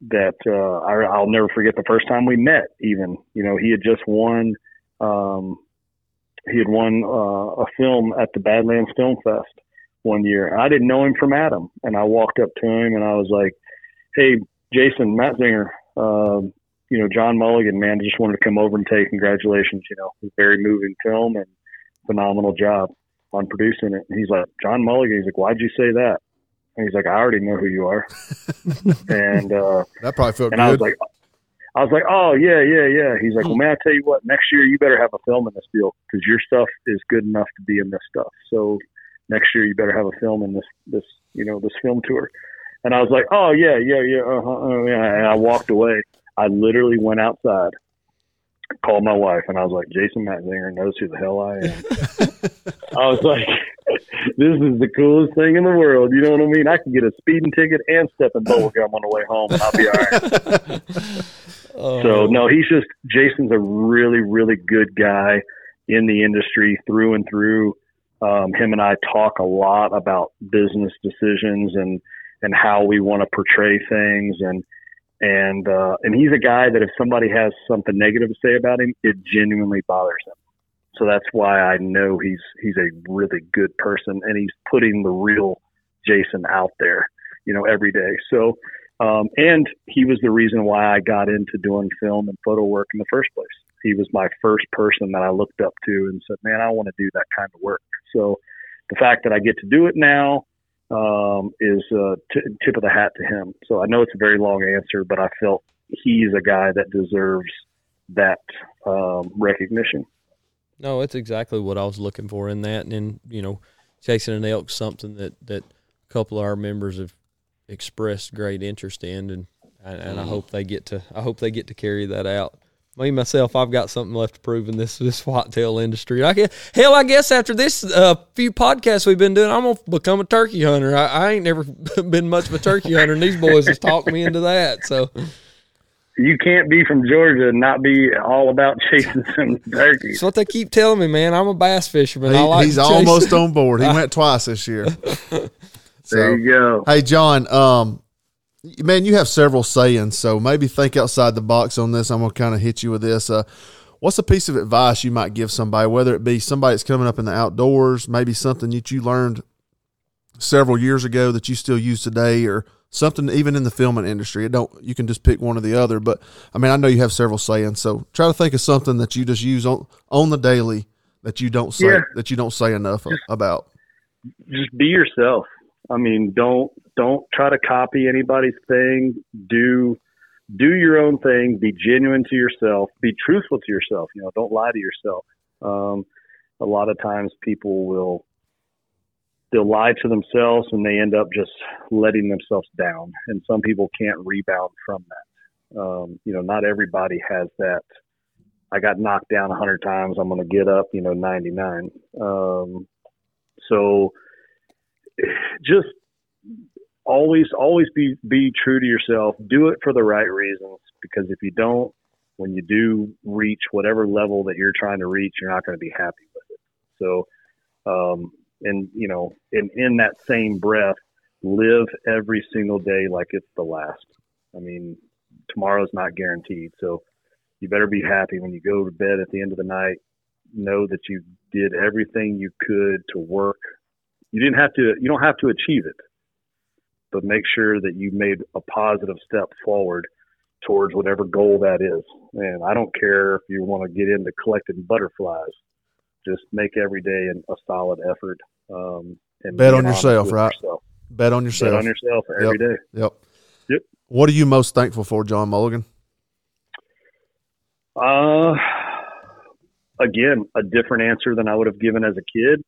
never forget the first time we met. Even, you know, he had just won a film at the Badlands Film Fest one year, and I didn't know him from Adam, and I walked up to him and I was like, hey, Jason Matzinger, you know, John Mulligan, man, I just wanted to come over and say congratulations, you know, it was a very moving film and phenomenal job on producing it. And he's like, John Mulligan. He's like, why'd you say that? And he's like, I already know who you are. And that probably felt good. I was like, oh yeah. He's like, well, man, I tell you what, next year you better have a film in this deal, because your stuff is good enough to be in this stuff. So next year you better have a film in this you know, this film tour. And I was like, oh yeah. And I walked away. I literally went outside, called my wife, and I was like, Jason Matzinger knows who the hell I am. I was like, this is the coolest thing in the world. You know what I mean? I can get a speeding ticket and step in bubble gum on the way home, and I'll be all right. So, no, Jason's a really, really good guy in the industry through and through. Him and I talk a lot about business decisions and how we want to portray things, and he's a guy that if somebody has something negative to say about him, it genuinely bothers him. So that's why I know he's a really good person, and he's putting the real Jason out there, you know, every day. So, and he was the reason why I got into doing film and photo work in the first place. He was my first person that I looked up to and said, man, I want to do that kind of work. So the fact that I get to do it now is a tip of the hat to him. So I know it's a very long answer, but I felt he's a guy that deserves that recognition. No, it's exactly what I was looking for in that. And, you know, chasing an elk, something that a couple of our members have expressed great interest in, and I hope they get to carry that out. Me, myself, I've got something left to prove in this whitetail industry. Hell, I guess after this few podcasts we've been doing, I'm going to become a turkey hunter. I ain't never been much of a turkey hunter, and these boys have talked me into that. So you can't be from Georgia and not be all about chasing some turkeys. That's what they keep telling me, man. I'm a bass fisherman. He's almost on board. He went twice this year. So, there you go. Hey, John, man, you have several sayings, so maybe think outside the box on this. I'm going to kind of hit you with this. What's a piece of advice you might give somebody, whether it be somebody that's coming up in the outdoors, maybe something that you learned several years ago that you still use today, or something even in the filming industry? You can just pick one or the other, but, I mean, I know you have several sayings, so try to think of something that you just use on the daily that you don't say, that you don't say enough about. Just be yourself. I mean, don't try to copy anybody's thing. Do your own thing. Be genuine to yourself. Be truthful to yourself. You know, don't lie to yourself. A lot of times people they'll lie to themselves and they end up just letting themselves down. And some people can't rebound from that. You know, not everybody has that. I got knocked down 100 times. I'm going to get up, 99. So just always be true to yourself. Do it for the right reasons, because if you don't, when you do reach whatever level that you're trying to reach, you're not going to be happy with it. So, and you know, in that same breath, live every single day like it's the last. I mean, tomorrow's not guaranteed. So you better be happy when you go to bed at the end of the night. Know that you did everything you could to work. You don't have to achieve it, but make sure that you made a positive step forward towards whatever goal that is. And I don't care if you want to get into collecting butterflies, just make every day a solid effort. And bet on yourself, right? Bet on yourself. Bet on yourself every day. Yep. What are you most thankful for, John Mulligan? Again, a different answer than I would have given as a kid.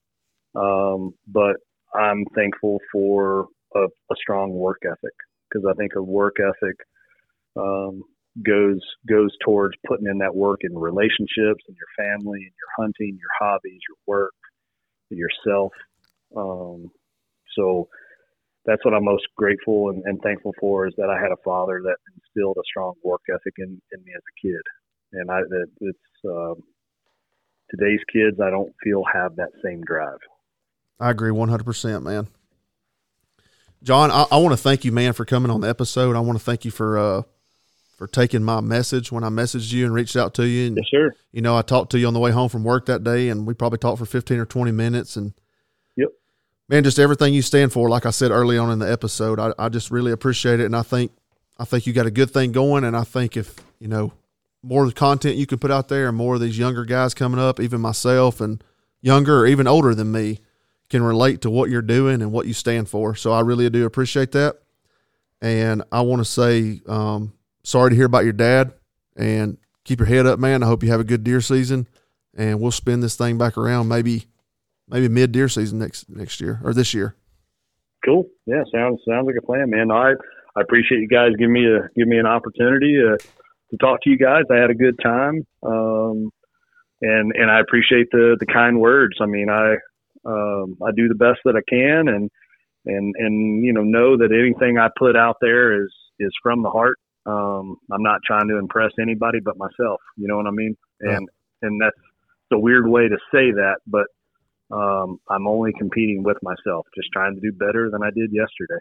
But I'm thankful for a strong work ethic, because I think a work ethic goes towards putting in that work in relationships and your family and your hunting, your hobbies, your work, yourself. So that's what I'm most grateful and thankful for, is that I had a father that instilled a strong work ethic in me as a kid. And today's kids, I don't feel have that same drive. I agree 100%, man. John, I want to thank you, man, for coming on the episode. I want to thank you for taking my message when I messaged you and reached out to you. And, yes, sir. You know, I talked to you on the way home from work that day, and we probably talked for 15 or 20 minutes. And, man, just everything you stand for, like I said early on in the episode, I just really appreciate it. And I think you got a good thing going, and I think if, more of the content you can put out there and more of these younger guys coming up, even myself and younger or even older than me, can relate to what you're doing and what you stand for. So I really do appreciate that. And I want to say, sorry to hear about your dad, and keep your head up, man. I hope you have a good deer season, and we'll spin this thing back around maybe mid deer season next year or this year. Cool. Yeah. Sounds like a plan, man. I appreciate you guys giving me an opportunity to talk to you guys. I had a good time. And I appreciate the kind words. I mean, I do the best that I can, and know that anything I put out there is from the heart. I'm not trying to impress anybody but myself. You know what I mean? And that's the weird way to say that, but I'm only competing with myself, just trying to do better than I did yesterday.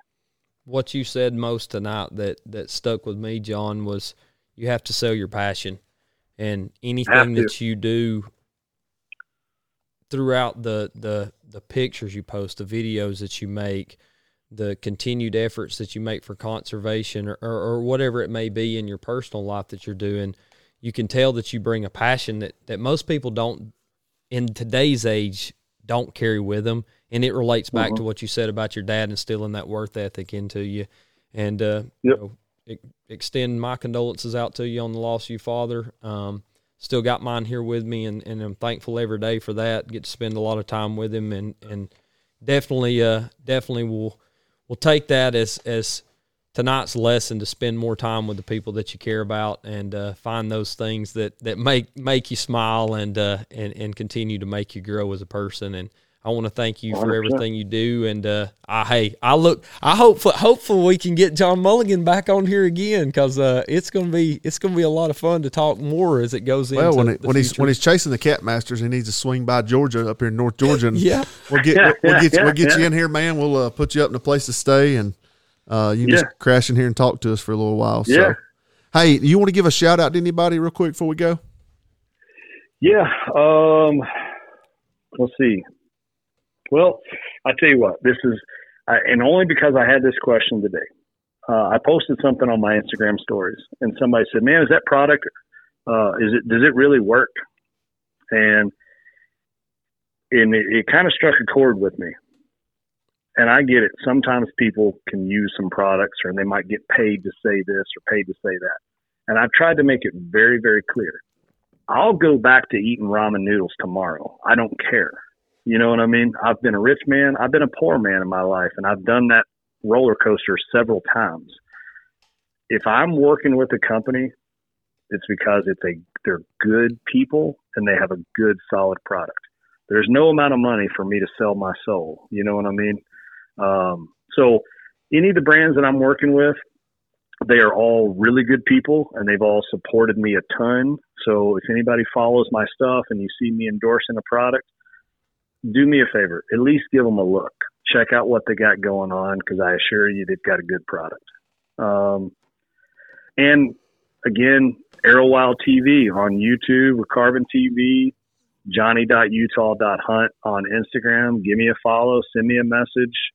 What you said most tonight that stuck with me, John, was you have to sell your passion, and anything that you do throughout the pictures you post, the videos that you make, the continued efforts that you make for conservation or whatever it may be in your personal life that you're doing, you can tell that you bring a passion that most people don't, in today's age, don't carry with them. And it relates back to what you said about your dad instilling that work ethic into you. And, extend my condolences out to you on the loss of your father. Still got mine here with me, and I'm thankful every day for that. Get to spend a lot of time with him, and definitely we'll take that as tonight's lesson to spend more time with the people that you care about, and find those things that make you smile and continue to make you grow as a person. And I want to thank you for everything you do. And hopefully we can get John Mulligan back on here again, because it's gonna be a lot of fun to talk more as it goes into. Well, when he's chasing the Cat Masters, he needs to swing by Georgia, up here in North Georgia. And yeah, we'll get you in here, man. We'll put you up in a place to stay, and you can just crash in here and talk to us for a little while. So. Yeah. Hey, you want to give a shout out to anybody real quick before we go? Yeah. Let's see. Well, I tell you what, and only because I had this question today, I posted something on my Instagram stories, and somebody said, man, is that product, does it really work? And it kind of struck a chord with me. And I get it. Sometimes people can use some products, or they might get paid to say this or paid to say that. And I've tried to make it very, very clear. I'll go back to eating ramen noodles tomorrow. I don't care. You know what I mean? I've been a rich man. I've been a poor man in my life, and I've done that roller coaster several times. If I'm working with a company, it's because they're good people and they have a good, solid product. There's no amount of money for me to sell my soul. You know what I mean? So any of the brands that I'm working with, they are all really good people, and they've all supported me a ton. So if anybody follows my stuff and you see me endorsing a product, do me a favor, at least give them a look, check out what they got going on. 'Cause I assure you, they've got a good product. And again, Arrow Wild TV on YouTube, or Carbon TV, johnny.utah.hunt on Instagram. Give me a follow, send me a message.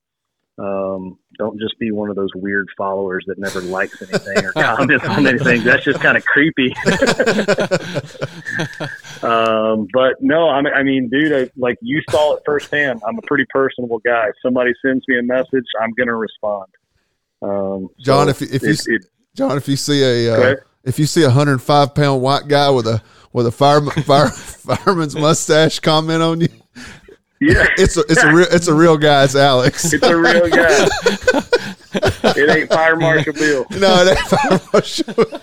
Don't just be one of those weird followers that never likes anything or comments on anything. That's just kind of creepy. But no, I mean, dude, like you saw it firsthand. I'm a pretty personable guy. If somebody sends me a message, I'm going to respond. John, so if you see a 105-pound white guy with a fireman's mustache comment on you, yeah, it's a real guy. It's Alex. It's a real guy. It ain't Fire Marshal Bill. No, it ain't Fire Marshal Bill.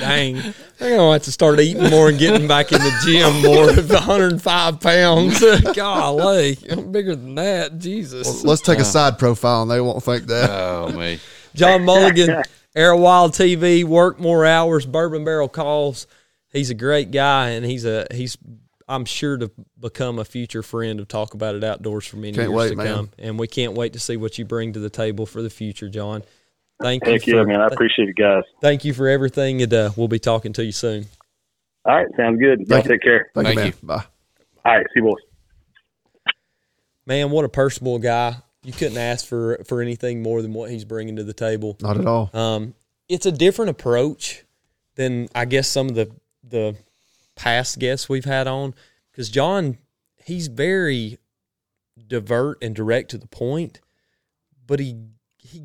Dang, I'm gonna have to start eating more and getting back in the gym more. 105 pounds, golly, I'm bigger than that. Jesus. Well, let's take a side profile, and they won't think that. Oh me, John Mulligan, Air Wild TV, work more hours, Bourbon Barrel Calls. He's a great guy, and he's I'm sure to become a future friend of Talk About It Outdoors for many years to come. And we can't wait to see what you bring to the table for the future, John. Thank you. Yeah, man. I appreciate it, guys. Thank you for everything. And we'll be talking to you soon. All right. Sounds good. Y'all take care. Thank you. Bye. All right. See you, boys. Man, what a personable guy. You couldn't ask for anything more than what he's bringing to the table. Not at all. It's a different approach than, I guess, some of the past guests we've had on, because John, he's very divert and direct to the point, but he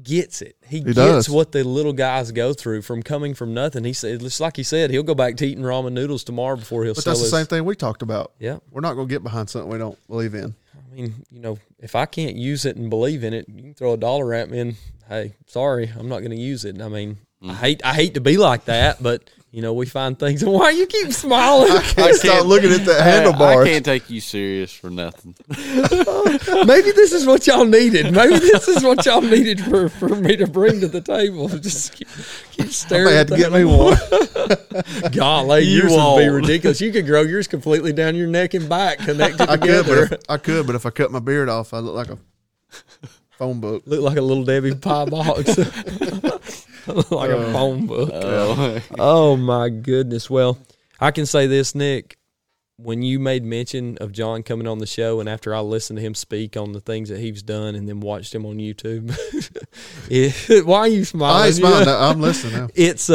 gets it. He gets what the little guys go through from coming from nothing. He said, just like he said, he'll go back to eating ramen noodles tomorrow before he'll sell. But that's the same thing we talked about. Yeah. We're not going to get behind something we don't believe in. I mean, you know, if I can't use it and believe in it, you can throw a dollar at me and, hey, sorry, I'm not going to use it. I mean, I hate to be like that, but you know, we find things. Why you keep smiling? I can't stop looking at that handlebar. I can't take you serious for nothing. Maybe this is what y'all needed. Maybe this is what y'all needed for me to bring to the table. Just keep staring. I may have to get me one. Golly, yours would be ridiculous. You could grow yours completely down your neck and back, connected together. But if I cut my beard off, I look like a phone book. Look like a little Debbie pie box. Like a phone book. Oh, my goodness. Well, I can say this, Nick. When you made mention of John coming on the show, and after I listened to him speak on the things that he's done and then watched him on YouTube, why are you smiling? I ain't smiling. No, I'm listening now. It's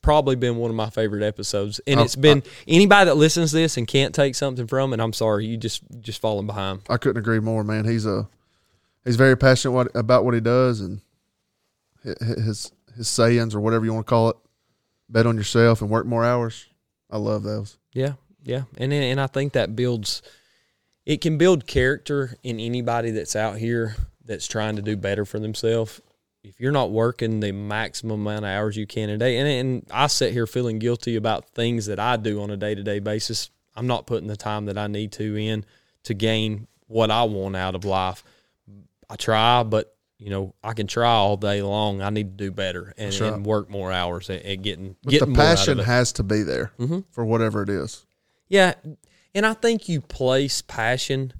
probably been one of my favorite episodes. And it's been anybody that listens to this and can't take something from it, I'm sorry, you just falling behind. I couldn't agree more, man. He's very passionate about what he does, and his sayings, or whatever you want to call it, bet on yourself and work more hours. I love those. Yeah. And I think that builds – it can build character in anybody that's out here that's trying to do better for themselves, if you're not working the maximum amount of hours you can a day, and I sit here feeling guilty about things that I do on a day-to-day basis, I'm not putting the time that I need to in to gain what I want out of life. I try, but, you know, I can try all day long. I need to do better and work more hours and getting more out of it. But the passion has to be there for whatever it is. Yeah, and I think you place passion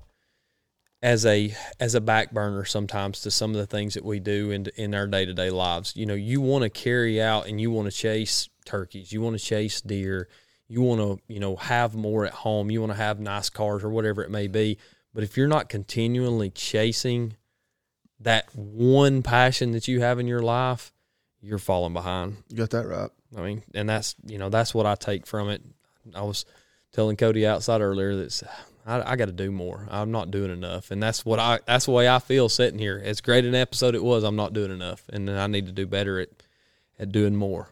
as a back burner sometimes to some of the things that we do in our day-to-day lives. You know, you want to carry out and you want to chase turkeys, you want to chase deer, you want to, you know, have more at home, you want to have nice cars or whatever it may be. But if you're not continually chasing that one passion that you have in your life, you're falling behind. You got that right. I mean, and that's, you know, that's what I take from it. I was telling Cody outside earlier that I got to do more. I'm not doing enough. And that's the way I feel sitting here. As great an episode it was, I'm not doing enough. And then I need to do better at doing more.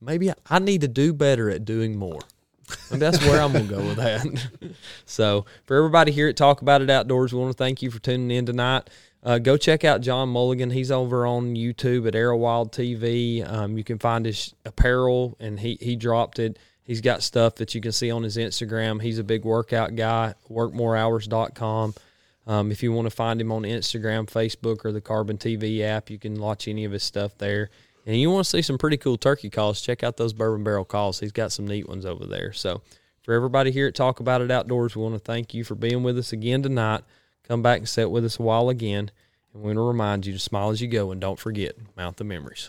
Maybe I need to do better at doing more. And that's where I'm going to go with that. So for everybody here at Talk About It Outdoors, we want to thank you for tuning in tonight. Go check out John Mulligan. He's over on YouTube at Arrow Wild TV. You can find his apparel, and he dropped it. He's got stuff that you can see on his Instagram. He's a big workout guy, workmorehours.com. If you want to find him on Instagram, Facebook, or the Carbon TV app, you can watch any of his stuff there. And you want to see some pretty cool turkey calls, check out those Bourbon Barrel Calls. He's got some neat ones over there. So for everybody here at Talk About It Outdoors, we want to thank you for being with us again tonight. Come back and sit with us a while again. And we're going to remind you to smile as you go, and don't forget, mount the memories.